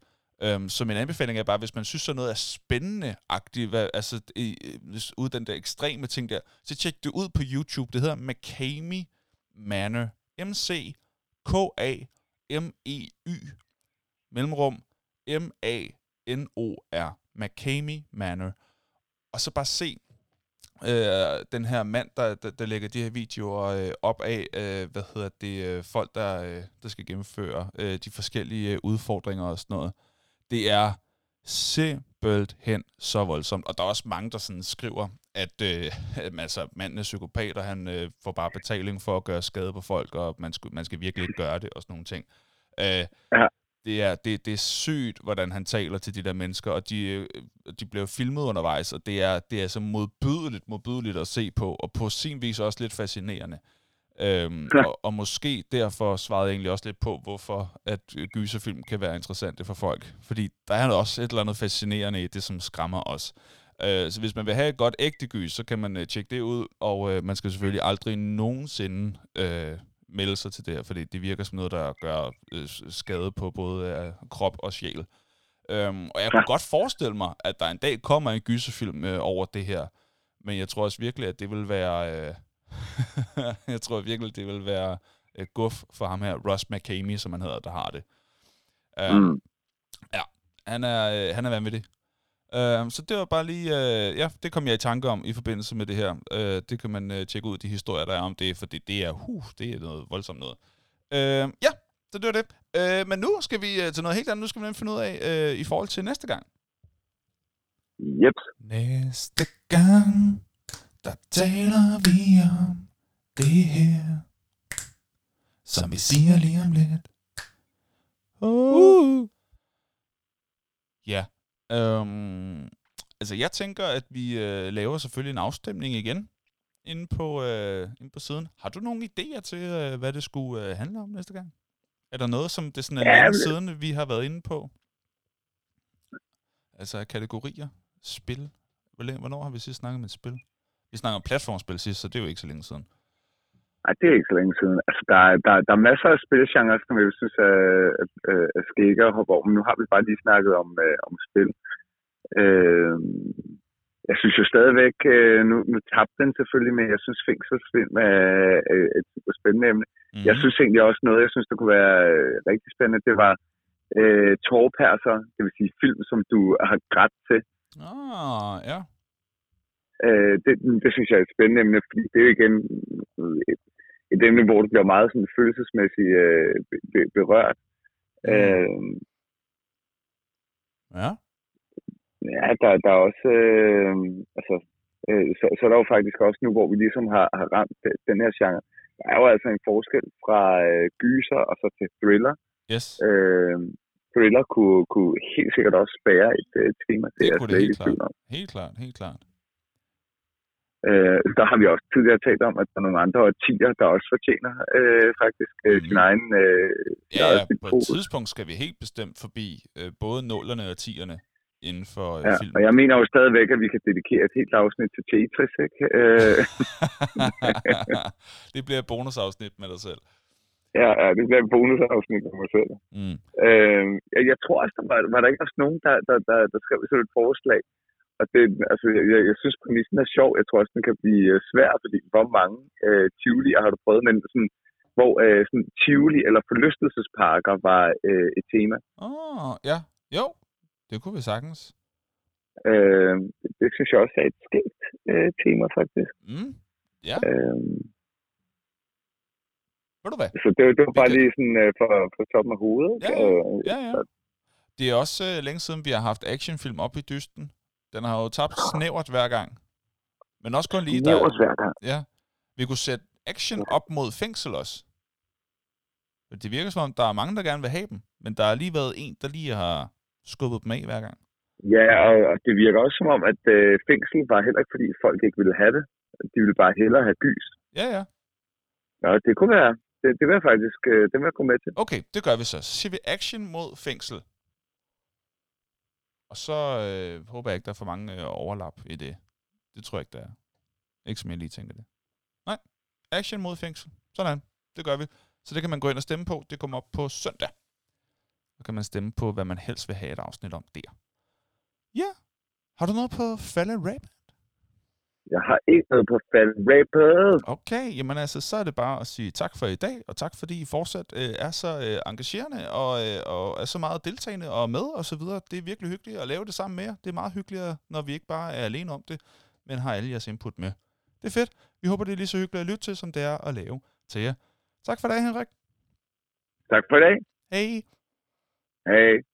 Så min anbefaling er bare, hvis man synes, så noget er spændende-agtigt, altså ud den der ekstreme ting der, så tjek det ud på YouTube. Det hedder McCamey Manor, McCamey Manor McCamey Manor, og så bare se den her mand, der lægger de her videoer op af folk, der skal gennemføre de forskellige udfordringer og sådan noget. Det er simpelthen så voldsomt, og der er også mange, der sådan skriver, at manden er psykopat, og han får bare betaling for at gøre skade på folk, og man skal virkelig ikke gøre det, og sådan nogle ting. Det er sygt, hvordan han taler til de der mennesker, og de bliver filmet undervejs, og det er så modbydeligt at se på, og på sin vis også lidt fascinerende. Og måske derfor svarede jeg egentlig også lidt på, hvorfor at gyserfilm kan være interessante for folk. Fordi der er også et eller andet fascinerende i det, som skræmmer os. Så hvis man vil have et godt ægte gys, så kan man tjekke det ud, og man skal selvfølgelig aldrig nogensinde melde sig til det her, fordi det virker som noget, der gør skade på både krop og sjæl. Og jeg kunne godt forestille mig, at der en dag kommer en gyserfilm over det her, men jeg tror også virkelig, at det vil være... Jeg tror virkelig, det vil være guf for ham her, Ross McCamey, som han hedder, der har det. Ja, han er vanvittig. Så det var bare lige, ja, det kom jeg i tanke om i forbindelse med det her. Det kan man tjekke ud, de historier, der er om det, fordi det er, det er noget voldsomt noget. Ja, så det var det. Men nu skal vi til noget helt andet. Nu skal vi nemlig finde ud af i forhold til næste gang. Yep. Næste gang, der taler vi om det her, som vi siger lige om lidt. Ja. Altså, jeg tænker, at vi laver selvfølgelig en afstemning igen inde på siden. Har du nogle idéer til, hvad det skulle handle om næste gang? Er der noget, som det sådan er længe siden, vi har været inde på? Altså kategorier, spil. Hvornår har vi sidst snakket om et spil? Vi snakker om platformspil sidst, så det er jo ikke så længe siden. Nej, det er ikke så længe siden. Altså, der er masser af spilgenre, som jeg synes er skægge og hoppe over. Men nu har vi bare lige snakket om spil. Jeg synes jo stadigvæk, nu tabte den selvfølgelig, men jeg synes fængselsfilm er et super spændende emne. Mm. Jeg synes egentlig også noget, jeg synes, der kunne være rigtig spændende, det var tårperser, det vil sige film, som du har grædt til. Ah, ja. Det synes jeg er et spændende emne, fordi det er jo igen et emne, hvor det bliver meget sådan følelsesmæssigt berørt. Mm. Ja. Ja, der er også, så er der jo faktisk også nu, hvor vi ligesom har ramt den her genre. Der er jo altså en forskel fra gyser og så til thriller. Yes. Thriller kunne helt sikkert også bære et tema til. Det kunne det helt klart. Der har vi også tidligere talt om, at der er nogle andre årtier, der også fortjener faktisk sin egen... på et tidspunkt skal vi helt bestemt forbi både nullerne og tierne inden for filmen. Og jeg mener jo stadigvæk, at vi kan dedikere et helt afsnit til Tetris, ikke? Det bliver et bonusafsnit med dig selv. Ja, det bliver et bonusafsnit med mig selv. Mm. Jeg tror også, der var der ikke også nogen, der skrev sådan et forslag. Og det, altså, jeg synes, præmissen er sjov. Jeg tror også, den kan blive svær, fordi hvor mange tivolier har du prøvet, men sådan, hvor sådan tivoli eller forlystelsesparker var et tema. Ja. Jo. Det kunne vi sagtens. Det synes jeg også er et skægt tema, faktisk. Ja. Ved du hvad? Så det var bare lige sådan for toppen af hovedet. Ja. Det er også længe siden, vi har haft actionfilm op i dysten. Den har jo tabt snævert hver gang. Men også kun lige der. Snævert hver gang. Ja. Vi kunne sætte action op mod fængsel også. Det virker som om, der er mange, der gerne vil have dem. Men der har lige været en, der lige har... skubbet dem af hver gang. Ja, og det virker også som om, at fængsel var heller ikke, fordi folk ikke ville have det. De ville bare hellere have gys. Ja. Ja, det kunne være. Det vil jeg faktisk gå med til. Okay, det gør vi så. Så siger vi action mod fængsel. Og så håber jeg ikke, der er for mange overlap i det. Det tror jeg ikke, der er. Ikke som jeg lige tænker det. Nej, action mod fængsel. Sådan, det gør vi. Så det kan man gå ind og stemme på. Det kommer op på søndag. Så kan man stemme på, hvad man helst vil have et afsnit om der. Ja. Har du noget på Fallen Rabbit? Jeg har ikke noget på Fallen Rabbit. Okay, jamen altså, så er det bare at sige tak for i dag, og tak fordi I fortsat er så engagerende, og er så meget deltagende og med, og så videre. Det er virkelig hyggeligt at lave det sammen med jer. Det er meget hyggeligere, når vi ikke bare er alene om det, men har alle jeres input med. Det er fedt. Vi håber, det er lige så hyggeligt at lytte til, som det er at lave til jer. Tak for i dag, Henrik. Tak for i dag. Hej. Hey.